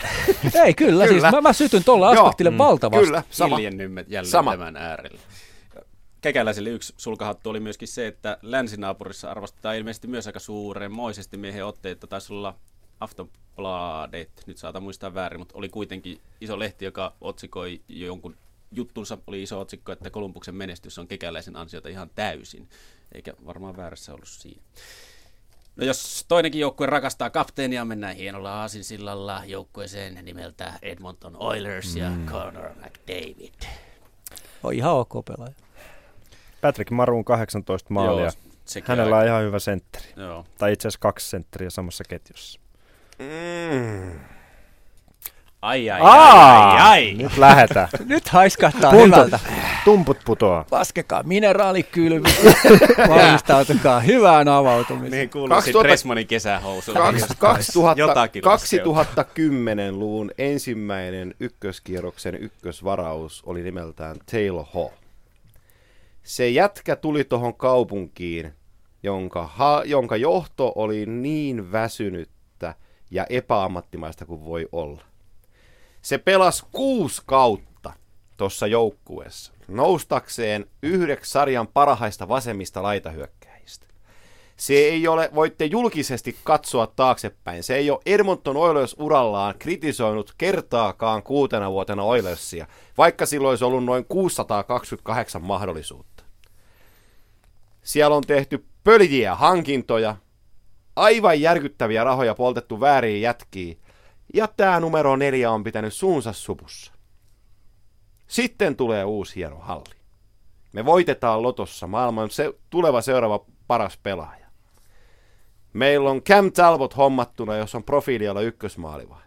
Ei, kyllä, kyllä. Siis mä, mä sytyn tuolla aspektille mm, valtavasti. Kyllä, sama. Hiljennymme jälleen sama. Tämän äärellä. Kekäläiselle yksi sulkahattu oli myöskin se, että länsinaapurissa arvostetaan ilmeisesti myös aika suurenmoisesti miehen otteita. Taisi olla Aftonbladet, nyt saatan muistaa väärin, mutta oli kuitenkin iso lehti, joka otsikoi jo jonkun juttunsa. Oli iso otsikko, että Columbuksen menestys on Kekäläisen ansiota ihan täysin, eikä varmaan väärässä ollut siinä. No jos toinenkin joukkue rakastaa kapteenia, mennään hienolla aasinsillalla joukkueeseen nimeltä Edmonton Oilers ja mm. Connor McDavid. On ihan ok pelaaja. Patrick Maroon kahdeksantoista maalia. Joo, hänellä on aika ihan hyvä sentteri. Joo. Tai itse asiassa kaksi sentteriä samassa ketjussa. Mm. Ai, ai, Aa, ai, ai. Nyt lähdetään. Nyt haiskahtaa Puntut, hyvältä. Tumput putoaa. Laskekaa mineraalikylmi. Valmistautukaa hyvään avautumiseen. Niin kuuluisin Dressmanin kesähousuun. kaksituhattakymmenen-luvun ensimmäinen ykköskierroksen ykkösvaraus oli nimeltään Taylor Hall. Se jätkä tuli tuohon kaupunkiin, jonka, ha- jonka johto oli niin väsynyttä ja epäammattimaista kuin voi olla. Se pelasi kuusi kautta tuossa joukkueessa, noustakseen yhdeksi sarjan parhaista vasemmista laitahyökkäjistä. Se ei ole, voitte julkisesti katsoa taaksepäin, se ei ole Edmonton Oilers urallaan kritisoinut kertaakaan kuutena vuotena Oilersia, vaikka silloin olisi ollut noin kuusisataakaksikymmentäkahdeksan mahdollisuutta. Siellä on tehty pöljiä hankintoja, aivan järkyttäviä rahoja poltettu vääriin jätkiin, ja tämä numero neljä on pitänyt suunsa supussa. Sitten tulee uusi hieno halli. Me voitetaan Lotossa maailman se, tuleva seuraava paras pelaaja. Meillä on Cam Talbot hommattuna, jos on profiilialla ykkösmaalivahti.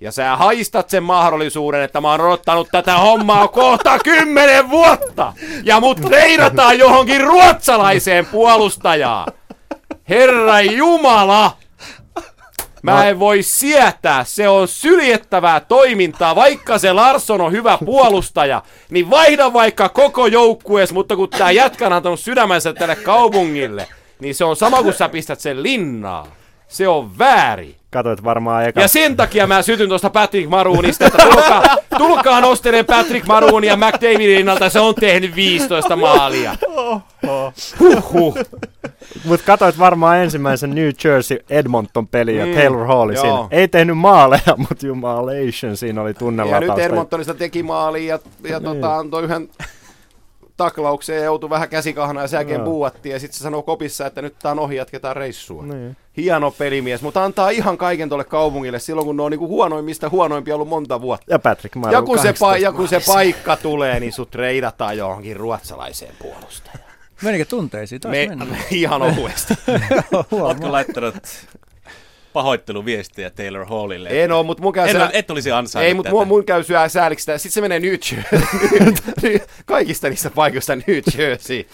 Ja sä haistat sen mahdollisuuden, että mä oon odottanut tätä hommaa kohta kymmenen vuotta. Ja mut reirataan johonkin ruotsalaiseen puolustajaan. Herra Jumala! Mä en voi sietää. Se on syljettävää toimintaa. Vaikka se Larsson on hyvä puolustaja, niin vaihda vaikka koko joukkuees. Mutta kun tää jätkä on antanut sydämensä tälle kaupungille, niin se on sama kuin sä pistät sen linnaan. Se on väärin. Katoit varmaan eka. Ja sen takia mä sytyn tuosta Patrick Maroonista, että tulkaa, tulkaa nostelen Patrick Maroonia McDavidin rinnalta, se on tehnyt viisitoista maalia. Huhhuh. Mut katoit varmaan ensimmäisen New Jersey Edmonton-pelin ja mm. Taylor Hallin siinä. Ei tehnyt maaleja, mut jumalation, siinä oli tunnelataus. Ja nyt Edmontonista teki maaliin ja, ja niin. tota, antoi yhden taklaukseen ja joutui vähän käsikahnaan ja sen jälkeen puuattiin. Ja sitten se sanoi kopissa, että nyt tää on ohi, jatketaan reissua. Niin. Hieno pelimies, mutta antaa ihan kaiken tuolle kaupungille silloin, kun ne on niinku huonoimmista huonoimpia ollut monta vuotta. Ja Patrick Maru ja kun, se, pa- ja kun se paikka tulee, niin sut reidataan johonkin ruotsalaiseen puolustajaan. Menikö tunteisiin? Me, me, ihan ohuesti. Oletko laittanut pahoitteluviestiä Taylor Hallille? Ei no, mutta mun käy sää... Et olisi ansainnut. Ei, mutta mun, mun käy syö sääliksi. Sitten se menee New Jersey. Kaikista niistä paikoista New Jersey.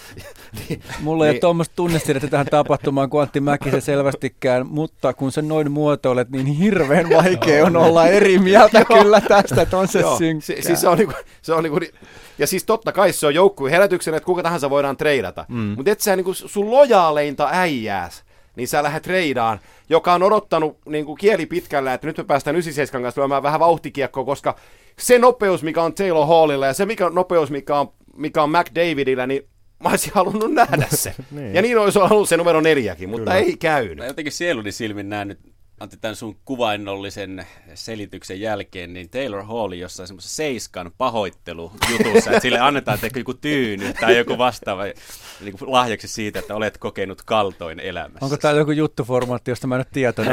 Niin, mulla ei niin. ole tuommoista tunnistettä tähän tapahtumaan kuin Antti Mäkisen selvästikään, mutta kun sä noin muotoilet, niin hirveän vaikea on olla eri mieltä kyllä tästä, että on se synkkää. Si- siis se on niinku, se on niinku, ja siis totta kai se on joukkueen herätyksen, että kuka tahansa voidaan treidata, mm. mutta et sä niinku sun lojaaleinta äijääs, niin sä lähdet treidaan, joka on odottanut niinku kieli pitkällä, että nyt me päästään yhdeksänkymmentäseitsemän kanssa lyömään vähän vauhtikiekkoa, koska se nopeus, mikä on Taylor Hallilla ja se mikä nopeus, mikä on, mikä on McDavidillä, niin mä olisin halunnut nähdä se. Niin. Ja niin olisi ollut se numero neljäkin, mutta kyllä. Ei käynyt. Mä jotenkin sieluni silmin näen nyt, Antti, tämän sun kuvainnollisen selityksen jälkeen, niin Taylor Hall jossain semmoisessa seiskan pahoittelujutussa, että sille annetaan ehkä joku tyyny tai joku vastaava niin kuin lahjaksi siitä, että olet kokenut kaltoin elämässä. Onko tää joku juttuformaatti, josta mä nyt tiedän?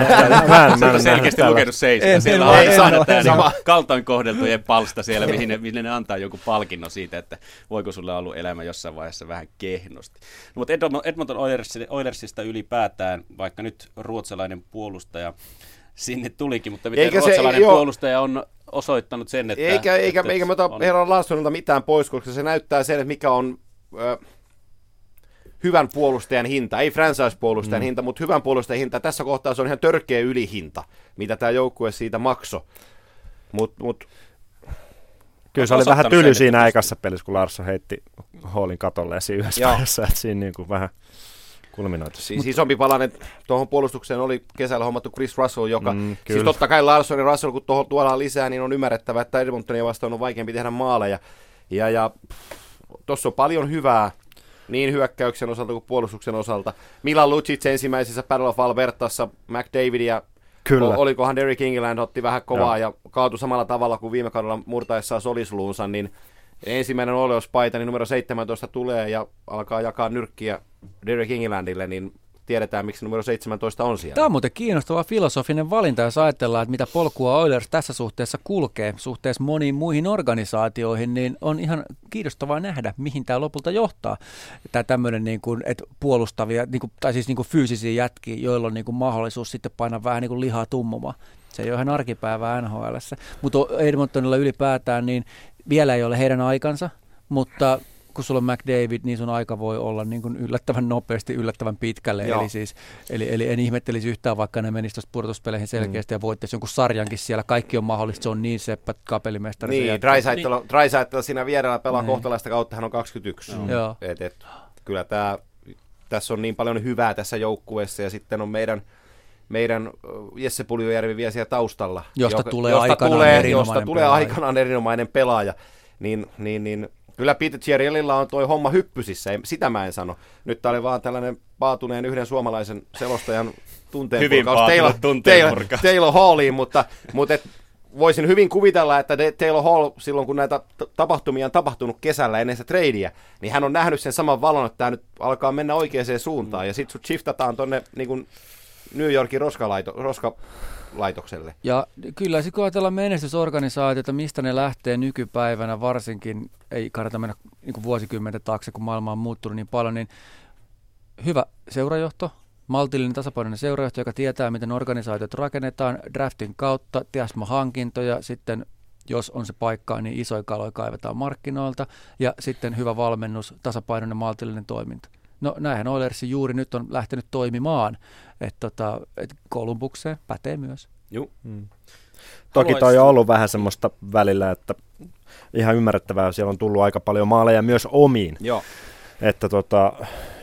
Se on selkeästi lukenut seiskan. Siellä on aina tämä kaltoin kohdeltujen palsta siellä, mihin ne, mihin ne antaa joku palkinnon siitä, että voiko sulla ollut elämä jossain vaiheessa vähän kehnosti. No, mutta Edmonton Oilersista ylipäätään, vaikka nyt ruotsalainen puolustaja sinne tulikin, mutta miten eikä ruotsalainen se, puolustaja on osoittanut sen, että... Eikä, eikä, että eikä me ota on... herran Larssonilta mitään pois, koska se näyttää sen, että mikä on ö, hyvän puolustajan hinta. Ei franchise-puolustajan mm. hinta, mutta hyvän puolustajan hinta. Tässä kohtaa se on ihan törkeä ylihinta, mitä tämä joukkue siitä maksoi. Mut, mut... Kyllä se oli vähän tyly siinä ekassa pelissä, kun Larsson heitti Hallin katolleen siinä yhdessä päässä, että siinä niin kuin vähän... Siis Mut. isompi palanen tuohon puolustukseen oli kesällä hommattu Chris Russell, joka mm, siis totta kai Larsson ja Russell, kun tuohon tuodaan lisää, niin on ymmärrettävä, että Edmontonia vastaan on vaikeampi tehdä maaleja. Ja, ja tuossa on paljon hyvää niin hyökkäyksen osalta kuin puolustuksen osalta. Milan Lucic ensimmäisessä Battle of Albertassa, McDavid ja Kyllä. olikohan Derek England otti vähän kovaa ja, ja kaatui samalla tavalla kuin viime kaudella murtaessaan solisluunsa, niin ensimmäinen oleuspaita, niin numero seitsemäntoista tulee ja alkaa jakaa nyrkkiä Derek Englandille, niin tiedetään, miksi numero seitsemäntoista on siellä. Tämä on muuten kiinnostava filosofinen valinta, jos ajatellaan, että mitä polkua Oilers tässä suhteessa kulkee suhteessa moniin muihin organisaatioihin, niin on ihan kiinnostavaa nähdä, mihin tämä lopulta johtaa. Tämä tämmöinen niin kuin, että puolustavia, niin kuin, tai siis niin kuin fyysisiä jätkiä, joilla on niin kuin mahdollisuus sitten painaa vähän niin kuin lihaa tummumaan. Se ei ole ihan arkipäivää N H L:ssä, mutta Edmontonilla ylipäätään niin vielä ei ole heidän aikansa, mutta kun sulla on McDavid, niin sun aika voi olla niin kuin yllättävän nopeasti, yllättävän pitkälle. Eli, siis, eli, eli en ihmettelisi yhtään, vaikka ne menisivät tuossa pudotuspeleihin selkeästi mm. ja voittaisi jonkun sarjankin siellä. Kaikki on mahdollista, se on niin seppä kapelimestari. Niin, Draisaitl siinä vierellä pelaa niin. kohtalaista kautta, hän on kaksikymmentäyksi. Mm. Et, et, kyllä tää, tässä on niin paljon hyvää tässä joukkueessa ja sitten on meidän... Meidän Jesse Puljujärvi vie siellä taustalla, josta joka, tulee, josta aikanaan, tulee, erinomainen josta tulee aikanaan erinomainen pelaaja. Niin, niin, niin. Kyllä Peter Chiarellilla on toi homma hyppysissä, sitä mä en sano. Nyt tää oli vaan tällainen paatuneen yhden suomalaisen selostajan tunteenpurkaus Taylor, Taylor, Taylor Halliin, mutta, mutta et, voisin hyvin kuvitella, että Taylor Hall silloin kun näitä tapahtumia on tapahtunut kesällä ennen sitä treidiä, niin hän on nähnyt sen saman valon, että tämä nyt alkaa mennä oikeaan suuntaan ja sit sut shiftataan tonne niin kuin New Yorkin roskalaito, roskalaitokselle. Ja kyllä, kun ajatellaan menestysorganisaatiota, mistä ne lähtee nykypäivänä, varsinkin ei kannata mennä niin vuosikymmentä taakse, kun maailma on muuttunut niin paljon, niin hyvä seurajohto, maltillinen tasapainoinen seurajohto, joka tietää, miten organisaatiot rakennetaan draftin kautta, täsmähankintoja, sitten jos on se paikka, niin isoja kaloja kaivetaan markkinoilta, ja sitten hyvä valmennus, tasapainoinen maltillinen toiminta. No näinhän Oilersi juuri nyt on lähtenyt toimimaan, että tota, et Kolumbukseen pätee myös. Juu. Hmm. Toki toi on ollut vähän semmoista välillä, että ihan ymmärrettävää, siellä on tullut aika paljon maaleja myös omiin. Joo. että tota,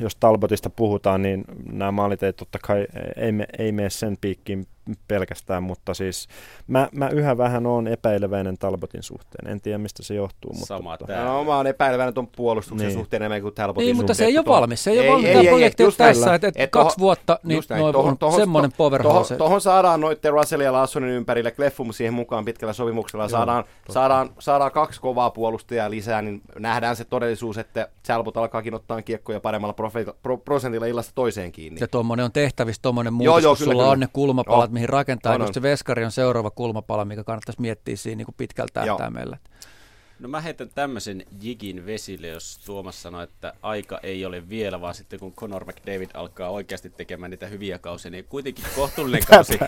jos Talbotista puhutaan, niin nämä maalit ei totta kai ei, me, ei mene sen piikkiin pelkästään, mutta siis mä, mä yhä vähän oon epäileväinen Talbotin suhteen. En tiedä, mistä se johtuu. Mutta sama tota... täällä. No mä oon epäileväinen tuon puolustuksen niin. suhteen enemmän kuin Talbotin niin, suhteen. Niin, mutta se ei ole valmis. Se ei, ei ole valmis. Tämä projekti on tässä, että et kaksi toho, vuotta niin noin on toho, semmoinen powerhouse. Tuohon saadaan noitten Russellin ja Larsonin ympärille Kleffum siihen mukaan pitkällä sopimuksella. Saadaan, saadaan, saadaan kaksi kovaa puolustajaa lisää, niin nähdään se todellisuus, että Talbot alkaakin ottaa kiekkoja paremmalla profeita, pro, prosentilla illasta toiseen kiinni. Se tuommoinen on tehtävissä, tuommoinen muutos, joo, joo, sulla on ne kulmapalat, mihin rakentaa. Just se veskari on seuraava kulmapala, mikä kannattaisi miettiä siinä niin kuin pitkältä tähtäimellä. No mä heitän tämmöisen jigin vesille, jos Tuomas sanoi, että aika ei ole vielä, vaan sitten kun Connor McDavid alkaa oikeasti tekemään niitä hyviä kausia, niin kuitenkin kohtuullinen kausi.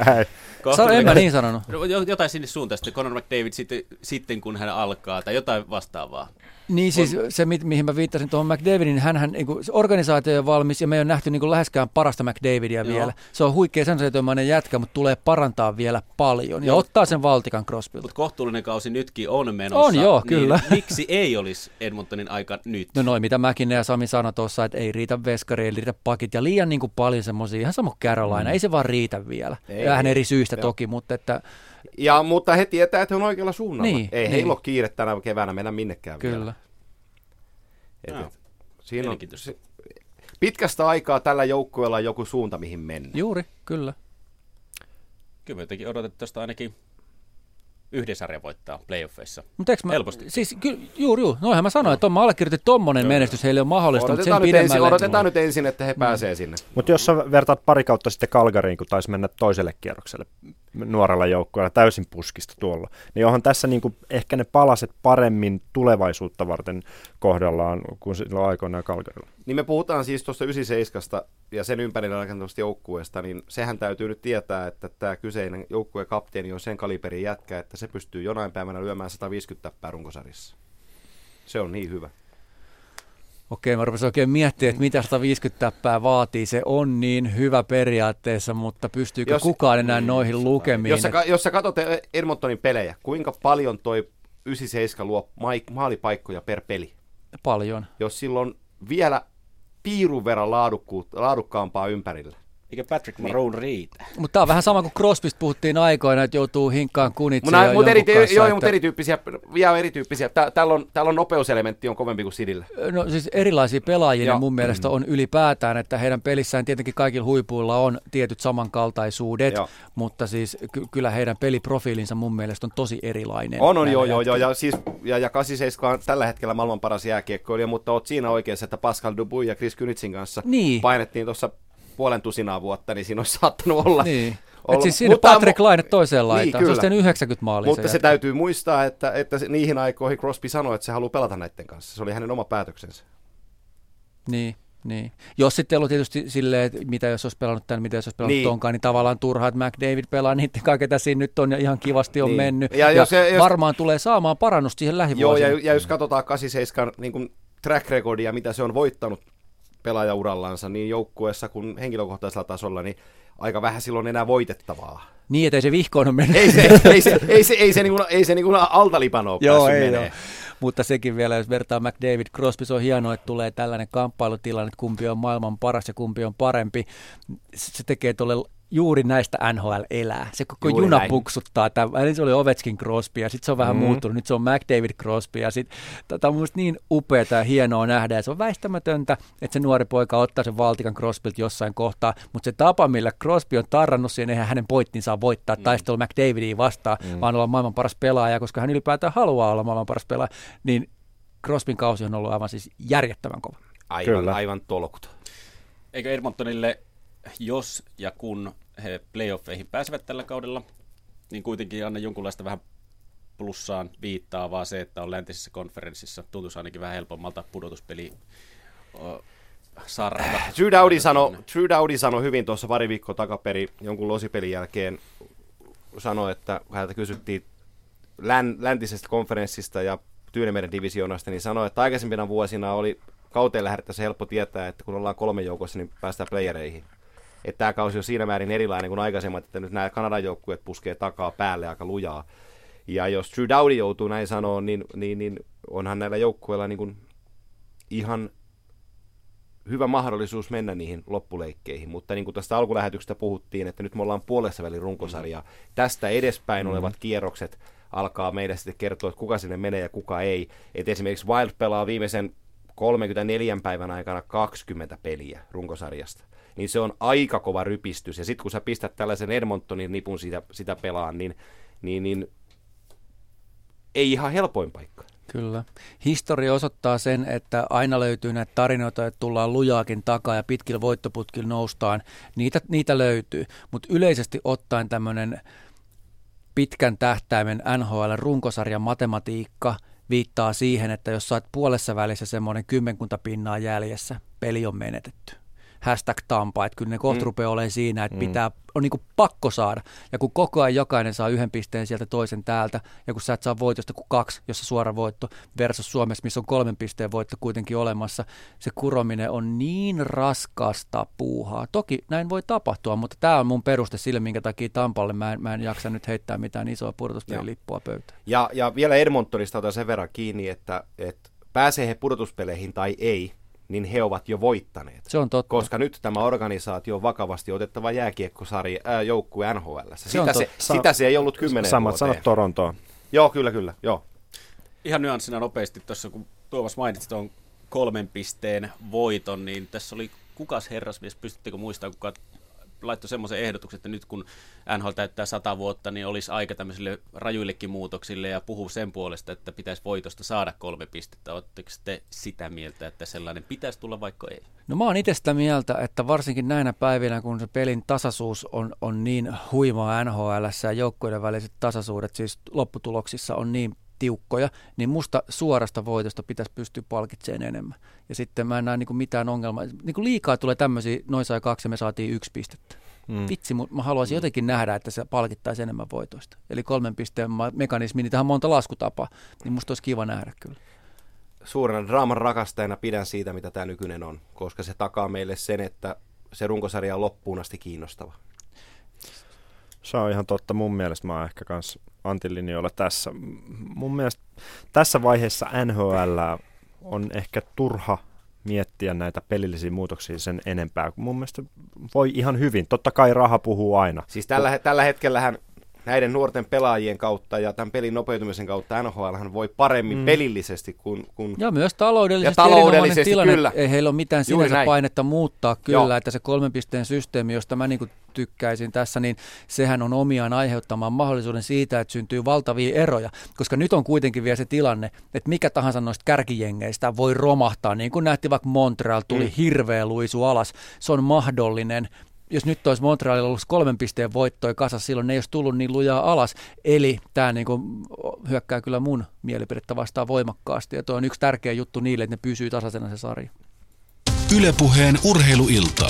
Kohtuullinen en mä niin sanonut. Jotain sinne suuntaan, sitten Connor McDavid sitten, sitten kun hän alkaa, tai jotain vastaavaa. Niin siis se, mihin mä viittasin tuohon McDavidin, hänhän niin kuin, organisaatio on valmis ja me ei ole nähty niin kuin läheskään parasta McDavidia Joo. vielä. Se on huikea sensaatiomainen jätkä, mutta tulee parantaa vielä paljon ja Joo. ottaa sen valtikan Crosbylta. Mutta kohtuullinen kausi nytkin on menossa. On jo, niin kyllä. Miksi ei olisi Edmontonin aika nyt? No noin, mitä Mäkinen ja Sami sanoi tuossa, että ei riitä veskari, ei riitä pakit ja liian niin kuin paljon semmoisia, ihan sama kuin Carolina, mm. ei se vaan riitä vielä. Ei, vähän eri syistä Joo. toki, mutta että... Ja, mutta he tietää, että he on oikealla suunnalla. Niin, ei niin. heillä ole kiire tänä keväänä mennä minnekään Kyllä. vielä. Et, no, et, siinä on, se, pitkästä aikaa tällä joukkueella on joku suunta, mihin mennä. Juuri, kyllä. Kyllä me jotenkin odotettaisiin ainakin yhden sarjan voittaa playoffeissa. Mä, helposti. Siis, kyllä, juuri, juuri. Noihän mä sanoin, että mä allekirjoitin tommonen menestys, heille on mahdollista, odotetaan mutta sen pidemmälle. Odotetaan nyt ensin, että he mm. pääsee sinne. Mutta jos sä vertaat pari kautta sitten Calgaryin, kun taisi mennä toiselle kierrokselle nuorella joukkueella, täysin puskista tuolla, niin onhan tässä niinku ehkä ne palaset paremmin tulevaisuutta varten kohdallaan kuin silloin aikoinaan Calgarylla. Niin me puhutaan siis tuosta yhdeksänkymmentäseitsemän ja sen ympärillä rakentamasta joukkueesta, niin sehän täytyy nyt tietää, että tämä kyseinen joukkuekapteeni on sen kaliberin jätkä, että se pystyy jonain päivänä lyömään sata viisikymmentä täppää runkosarjassa. Se on niin hyvä. Okei, mä rupesin oikein miettimään, että mitä sata viisikymmentä täppää vaatii. Se on niin hyvä periaatteessa, mutta pystyykö jos, kukaan enää mm, noihin lukemiin? Jos sä, jos sä katsot Edmontonin pelejä, kuinka paljon toi yhdeksänkymmentäseitsemän luo maalipaikkoja per peli? Paljon. Jos silloin vielä piirun verran laadukkaampaa ympärillä. Eikä Patrick Maroon niin. riitä. Mutta tämä on vähän sama kuin Crosbysta puhuttiin aikoina, että joutuu hinkkaan kunitsia jonkun mut eri, kanssa. Joo, että... mutta erityyppisiä. Vielä erityyppisiä. Täällä on, täällä on nopeuselementti on kovempi kuin Sidillä. No siis erilaisia pelaajia ja. mun mielestä on ylipäätään, että heidän pelissään tietenkin kaikilla huipuilla on tietyt samankaltaisuudet, ja. mutta siis ky- kyllä heidän peliprofiilinsa mun mielestä on tosi erilainen. On, on joo, joo, joo. Ja, siis, ja, ja kahdeksankymmentäseitsemän on tällä hetkellä maailman paras jääkiekkoilija, mutta oot siinä oikeassa, että Pascal Dubuis ja Chris Kynitsin kanssa niin. painettiin tuossa puolen tusinaa vuotta, niin siinä olisi saattanut olla. Niin. olla. Siis siinä mutta, Patrick Laine toiseen laitaan. Niin, se on sitten yhdeksänkymmentä maalin. Mutta se, se täytyy muistaa, että, että niihin aikoihin Crosby sanoi, että se haluaa pelata näiden kanssa. Se oli hänen oma päätöksensä. Niin, niin. Jos sitten ei ollut tietysti silleen, että mitä jos olisi pelannut tämän, mitä jos olisi pelannut niin. tonkaan, niin tavallaan turhaa, että McDavid pelaa niiden kaiken, mitä siinä nyt on ja ihan kivasti on niin. mennyt. Ja, ja, jos, ja jos, varmaan tulee saamaan parannusta siihen lähivuosina. Joo, ja, ja jos katsotaan kahdeksankymmentäseitsemän niin kuin track recordia, mitä se on voittanut pelaajaurallansa niin joukkueessa kuin henkilökohtaisella tasolla, niin aika vähän silloin enää voitettavaa. Niin, ettei se vihkoon on mennyt. Ei se, ei se, ei se, ei se, niin kuin, ei se niin kuin altalipan ole joo, päässyt menee. Joo. Mutta sekin vielä, jos vertaa McDavid Crosby, se on hienoa, että tulee tällainen kamppailutilanne, että kumpi on maailman paras ja kumpi on parempi. Se tekee tuolle juuri näistä N H L elää. Se koko juuri juna näin. Puksuttaa. Tämä, se oli Ovechkin Crosby ja sitten se on vähän mm. muuttunut. Nyt se on McDavid Crosby. Tämä on mielestäni niin upeaa ja hienoa nähdä. Ja se on väistämätöntä, että se nuori poika ottaa sen valtikan Crosbylta jossain kohtaa. Mutta se tapa, millä Crosby on tarrannut siihen, eihän hänen poittiin saa voittaa mm. taistelu McDavidia vastaan, mm. vaan olla maailman paras pelaaja, koska hän ylipäätään haluaa olla maailman paras pelaaja. Niin Crosbyn kausi on ollut aivan siis järjettävän kova. Aivan, Kyllä. aivan tolkuta. Eikö Edmontonille, jos ja kun he playoffeihin pääsevät tällä kaudella, niin kuitenkin anna jonkunlaista vähän plussaan viittaa, vaan se, että on läntisessä konferenssissa. Tuntuisi ainakin vähän helpommalta pudotuspeli saralta. Trudeau sanoi hyvin tuossa pari viikkoa takaperi jonkun losipelin jälkeen, sanoi, että häntä kysyttiin län, läntisestä konferenssista ja Tyynemeren divisioonasta, niin sanoi, että aikaisempina vuosina oli kauteen lähdettäessä helppo tietää, että kun ollaan kolmen joukossa, niin päästään playereihin. Että tämä kausi on siinä määrin erilainen kuin aikaisemmat, että nyt nämä Kanadan joukkueet puskee takaa päälle aika lujaa. Ja jos Trudeau joutuu näin sanoa, niin, niin, niin onhan näillä joukkueilla niin kuin ihan hyvä mahdollisuus mennä niihin loppuleikkeihin, mutta niin kuin tästä alkulähetyksestä puhuttiin, että nyt me ollaan puolessa välin runkosarjaa. Mm. Tästä edespäin mm. olevat kierrokset alkaa meidän sitten kertoa, että kuka sinne menee ja kuka ei. Et esimerkiksi Wild pelaa viimeisen kolmenkymmenenneljän päivän aikana kaksikymmentä peliä runkosarjasta. Niin se on aika kova rypistys. Ja sitten kun sä pistät tällaisen Edmontonin nipun sitä, sitä pelaan, niin, niin, niin ei ihan helpoin paikka. Kyllä. Historia osoittaa sen, että aina löytyy näitä tarinoita, että tullaan lujaakin takaa ja pitkillä voittoputkilla noustaan. Niitä, niitä löytyy. Mutta yleisesti ottaen tämmöinen pitkän tähtäimen N H L-runkosarjan matematiikka viittaa siihen, että jos sä oot puolessa välissä semmoinen kymmenkunta pinnaa jäljessä, peli on menetetty. Hashtag Tampa, että kyllä ne kohta mm. rupeaa olemaan siinä, että pitää, on niin kuin pakko saada. Ja kun koko ajan jokainen saa yhden pisteen sieltä toisen täältä, ja kun sä et saa voitosta kuin kaksi, jossa suora voitto versus Suomessa, missä on kolmen pisteen voitto kuitenkin olemassa, se kurominen on niin raskasta puuhaa. Toki näin voi tapahtua, mutta tämä on mun peruste sille, minkä takia Tampalle mä en, mä en jaksa nyt heittää mitään isoa pudotuspelilippua pöytään. Ja, ja vielä Edmontonista otan sen verran kiinni, että, että pääsee he pudotuspeleihin tai ei, niin he ovat jo voittaneet. Se on totta. Koska nyt tämä organisaatio on vakavasti otettava jääkiekkosarja ää, joukkue N H L:ssä. Sitä se, Sa- sitä se ei ollut kymmenen samat vuoteen. Sanat Torontoon. Joo, kyllä, kyllä. Joo. Ihan nyanssina nopeasti tuossa, kun Tuomas mainitsi tuon kolmen pisteen voiton, niin tässä oli kukas herrasmies, pystyttekö muistaa, kuka laittoi semmoisen ehdotuksen, että nyt kun N H L täyttää sata vuotta, niin olisi aika tämmöisille rajuillekin muutoksille ja puhuu sen puolesta, että pitäisi voitosta saada kolme pistettä. Oletteko te sitä mieltä, että sellainen pitäisi tulla vaikka ei? No mä oon itse sitä mieltä, että varsinkin näinä päivinä, kun se pelin tasaisuus on, on niin huimaa N H L:ssä ja joukkueiden väliset tasaisuudet, siis lopputuloksissa on niin tiukkoja, niin musta suorasta voitosta pitäisi pystyä palkitsemaan enemmän. Ja sitten mä en näe niinku mitään ongelmaa. Niinku liikaa tulee tämmöisiä, noin sai kaksi ja me saatiin yksi pistettä. Mm. Vitsi, mä haluaisin mm. jotenkin nähdä, että se palkittaisi enemmän voitoista. Eli kolmen pisteen mekanismi, niin tähän monta laskutapaa, niin musta olisi kiva nähdä kyllä. Suurena draaman rakastajana pidän siitä, mitä tämä nykyinen on, koska se takaa meille sen, että se runkosarja on loppuun asti kiinnostava. Se on ihan totta. Mun mielestä mä oon ehkä kans Antin linjoilla tässä. Mun mielestä tässä vaiheessa N H L on ehkä turha miettiä näitä pelillisiä muutoksia sen enempää. Mun mielestä voi ihan hyvin. Totta kai raha puhuu aina. Siis tällä, tällä hetkellähän näiden nuorten pelaajien kautta ja tämän pelin nopeutumisen kautta N H L:han voi paremmin mm. pelillisesti kuin... kuin ja myös taloudellisesti, ja taloudellisesti tilanne. Kyllä. Ei heillä ole mitään sinänsä painetta muuttaa kyllä, joo, että se kolmen pisteen systeemi, josta mä niinku tykkäisin tässä, niin sehän on omiaan aiheuttamaan mahdollisuuden siitä, että syntyy valtavia eroja, koska nyt on kuitenkin vielä se tilanne, että mikä tahansa noista kärkijengeistä voi romahtaa, niin kuin nähtiin vaikka Montreal tuli mm. hirveä luisu alas, se on mahdollinen. Jos nyt olisi Montrealilla ollut kolmen pisteen voittoja kasassa, silloin ne ei olisi tullut niin lujaa alas. Eli tämä niin kuin hyökkää kyllä mun mielipidettä vastaan voimakkaasti. Ja tuo on yksi tärkeä juttu niille, että ne pysyy tasaisena se sarja. Yle Puheen urheiluilta.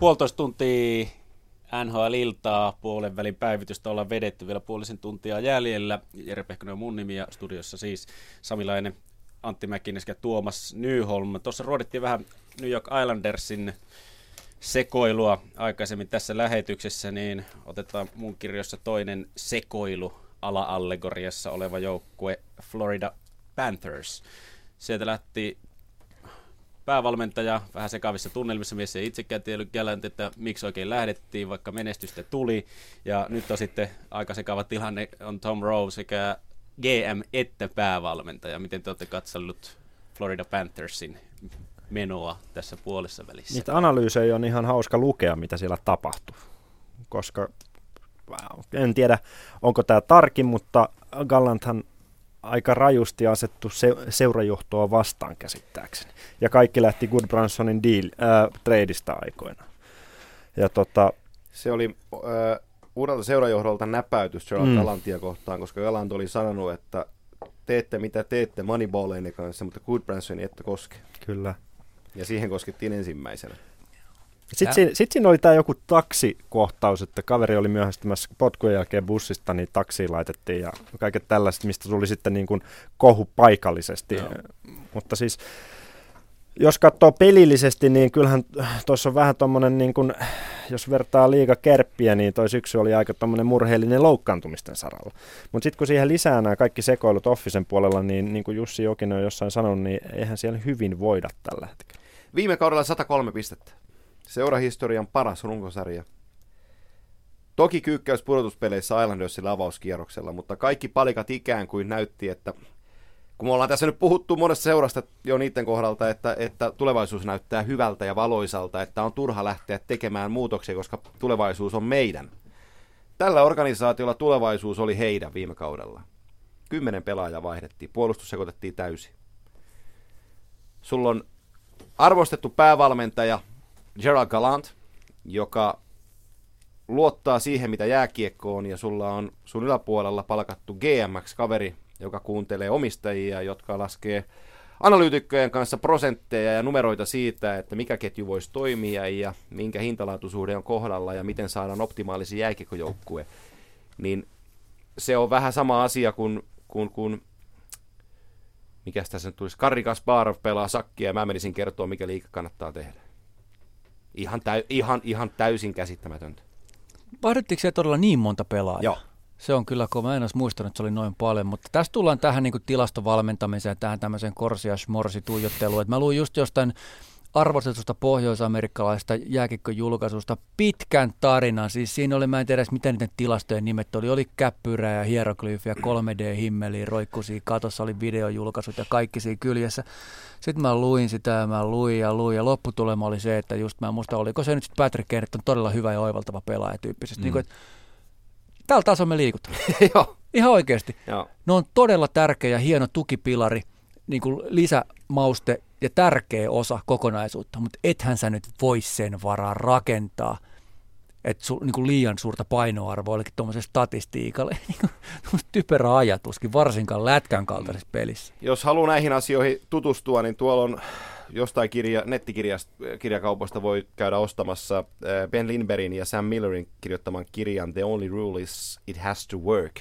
Puolitoista tuntia N H L-iltaa, puolen välin päivitystä ollaan vedetty, vielä puolisen tuntia jäljellä. Jere Pehkonen on mun nimi ja studiossa siis Sami Laine, Antti Mäkinen ja Tuomas Nyholm. Tuossa ruodittiin vähän New York Islandersin sekoilua aikaisemmin tässä lähetyksessä, niin otetaan mun kirjossa toinen sekoilu ala-allegoriassa oleva joukkue Florida Panthers. Sieltä lähti päävalmentaja vähän sekavissa tunnelmissa, mies ei itsekään tiennyt jäläntä, että miksi oikein lähdettiin, vaikka menestystä tuli. Ja nyt on sitten aika sekava tilanne, on Tom Rowe sekä G M että päävalmentaja. Miten te olette katsellut Florida Panthersin menoa tässä puolessa välissä? Niitä analyysejä on ihan hauska lukea, mitä siellä tapahtuu, koska en tiedä, onko tämä tarkin, mutta Gallanthan aika rajusti asettu se, seurajohtoa vastaan käsittääkseni. Ja kaikki lähti Goodbransonin deal, äh, tradeista aikoina. Ja tota, se oli... Äh, Uudelta seurajohdolta näpäytys Gerald Galantia mm. kohtaan, koska Galant oli sanonut, että teette mitä teette Moneyballeinen kanssa, mutta Goodbransoni ette koske. Kyllä. Ja siihen koskettiin ensimmäisenä. Sitten siinä, sit siinä oli tämä joku taksikohtaus, että kaveri oli myöhästymässä potkujen jälkeen bussista, niin taksiin laitettiin ja kaiket tällaiset, mistä tuli sitten niin kuin kohu paikallisesti. No. Mutta siis... jos katsoo pelillisesti, niin kyllähän tuossa on vähän tuommoinen, niin kuin, jos vertaa liigakärppiä, niin toi syksy oli aika tuommoinen murheellinen loukkaantumisten saralla. Mutta sitten kun siihen lisää nämä kaikki sekoilut Offisen puolella, niin, niin kuin Jussi Jokinen on jossain sanonut, niin eihän siellä hyvin voida tällä hetkellä. Viime kaudella sata kolme pistettä. Seurahistorian paras runkosarja. Toki kyykkäys pudotuspeleissä Islandersilla avauskierroksella, mutta kaikki palikat ikään kuin näytti, että kun me ollaan tässä nyt puhuttu monesta seurasta jo niiden kohdalta, että, että tulevaisuus näyttää hyvältä ja valoisalta, että on turha lähteä tekemään muutoksia, koska tulevaisuus on meidän. Tällä organisaatiolla tulevaisuus oli heidän viime kaudella. Kymmenen pelaajaa vaihdettiin, puolustus sekoitettiin täysin. Sulla on arvostettu päävalmentaja Gerald Gallant, joka luottaa siihen, mitä jääkiekko on, ja sulla on sun yläpuolella palkattu G M X-kaveri, joka kuuntelee omistajia, jotka laskee analyytikkojen kanssa prosentteja ja numeroita siitä, että mikä ketju voisi toimia ja minkä hintalaatuisuhde on kohdalla ja miten saadaan optimaalisia jääkiekojoukkue. Niin se on vähän sama asia kuin, kuin, kuin mikäs tässä nyt tulisi, Kari Kasparov pelaa sakkia ja mä menisin kertoa, mikä liiga kannattaa tehdä. Ihan, täy, ihan, ihan täysin käsittämätöntä. Vaihdettiinko siellä todella niin monta pelaajaa? Joo. Se on kyllä, kun mä en olisi muistanut, että se oli noin paljon, mutta tässä tullaan tähän niin kuin tilastovalmentamiseen, tähän tämmöiseen korsi- ja schmorsi-tuijotteluun. Mä luin just jostain arvostetusta pohjois-amerikkalaista jääkikkojulkaisusta pitkän tarinan. Siis siinä oli, mä en tiedä edes, mitä niiden tilastojen nimet oli. Oli käppyrää ja hieroglyyfiä, kolme D-himmeliä, roikkuisia katossa, oli videojulkaisut ja kaikki siinä kyljessä. Sitten mä luin sitä ja mä luin ja luin ja lopputulema oli se, että just mä en muista, oliko se nyt sitten Patrick Laine, on todella hyvä ja oivaltava pelaaja tyyppisesti. Mm. Niin kuin, että tällä tasolla me liikutaan. Ihan oikeasti. Joo. Ne on todella tärkeä ja hieno tukipilari, niin kuin lisämauste ja tärkeä osa kokonaisuutta, mutta ethän sä nyt voi sen varaa rakentaa että su, niin kuin liian suurta painoarvoa, eli tuommoisen statistiikalle, niin typerä ajatuskin, varsinkaan lätkän kaltaisessa pelissä. Jos haluaa näihin asioihin tutustua, niin tuolla on jostain kirja, nettikirjakaupasta voi käydä ostamassa Ben Lindbergin ja Sam Millerin kirjoittaman kirjan The Only Rule is It Has to Work,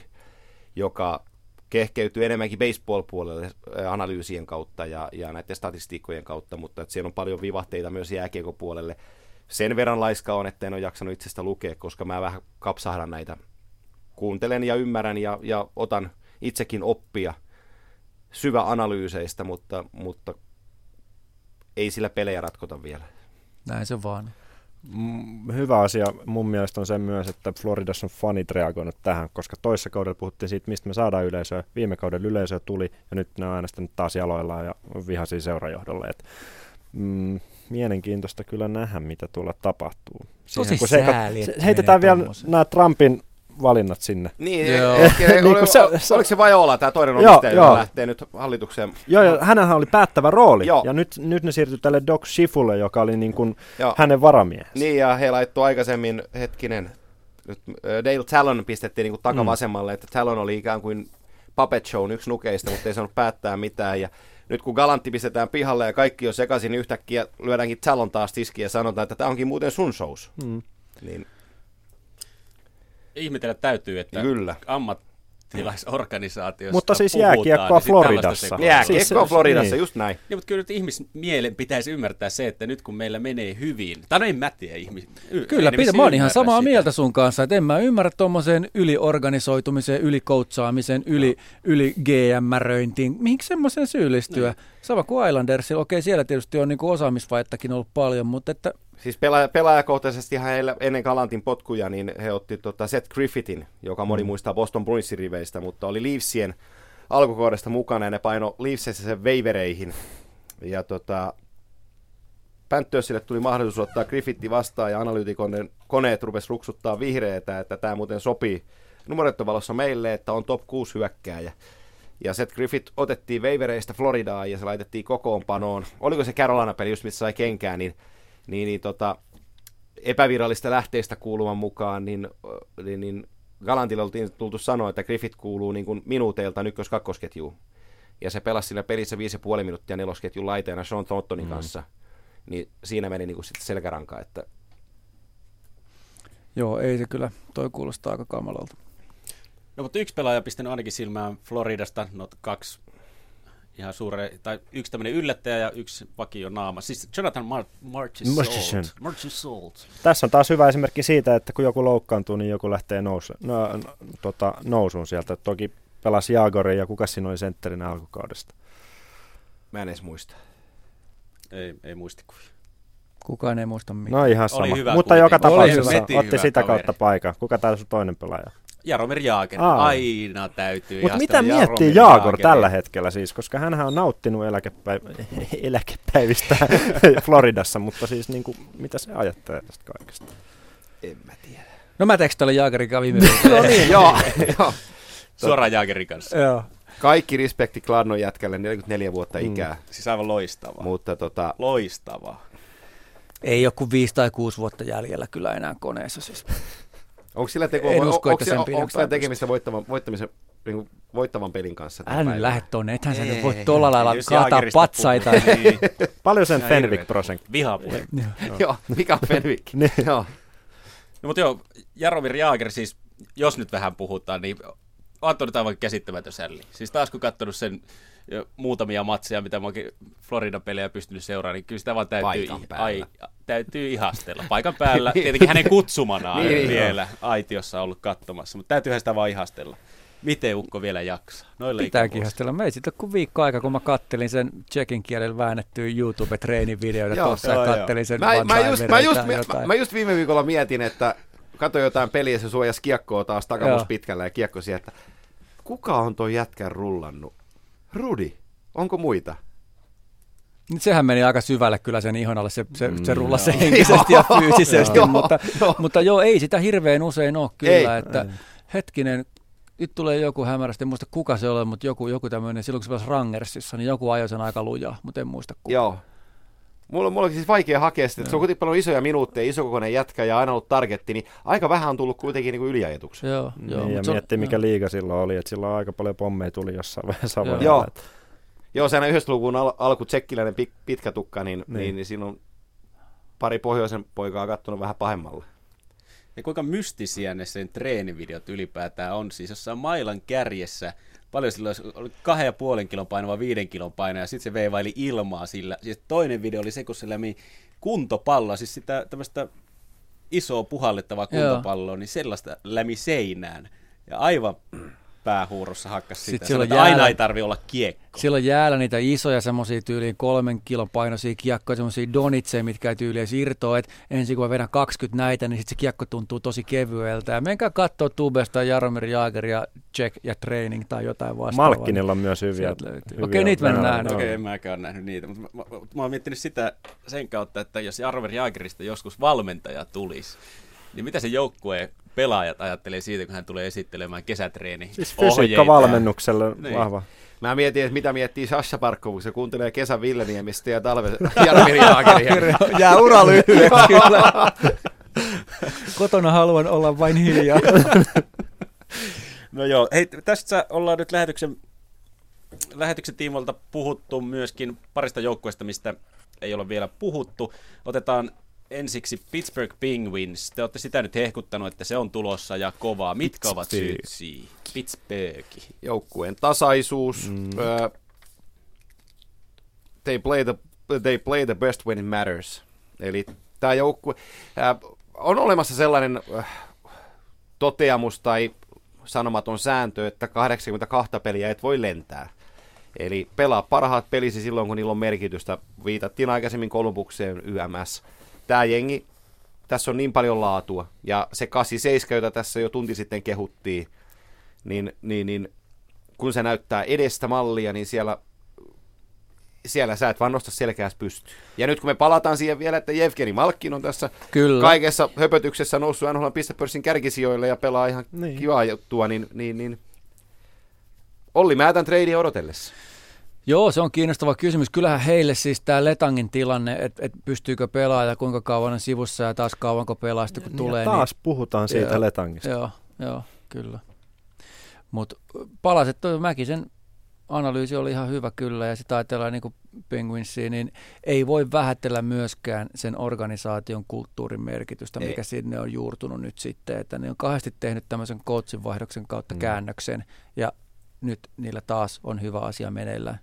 joka kehkeytyy enemmänkin baseball-puolelle analyysien kautta ja, ja näiden statistiikkojen kautta, mutta että siellä on paljon vivahteita myös jääkiekopuolelle. Sen verran laiska on, että en ole jaksanut itsestä lukea, koska mä vähän kapsahdan näitä. Kuuntelen ja ymmärrän ja, ja otan itsekin oppia syväanalyyseistä, mutta, mutta ei sillä pelejä ratkota vielä. Näin se vaan. Hyvä asia mun mielestä on sen myös, että Floridassa on fanit reagoinut tähän, koska toissa kaudella puhuttiin siitä, mistä me saadaan yleisöä. Viime kaudella yleisöä tuli ja nyt ne on äänestänyt taas jaloillaan ja vihaisia seurajohdolle. Et, mm, mielenkiintoista kyllä nähdä, mitä tuolla tapahtuu. Siihen, tosi sääli. Se, heitetään vielä tommosen. Nämä Trumpin valinnat sinne. Niin, niin oli, se, se, oliko se Vajola, tämä toinen omistaja, joka lähtee nyt hallitukseen? Joo, ja hänenhän oli päättävä rooli, joo. Ja nyt, nyt ne siirtyi tälle Doc Schiffulle, joka oli niin kuin hänen varamiehensä. Niin, ja he laittoi aikaisemmin, hetkinen, nyt Dale Talon pistettiin niin kuin takavasemmalle, mm. että Talon oli ikään kuin puppet shown yksi nukeista, mutta ei saanut päättää mitään, ja nyt kun Galantti pistetään pihalle ja kaikki on sekaisin, niin yhtäkkiä lyödäänkin Talon taas tiskiin ja sanotaan, että tämä onkin muuten sun shows. Mm. Niin. Ihmetellä täytyy, että kyllä. Ammattilaisorganisaatiosta mutta siis puhutaan. Mutta siis jääkiekkoa niin Floridassa. Jääkiekkoa Floridassa, niin. Just näin. Ja, mutta kyllä nyt ihmismielen pitäisi ymmärtää se, että nyt kun meillä menee hyvin, tai no en mä tiedä ihmis... Kyllä, pitä, mä oon ihan samaa sitä. Mieltä sun kanssa, että en mä ymmärrä tuommoiseen yliorganisoitumiseen, ylikoutsaamiseen, yli, no. yli G M-röintiin. Mihinkä semmoiseen syyllistyä? No. Sama kuin Islandersilla. Okei, siellä tietysti on niinku osaamisvaittakin ollut paljon, mutta että... Siis pelaaja, pelaajakohtaisesti ihan heillä, ennen Galantin potkuja, niin he otti tota Seth Griffithin, joka moni muistaa Boston Bruinsin riveistä, mutta oli Leafsien alkukohdasta mukana ja ne paino Leafsissä sen veivereihin. Ja tota, Pantthersille tuli mahdollisuus ottaa Griffithi vastaan ja analyytikon koneet rupesi ruksuttaa vihreätä, että tämä muuten sopii numeroittovalossa meille, että on top kuusi hyökkääjä. Ja Seth Griffith otettiin veivereistä Floridaan ja se laitettiin kokoonpanoon. Oliko se Carolina-peli just missä sai kenkään, niin Niin, niin tota, epävirallista lähteistä kuuluvan mukaan, niin, niin, niin Galantille oltiin tultu sanoa, että Griffith kuuluu niin kuin minuuteilta ykkös-kakkosketjuun. Ja se pelasi siinä pelissä viisi ja puoli minuuttia nelosketjun laiteena Sean Thorntonin mm. kanssa. Niin siinä meni niin kuin sitten selkärankaa. Että... Joo, ei se kyllä. Toi kuulostaa aika kamalalta. No, mutta yksi pelaaja on pistänyt ainakin silmään Floridasta, no kaksi ihan suure, tai yksi tämmöinen yllättäjä ja yksi vakio naama. Siis Jonathan Marchessault. Marchessault. Tässä on taas hyvä esimerkki siitä, että kun joku loukkaantuu, niin joku lähtee nousu, no, no, tota, nousuun sieltä. Toki pelasi Jaagorin ja kuka siinä oli sentterinä alkukaudesta? Mä en edes muista. Ei, ei muistikuvia. Kukaan ei muista mitään. No ihan sama. Mutta joka tapauksessa otti sitä kaveri. Kautta paikan. Kuka täällä sun toinen pelaaja? Jaromir Jaager. Aina täytyy. Mutta mitä Jaromir miettii Jaagor tällä hetkellä siis? Koska hänhän on nauttinut eläkepäiv- eläkepäivistä Floridassa, mutta siis niin kuin, mitä se ajattelee tästä kaikesta? En mä tiedä. No mä tekstoilin Jaagerin kanssa viime no niin, joo. joo. Suoraan Jaagerin kanssa. Joo. Kaikki respekti Gladnon jätkälle, neljäkymmentäneljä vuotta ikää. Mm. Siis aivan loistavaa. Mutta tota... Loistavaa. Ei ole kuin viisi tai kuusi vuotta jäljellä kyllä enää koneessa siis. Onko sillä, teko, on, usko, on, on, on, sillä tekemistä voittavan, niin voittavan pelin kanssa? Älä nyt lähde tuonne, ethän sä nyt voi tuolla lailla kaataa patsaita. Niin. Paljon sen Fenwick-prosentti. Vihapuhe. Joo, mikä on Fenwick? No mutta joo, Jaromir Jaager siis, jos nyt vähän puhutaan, niin on todella aivan käsittämätön sälli. Siis taas kun katsonut sen muutamia matseja, mitä mä oonkin Florida-pelejä pystynyt seuraamaan, niin kyllä sitä vaan täytyy, ai, täytyy ihastella. Paikan päällä, tietenkin hänen kutsumanaan niin, vielä jo. Aitiossa ollut katsomassa, mutta täytyyhän sitä vaan ihastella. Miten ukko vielä jaksaa? Noille pitääkin ihastella. Me ei sitten ole kuin viikko aika, kun mä kattelin sen tsekin kielellä väännettyä YouTube-treenin videoita tuossa ja kattelin sen. Mä, mä, just, mä, just, mä, mä just viime viikolla mietin, että katsoin jotain peliä, se suojasi kiekkoa taas takamus pitkällä ja kiekko sieltä. Kuka on tuo jätkän rullannut? Rudi, onko muita? Nyt sehän meni aika syvälle kyllä sen ihon alle, se, se, mm, se rullasi henkisesti ja fyysisesti, joo, mutta, joo. mutta joo, ei sitä hirveän usein ole kyllä, ei, että ei. Hetkinen, nyt tulee joku hämärästi, en muista kuka se oli, mutta joku, joku tämmöinen, silloin kun se pelasi Rangersissa, niin joku ajoi sen aika lujaa, mutta en muista kuka. Joo. Mulla, mulla on siis vaikea hakea sitä, se on kuitenkin paljon isoja minuutteja, isokokoinen jätkä ja aina ollut targetti, niin aika vähän on tullut kuitenkin niin yliajetuksia. Joo, joo, niin, ja miettii, on, mikä joo. liiga silloin oli, että silloin aika paljon pommeja tuli jossain vaiheessa. Joo, joo. joo se aina yhdessä luvun al- alku tsekkiläinen pik- pitkä tukka, niin, niin. Niin, niin siinä on pari pohjoisen poikaa kattonut vähän pahemmalle. Ja kuinka mystisiä ne sen treenivideot ylipäätään on, siis jossain mailan kärjessä. Paljon silloin oli kahden ja puolen kilon paino vai viiden kilon paino, ja sitten se veivaili ilmaa sillä. Siis toinen video oli se, kun se lämmin kuntopalloa, siis sitä tämmöistä isoa puhallettavaa kuntopalloa, niin sellaista lämi seinään. Ja aivan päähuurussa hakkas sitä. Silloin jäällä, aina ei tarvitse olla kiekko. Silloin jäällä niitä isoja semmoisia tyyliin kolmen kilon painoisia kiekkoja, semmoisia donitseja, mitkä tyyliä irtoa, että ensin kun vedän kaksikymmentä näitä, niin sitten se kiekko tuntuu tosi kevyeltä. Ja menkää katsoa tubesta Jaromir Jaageria, check ja training tai jotain vastaavaa. Malkkinilla on myös hyviä. hyviä Okei, niitä mä en nähnyt. Okei, en mäkään ole nähnyt niitä, mutta mä, mä, mä oon miettinyt sitä sen kautta, että jos Jaromir Jaagerista joskus valmentaja tulisi, niin mitä se joukkueen pelaajat ajattelee siitä, kun hän tulee esittelemään kesätreeni. Siis fysiikkavalmennuksella niin. Vahva. Mä mietin, että mitä miettii Sasha Parkko, kun se kuuntelee kesän Villeniemistä ja talven Jaromir Jaageria. Jää ura lyhyeksi. Kotona haluan olla vain hiljaa. No joo, hei, tästä ollaan nyt lähetyksen, lähetyksen tiimoilta puhuttu myöskin parista joukkueesta, mistä ei ole vielä puhuttu. Otetaan ensiksi Pittsburgh Penguins. Te olette sitä nyt hehkuttanut, että se on tulossa ja kovaa. Mitkä ovat syyt siihen? Pittsburgh. Joukkueen tasaisuus. Mm. Uh, they, play the, they play the best when it matters. Eli tämä joukkue... Uh, on olemassa sellainen uh, toteamus tai sanomaton sääntö, että kahdeksankymmentäkaksi peliä et voi lentää. Eli pelaa parhaat pelisi silloin, kun niillä on merkitystä. Viitattiin aikaisemmin Kolumbukseen Y M S. Tämä jengi, tässä on niin paljon laatua, ja se kahdeksan seitsemän, jota tässä jo tunti sitten kehuttiin, niin, niin, niin kun se näyttää edestä mallia, niin siellä, siellä sä et vaan nosta selkääs pystyyn. Ja nyt kun me palataan siihen vielä, että Jevgeni Malkin on tässä kyllä. Kaikessa höpötyksessä noussut N H L:n pistepörssin kärkisijoille ja pelaa ihan niin. Kivaa juttua, niin, niin, niin Olli Määtän treidiä odotellessa. Joo, se on kiinnostava kysymys. Kyllähän heille siis tämä Letangin tilanne, että et pystyykö pelaamaan ja kuinka kauan on sivussa ja taas kauanko pelaa sitten kun ja tulee. Taas niin taas puhutaan siitä joo, Letangista. Joo, joo, kyllä. Mutta palaset, toi Mäkisen analyysi oli ihan hyvä kyllä ja sitä ajatellaan niin kuin Penguinsia, niin ei voi vähätellä myöskään sen organisaation kulttuurin merkitystä, ei. Mikä sinne on juurtunut nyt sitten. Että ne on kahdesti tehnyt tämmöisen coachin vaihdoksen kautta mm. käännöksen ja nyt niillä taas on hyvä asia meneillään.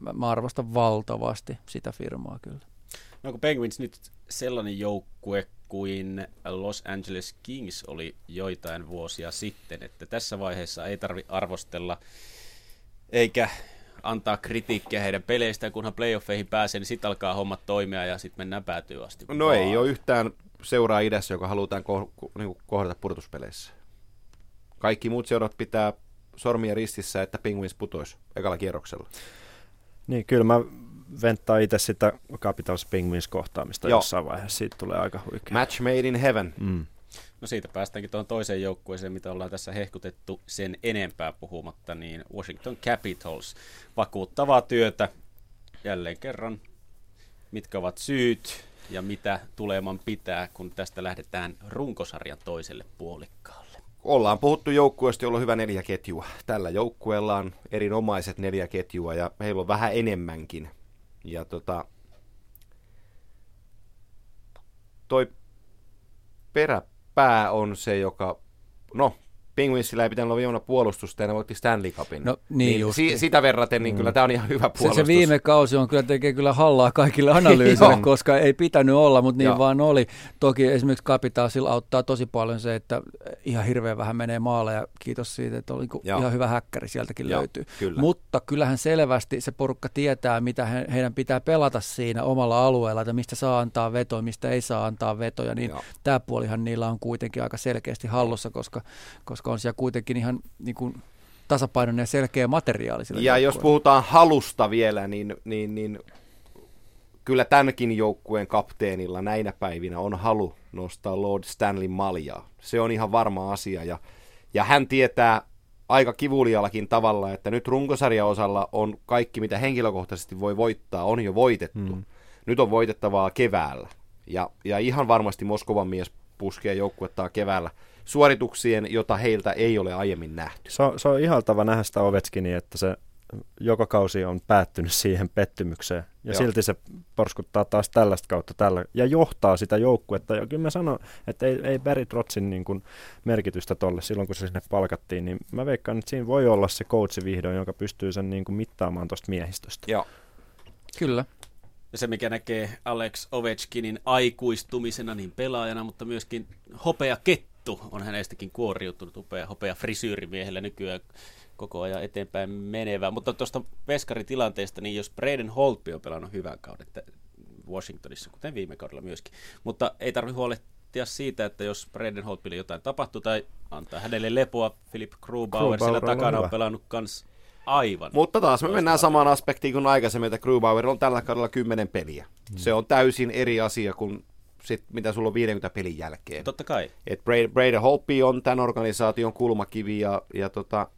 mä, mä arvostan valtavasti sitä firmaa kyllä. No kun Penguins nyt sellainen joukkue kuin Los Angeles Kings oli joitain vuosia sitten, että tässä vaiheessa ei tarvitse arvostella eikä antaa kritiikkiä heidän peleistään, kunhan playoffeihin pääsee, niin sitten alkaa hommat toimia ja sitten mennään päätyyn asti. No vaan. Ei ole yhtään seuraa idässä, joka halutaan ko- ko- kohdata pudotuspeleissä. Kaikki muut seurat pitää sormia ristissä, että Penguins putoisi ekalla kierroksella. Niin, kyllä mä venttaan itse sitä Capitals Penguins kohtaamista Joo. jossain vaiheessa. Siitä tulee aika huikea. Match made in heaven. Mm. No siitä päästäänkin tuohon toiseen joukkueeseen, mitä ollaan tässä hehkutettu sen enempää puhumatta, niin Washington Capitals. Vakuuttavaa työtä. Jälleen kerran, mitkä ovat syyt ja mitä tuleman pitää, kun tästä lähdetään runkosarjan toiselle puolikkaalle. Ollaan puhuttu joukkueesta, jolla on hyvä neljä ketjua. Tällä joukkueella on erinomaiset neljä ketjua ja heillä on vähän enemmänkin. Ja tota, toi peräpää on se, joka, no, Penguinsillä ei pitänyt olla viimana puolustusta ja ne voitti Stanley Cupin. No, niin niin si- sitä verraten, niin mm. kyllä tämä on ihan hyvä puolustus. Se, se viime kausi on kyllä, tekee kyllä hallaa kaikille analyyseille, koska ei pitänyt olla, mutta niin Joo. vaan oli. Toki esimerkiksi Capitalsilla auttaa tosi paljon se, että ihan hirveän vähän menee maalle ja kiitos siitä, että oli ihan hyvä häkkäri sieltäkin Joo, löytyy. Kyllä. Mutta kyllähän selvästi se porukka tietää, mitä he, heidän pitää pelata siinä omalla alueella, että mistä saa antaa vetoja, mistä ei saa antaa vetoja. Niin tämä puolihan niillä on kuitenkin aika selkeästi hallussa, koska, koska on siellä kuitenkin ihan niin kuin tasapainoinen ja selkeä materiaali. Ja joukkueen. Jos puhutaan halusta vielä, niin, niin, niin kyllä tämänkin joukkueen kapteenilla näinä päivinä on halu nostaa Lord Stanleyn maljaa. Se on ihan varma asia ja, ja hän tietää aika kivuliallakin tavalla, että nyt runkosarjaosalla on kaikki, mitä henkilökohtaisesti voi voittaa, on jo voitettu. Mm. Nyt on voitettavaa keväällä ja, ja ihan varmasti Moskovan mies puskee joukkuettaan keväällä suorituksien, jota heiltä ei ole aiemmin nähty. Se on, se on ihaltava nähdä sitä Ovechkinia, että se joka kausi on päättynyt siihen pettymykseen. Ja Joo. silti se porskuttaa taas tällaista kautta tällä ja johtaa sitä joukkuetta. Ja kyllä mä sanon, että ei, ei Barry Trotzin niin kuin merkitystä tolle silloin, kun se sinne palkattiin. Niin mä veikkaan, että siinä voi olla se coachi vihdoin, joka pystyy sen niin kuin mittaamaan tuosta miehistöstä. Joo. Kyllä. Ja se, mikä näkee Alex Ovechkinin aikuistumisena niin pelaajana, mutta myöskin hopeakettä. On hänestäkin kuoriutunut upea hopea frisyyri-miehellä nykyään koko ajan eteenpäin menevää. Mutta tuosta veskaritilanteesta, niin jos Brayden Holtby on pelannut hyvän kauden Washingtonissa, kuten viime kaudella myöskin, mutta ei tarvitse huolehtia siitä, että jos Brayden Holtbylle jotain tapahtuu tai antaa hänelle lepoa, Philipp Grubauer siellä takana on pelannut kans aivan. Mutta taas me mennään samaan aspektiin kuin aikaisemmin, että Grubauer on tällä kaudella kymmenen peliä. Hmm. Se on täysin eri asia kuin sit, mitä sulla on viisikymmentä pelin jälkeen. Totta kai. Et Brayden Holtby on tämän organisaation kulmakivi, ja, ja tota,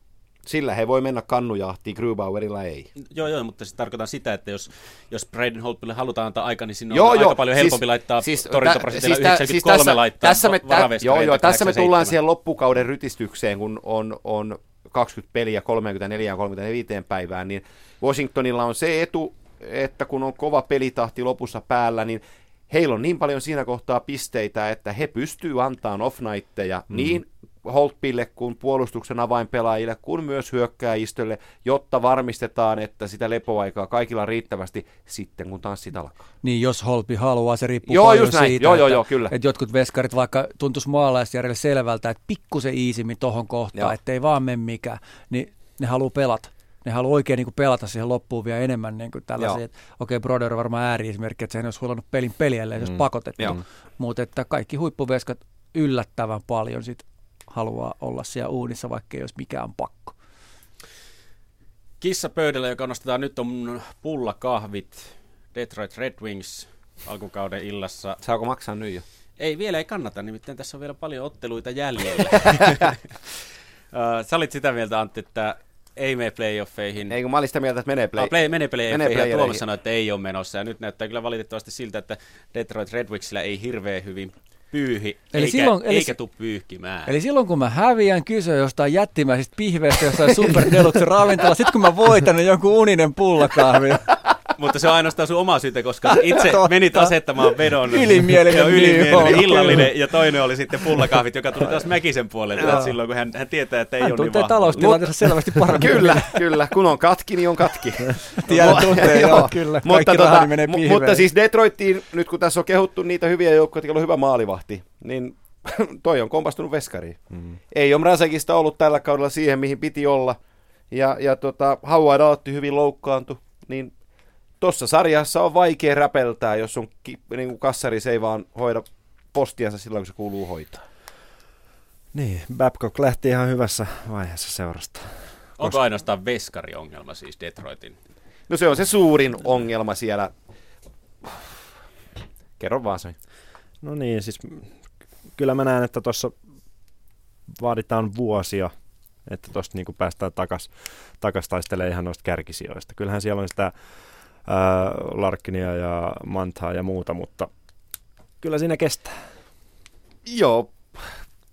sillä he voi mennä kannujahtiin, Grubauerilla ei. Joo, joo, mutta se tarkoitan sitä, että jos, jos Brayden Holtbylle halutaan antaa aika, niin sinne joo, on joo. aika paljon helpompi siis, laittaa siis, torjuntaprosentilla siis, yhdeksänkymmentäkolme siis laittaa tässä me, varavesta. Joo, joo, tässä me tullaan siihen loppukauden rytistykseen, kun on, on kaksikymmentä peliä kolmekymmentäneljä kolmekymmentäviisi päivään, niin Washingtonilla on se etu, että kun on kova pelitahti lopussa päällä, niin heillä on niin paljon siinä kohtaa pisteitä, että he pystyvät antamaan off-nightteja mm-hmm. niin Holtbylle kuin puolustuksen avainpelaajille kuin myös hyökkääjistölle, jotta varmistetaan, että sitä lepoaikaa kaikilla on riittävästi sitten, kun tanssit alkaa. Niin, jos Holtby haluaa, se riippuu joo, paljon siitä, joo, että, joo, kyllä. että jotkut veskarit vaikka tuntuisi maalaisjärjelle selvältä, että pikkusen iisimmin tohon kohtaan, ettei vaan mene mikään, niin ne haluaa pelata. Ne haluaa oikein niin kuin pelata siihen loppuun vielä enemmän niin kuin tällaisia. Okei, okay, Broder on varmaan ääriesimerkki, että sehän olisi huolannut pelin peliälleen, jos mm. pakotettu. Mm. Mutta että kaikki huippuveskat yllättävän paljon sit haluaa olla siellä uunissa, vaikka ei olisi mikään pakko. Kissa pöydällä, joka nostetaan nyt, on pullakahvit. Detroit Red Wings alkukauden illassa. Saako maksaa nyt jo? Ei, vielä ei kannata, nimittäin tässä on vielä paljon otteluita jäljellä. Sä olit sitä mieltä, Antti, että ei mene playoffeihin. Ei, kun mä olin sitä mieltä, että menee play... ah, play, menee playoffeihin, ja Tuomas sanoi, että ei ole menossa. Ja nyt näyttää kyllä valitettavasti siltä, että Detroit Red Wingsillä ei hirveän hyvin pyyhi, eli eikä, silloin, eli, eikä tule pyyhkimään. Eli silloin, kun mä häviän, kysyä jostain jättimäisistä pihveistä, jostain Super Deluxe ravintola, sitten kun mä voitan, niin jonkun uninen pullakahvi. Mutta se on ainoastaan sun oma syytä, koska itse menit asettamaan vedon. Ylimielinen. Ylimielinen, illallinen. Ja toinen oli sitten pullakahvit, joka tuli taas Mäkisen puolelle. Silloin kun hän, hän tietää, että ei hän ole niin vahva. taloustilanteessa selvästi paremmin. Kyllä, kyllä. Kun on katki, niin on katki. Tiedän tunteen, joo. Kyllä. Mutta, tota, m- mutta siis Detroittiin, nyt kun tässä on kehuttu niitä hyviä joukkoja, joilla on hyvä maalivahti, niin toi on kompastunut veskariin. Mm. Ei ole Mrazekista ollut tällä kaudella siihen, mihin piti olla. Ja, ja tota, Howard aloitti hyvin loukkaantu, niin tuossa sarjassa on vaikea räpeltää, jos on ki- niin kassari, se ei vaan hoida postiansa silloin, kun se kuuluu hoitaa. Niin, Babcock lähti ihan hyvässä vaiheessa seurasta. Onko Koska... ainoastaan veskari-ongelma siis Detroitin? No se on se suurin ongelma siellä. Kerro vaan se. No niin, siis kyllä mä näen, että tuossa vaaditaan vuosia, että tuosta niin päästään takaisin takas taistelemaan ihan noista kärkisijoista. Kyllähän siellä on sitä ää, Larkinia ja Mantaa ja muuta, mutta kyllä siinä kestää. Joo,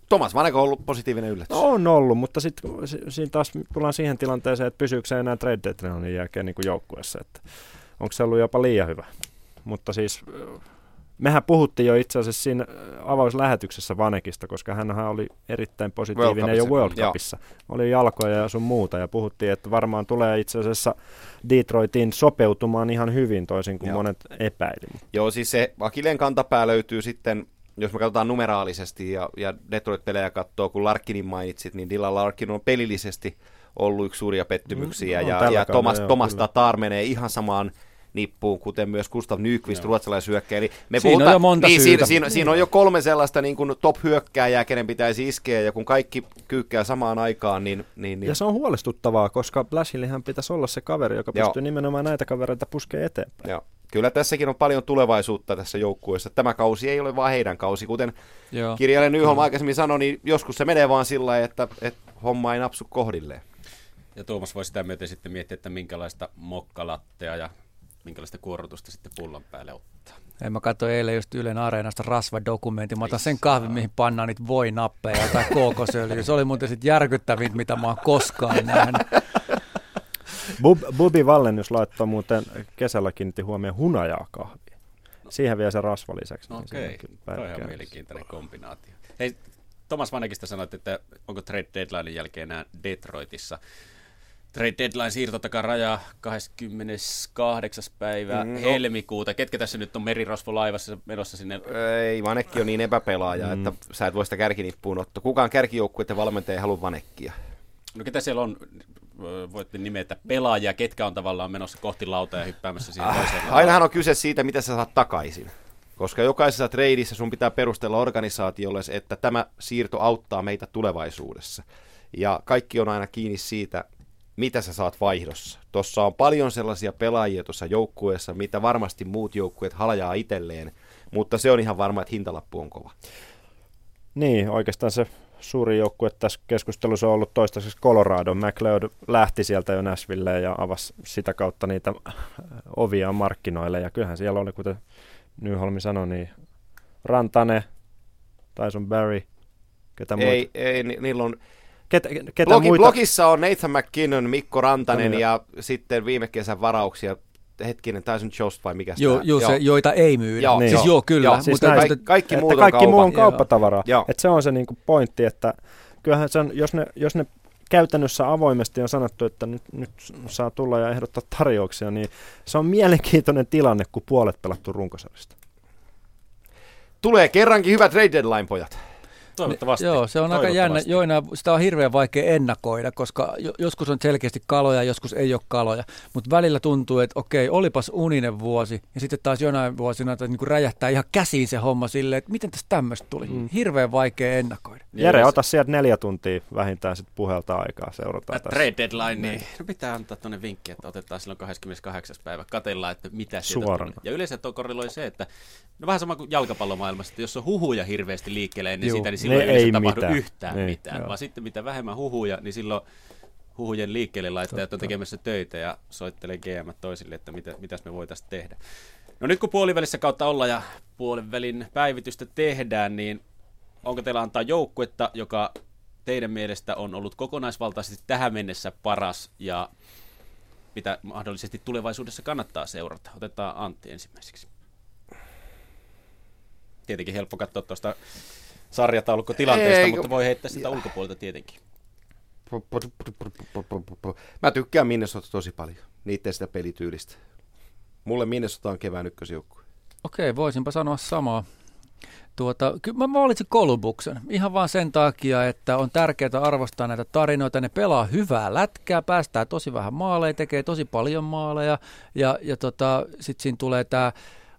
Tuomas Vaneko on ollut positiivinen yllätys. No, on ollut, mutta sitten taas tullaan siihen tilanteeseen, että pysyykö se enää trade deadlinein jälkeen niin joukkueessa. Että onko se ollut jopa liian hyvä? Mutta siis mehän puhuttiin jo itse asiassa siinä avauslähetyksessä Vanekista, koska hänhän oli erittäin positiivinen World jo World Cupissa. Joo. Oli jalkoja ja sun muuta ja puhuttiin, että varmaan tulee itse asiassa Detroitin sopeutumaan ihan hyvin toisin kuin Joo. monet epäili. Joo, siis se Akileen kantapää löytyy sitten, jos me katsotaan numeraalisesti ja, ja Detroit-pelejä katsoo, kun Larkinin mainitsit, niin Dylan Larkin on pelillisesti ollut yksi suuria pettymyksiä mm, ja, ja Thomas, jo, Thomas Tatar menee ihan samaan nippuun, kuten myös Gustav Nyqvist, ruotsalaisyökkäjä. Eli me siinä puhutaan, on jo monta niin, syytä. Siinä, siinä, siinä on jo kolme sellaista niin kuin top-hyökkääjää, kenen pitäisi iskeä, ja kun kaikki kyykkää samaan aikaan, niin... niin, niin. Ja se on huolestuttavaa, koska Blashillihän pitäisi olla se kaveri, joka Joo. pystyy nimenomaan näitä kavereita puskemaan eteenpäin. Joo. Kyllä tässäkin on paljon tulevaisuutta tässä joukkueessa. Tämä kausi ei ole vaan heidän kausi. Kuten Joo. kirjailija Nyholm mm. aikaisemmin sanoi, niin joskus se menee vaan sillä tavalla, että, että homma ei napsu kohdilleen. Ja Tuomas voi sitä myöten sitten miettiä, että minkälaista mokkalattea ja minkälaista kuorrutusta sitten pullan päälle ottaa. En mä katso eilen just Ylen Areenasta rasvadokumentin. Mä otan sen kahvin, mihin pannaan niitä voinappeja tai kookosöljyä. Se oli muuten sitten järkyttävintä, mitä mä oon koskaan nähnyt. Bub- Bubi Vallennus laittoi muuten kesällä kiinnitti huomioon hunajaa kahvia. Siihen vielä se rasva lisäksi. No niin okei, toi on ihan mielenkiintoinen kombinaatio. Hei, Tuomas Vanekista sanoit, että onko trade deadline jälkeen enää Detroitissa. Trade deadline siirto takaa rajaa kahdeskymmeneskahdeksas päivä mm, no. helmikuuta. Ketkä tässä nyt on merirosvolaivassa menossa sinne? Ei, Vanekki on niin epäpelaaja, mm. että sä et voi sitä kärkinippuun ottaa. Kukaan kärkijoukkueiden valmentaja ei halua Vanekkia. No ketä siellä on? Voitte nimetä pelaajia, ketkä on tavallaan menossa kohti lautaa ja hyppäämässä siihen toiseen. Ah, ainahan on kyse siitä, mitä sä saat takaisin. Koska jokaisessa treidissä sun pitää perustella organisaatiolle, että tämä siirto auttaa meitä tulevaisuudessa. Ja kaikki on aina kiinni siitä, mitä sä saat vaihdossa. Tuossa on paljon sellaisia pelaajia tuossa joukkueessa, mitä varmasti muut joukkueet halajaa itselleen, mutta se on ihan varma, että hintalappu on kova. Niin, oikeastaan se suuri joukkue tässä keskustelussa on ollut toistaiseksi Colorado. McLeod lähti sieltä jo Nashvilleen ja avasi sitä kautta niitä ovia markkinoille. Ja kyllähän siellä oli, kuten Nyholm sanoi, niin Rantanen, Tyson Barry, ketä muita? Ei, ei ni- niillä on... Ketä, ketä Blogi, muita? Blogissa on Nathan McKinnon, Mikko Rantanen no, ja jo. Sitten viime kesän varauksia. Hetkinen, Tyson Jost vai mikä joo, joo, se, joita ei myydä. Joo, niin. Siis joo, kyllä. Joo, siis mutta näin, kaikki muut on, kaikki on kauppatavaraa. Että se on se niinku pointti, että kyllähän se on, jos ne, jos ne käytännössä avoimesti on sanottu, että nyt, nyt saa tulla ja ehdottaa tarjouksia, niin se on mielenkiintoinen tilanne, kun puolet pelattu runkosarjasta. Tulee kerrankin hyvät trade deadline, pojat. Toivottavasti. Joo, se on aika jännä. Joina, sitä on hirveän vaikea ennakoida, koska joskus on selkeästi kaloja, joskus ei ole kaloja. Mutta välillä tuntuu, että okei, olipas uninen vuosi, ja sitten taas jonain vuosina niin kuin räjähtää ihan käsiin se homma silleen, että miten tästä tämmöistä tuli. Mm. Hirveän vaikea ennakoida. Jere, ota sieltä neljä tuntia vähintään sitten puhelta aikaa, seurataan. Trade deadline, niin. No pitää antaa tuonne vinkki, että otetaan silloin kahdeskymmeneskahdeksas päivä, katsellaan, että mitä sieltä suoraan. Ja yleensä tuo korreloi se, että no vähän sama kuin jalkapallomaailmassa, että jos on huhuja hirveästi liikkeelle ennen Juu. sitä, niin silloin ei, ei tapahdu mitään. yhtään ei, mitään, joo. vaan sitten mitä vähemmän huhuja, niin silloin huhujen liikkeelle laittajat on tekemässä töitä ja soittelee G M toisille, että mitä, mitäs me voitaisiin tehdä. No nyt kun puolivälissä kautta ollaan ja puolivälin päivitystä tehdään, niin onko teillä antaa joukkuetta, joka teidän mielestä on ollut kokonaisvaltaisesti tähän mennessä paras ja mitä mahdollisesti tulevaisuudessa kannattaa seurata? Otetaan Antti ensimmäiseksi. Tietenkin helppo katsoa tuosta sarjataulukkotilanteesta, ei, mutta voi heittää sitä ja ulkopuolelta tietenkin. Mä tykkään Minnesota tosi paljon, niitten sitä pelityylistä. Mulle Minnesota on kevään ykkösjoukkue. Okei, voisinpa sanoa samaa. Tuota, kyllä mä valitsin Golubuksen ihan vaan sen takia, että on tärkeää arvostaa näitä tarinoita. Ne pelaa hyvää lätkää, päästää tosi vähän maaleja, tekee tosi paljon maaleja ja, ja tota, sitten siinä tulee tämä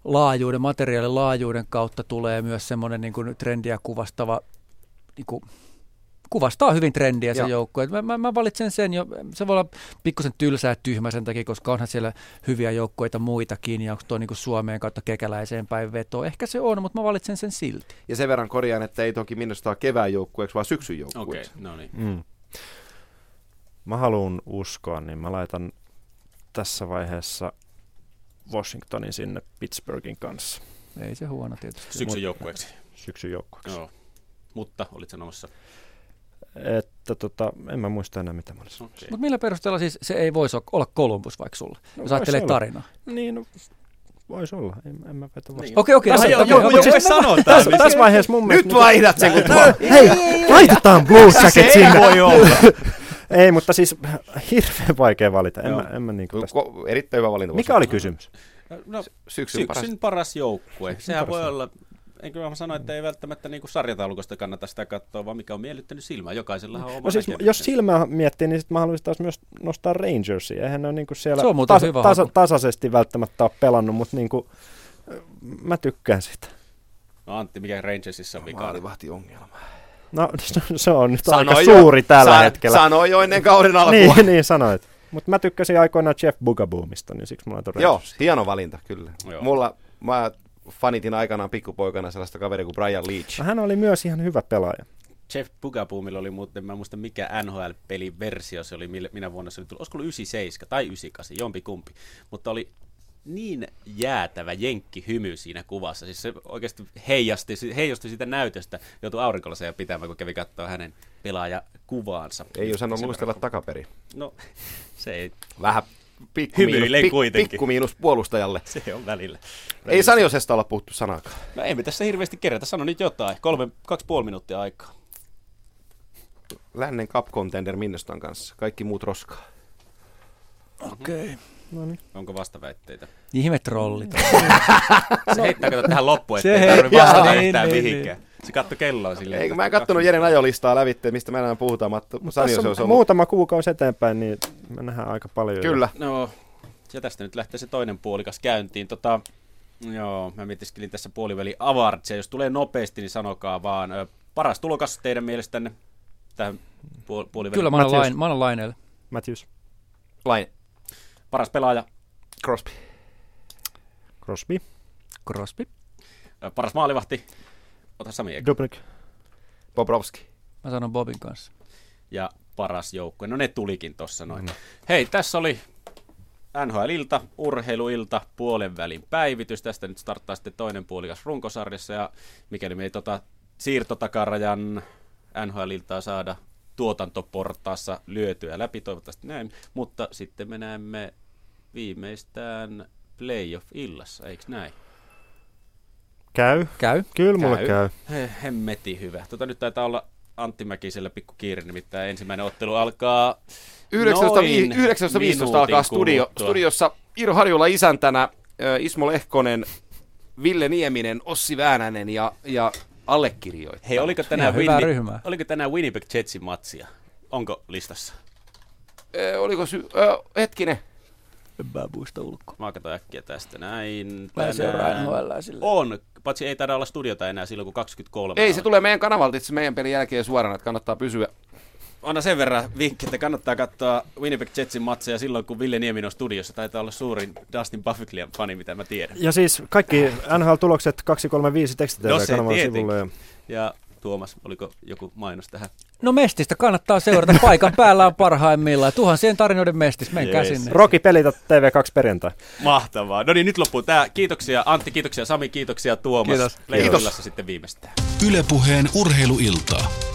laajuuden, materiaalin laajuuden kautta tulee myös semmoinen niin kuin trendiä kuvastava, niin kuin, kuvastaa hyvin trendiä se joukkue. Mä, mä, mä valitsen sen jo, se voi olla pikkusen tylsää ja tyhmä sen takia, koska onhan siellä hyviä joukkueita muitakin, ja onko tuo niin kuin Suomeen kautta Kekäläiseen päin veto. Ehkä se on, mutta mä valitsen sen silti. Ja sen verran korjaan, että ei toki minusta kevään joukkueeksi, vaan syksyn joukkueeksi. Okei, no niin. Mm. Mä haluan uskoa, niin mä laitan tässä vaiheessa Washingtonin sinne Pittsburghin kanssa. Ei se huono tietysti. Syksyn joukkueeksi. Syksyn joukkueeksi. Joo. Mutta olit sanomassa? Että tota, en mä muista enää mitä mä olin sanomassa. Okay. Mutta millä perusteella siis se ei voisi olla Columbus vaikka sulla? No, jos ajattelee tarinaa. Niin, no, voisi olla. En, en mä vetä vastaan. Okei, okei. Tässä vaiheessa mun mielestä... Nyt vaihdat sen, kun tuolla... Hei, laitetaan Blues Jacket sinne. Ei voi olla. Ei, mutta siis hirveän vaikea valita. En mä, en mä niin tästä... Erittäin hyvä valinta. Mikä oli kysymys? No, syksyn, syksyn paras, paras joukkue. Syksyn Sehän paras. Voi olla, enkö mä sano, että ei välttämättä niin kuin sarjataulukosta kannata sitä katsoa, vaan mikä on miellyttänyt silmää. Jokaisellahan on oma no siis, jos silmää miettii, niin sit mä haluaisin taas myös nostaa Rangersia. Eihän ne ole niin kuin siellä tasa- tasa- tasaisesti välttämättä ole pelannut, mutta niin kuin, mä tykkään sitä. No Antti, mikä Rangersissa on vikaa? Maalivahti ongelma. No se on nyt sano aika jo, suuri tällä san, hetkellä. Sanoi jo ennen kauden alkua. niin, niin sanoit. Mutta mä tykkäsin aikoinaan Jeff Bugaboomista, niin siksi mulla on todella... Joo, hieno valinta kyllä. Joo. Mulla, mä fanitin aikanaan pikkupoikana sellaista kaveria kuin Brian Leach. Hän oli myös ihan hyvä pelaaja. Jeff Bugaboomilla oli muuten, mä en muista mikä N H L-pelin versio se oli, minä vuonna se oli tullut. Olisiko ollut yhdeksänkymmentäseitsemän tai yhdeksänkymmentäkahdeksan, jompikumpi. Mutta oli... niin jäätävä jenkkihymy siinä kuvassa. Siis se oikeasti heijasti, heijastui sitä näytöstä. Joutui aurinkolaseen pitämään, kun kävi katsoa hänen pelaajakuvaansa. Ei osannut muistella takaperi. No, se ei. Vähän pikku miinus puolustajalle. Se on välillä. välillä. Ei Saniosesta olla puhuttu sanakaan. No ei me tässä hirveästi kerätä. Sano nyt jotain. Kolme, kaksi puoli minuuttia aikaa. Lännen cup contender Minnesotan kanssa. Kaikki muut roskaa. Okei. Okay. Noniin. Onko vastaväitteitä? Ihme trollit. Se heittää kato tähän loppuun, ettei tarvitse vastata yhtään mihinkään. Se katsoi kelloa silleen. Eikö, mä en katsonut Jeren ajolistaa lävitse, mistä mä enää puhutaan. Mutta tässä on muutama kuukausi eteenpäin, niin me nähdään aika paljon. Kyllä. Jo. No, ja tästä nyt lähtee se toinen puolikas käyntiin. Tota, joo, mä mietiskelin tässä puoliväli Awards. Jos tulee nopeasti, niin sanokaa vaan. Paras tulokas teidän mielestänne tähän puol- puoliväliin. Kyllä, mä annan Lain, Laineelle. Matthews. Laine. Paras pelaaja? Crosby. Crosby. Crosby. Paras maalivahti? Ota Sami eka. Dubnik. Bobrovski. Mä sanon Bobin kanssa. Ja paras joukkue. No ne tulikin tossa noin. Mm. Hei, tässä oli N H L-ilta, urheiluilta, puolen välin päivitys. Tästä nyt starttaa sitten toinen puolikas runkosarjassa. Ja mikäli me ei tota siirtotakarajan N H L-iltaa saada tuotantoportaassa lyötyä läpi, toivottavasti näin. Mutta sitten me näemme... viimeistään playoff-illassa, eikö näin? Käy. Käy. Kyllä mulle käy. käy. Hemmeti hyvä. Tota, nyt taitaa olla Antti Mäkisellä pikku kiire, nimittäin ensimmäinen ottelu alkaa yhdeksäntoista viisitoista alkaa studio, studiossa Iiro Harjula isäntänä, Ismo Lehkonen, Ville Nieminen, Ossi Väänänen ja, ja allekirjoittanut. Hei, oliko tänään, Winni- oliko tänään Winnipeg Jetsin matsia? Onko listassa? Eh, oliko sy- eh, hetkinen. Mä muista ulkoa. Mä katson äkkiä tästä näin. On, paitsi ei taida olla studiota enää silloin, kun kaksikymmentäkolme Ei, on. Se tulee meidän kanavalta itse meidän pelin jälkeen suorana, että kannattaa pysyä. Anna sen verran vinkki, että kannattaa katsoa Winnipeg Jetsin matseja silloin, kun Ville Nieminen on studiossa. Taitaa olla suurin Dustin Byfuglien fani, mitä mä tiedän. Ja siis kaikki N H L-tulokset kaksi kolme viisi tekstitellä kanavan sivulle. Ja... ja Tuomas, oliko joku mainos tähän? No mestistä kannattaa seurata. Paikan päällä on parhaimmillaan. Tuhansien tarinoiden mestis. Menkää Jees. sinne. Roki pelitä T V kaksi perjantai. Mahtavaa. No niin, nyt loppuu tämä. Kiitoksia Antti, kiitoksia Sami, kiitoksia Tuomas. Kiitos. Kiitos. Sitten viimeistään. Yle Puheen urheiluiltaa.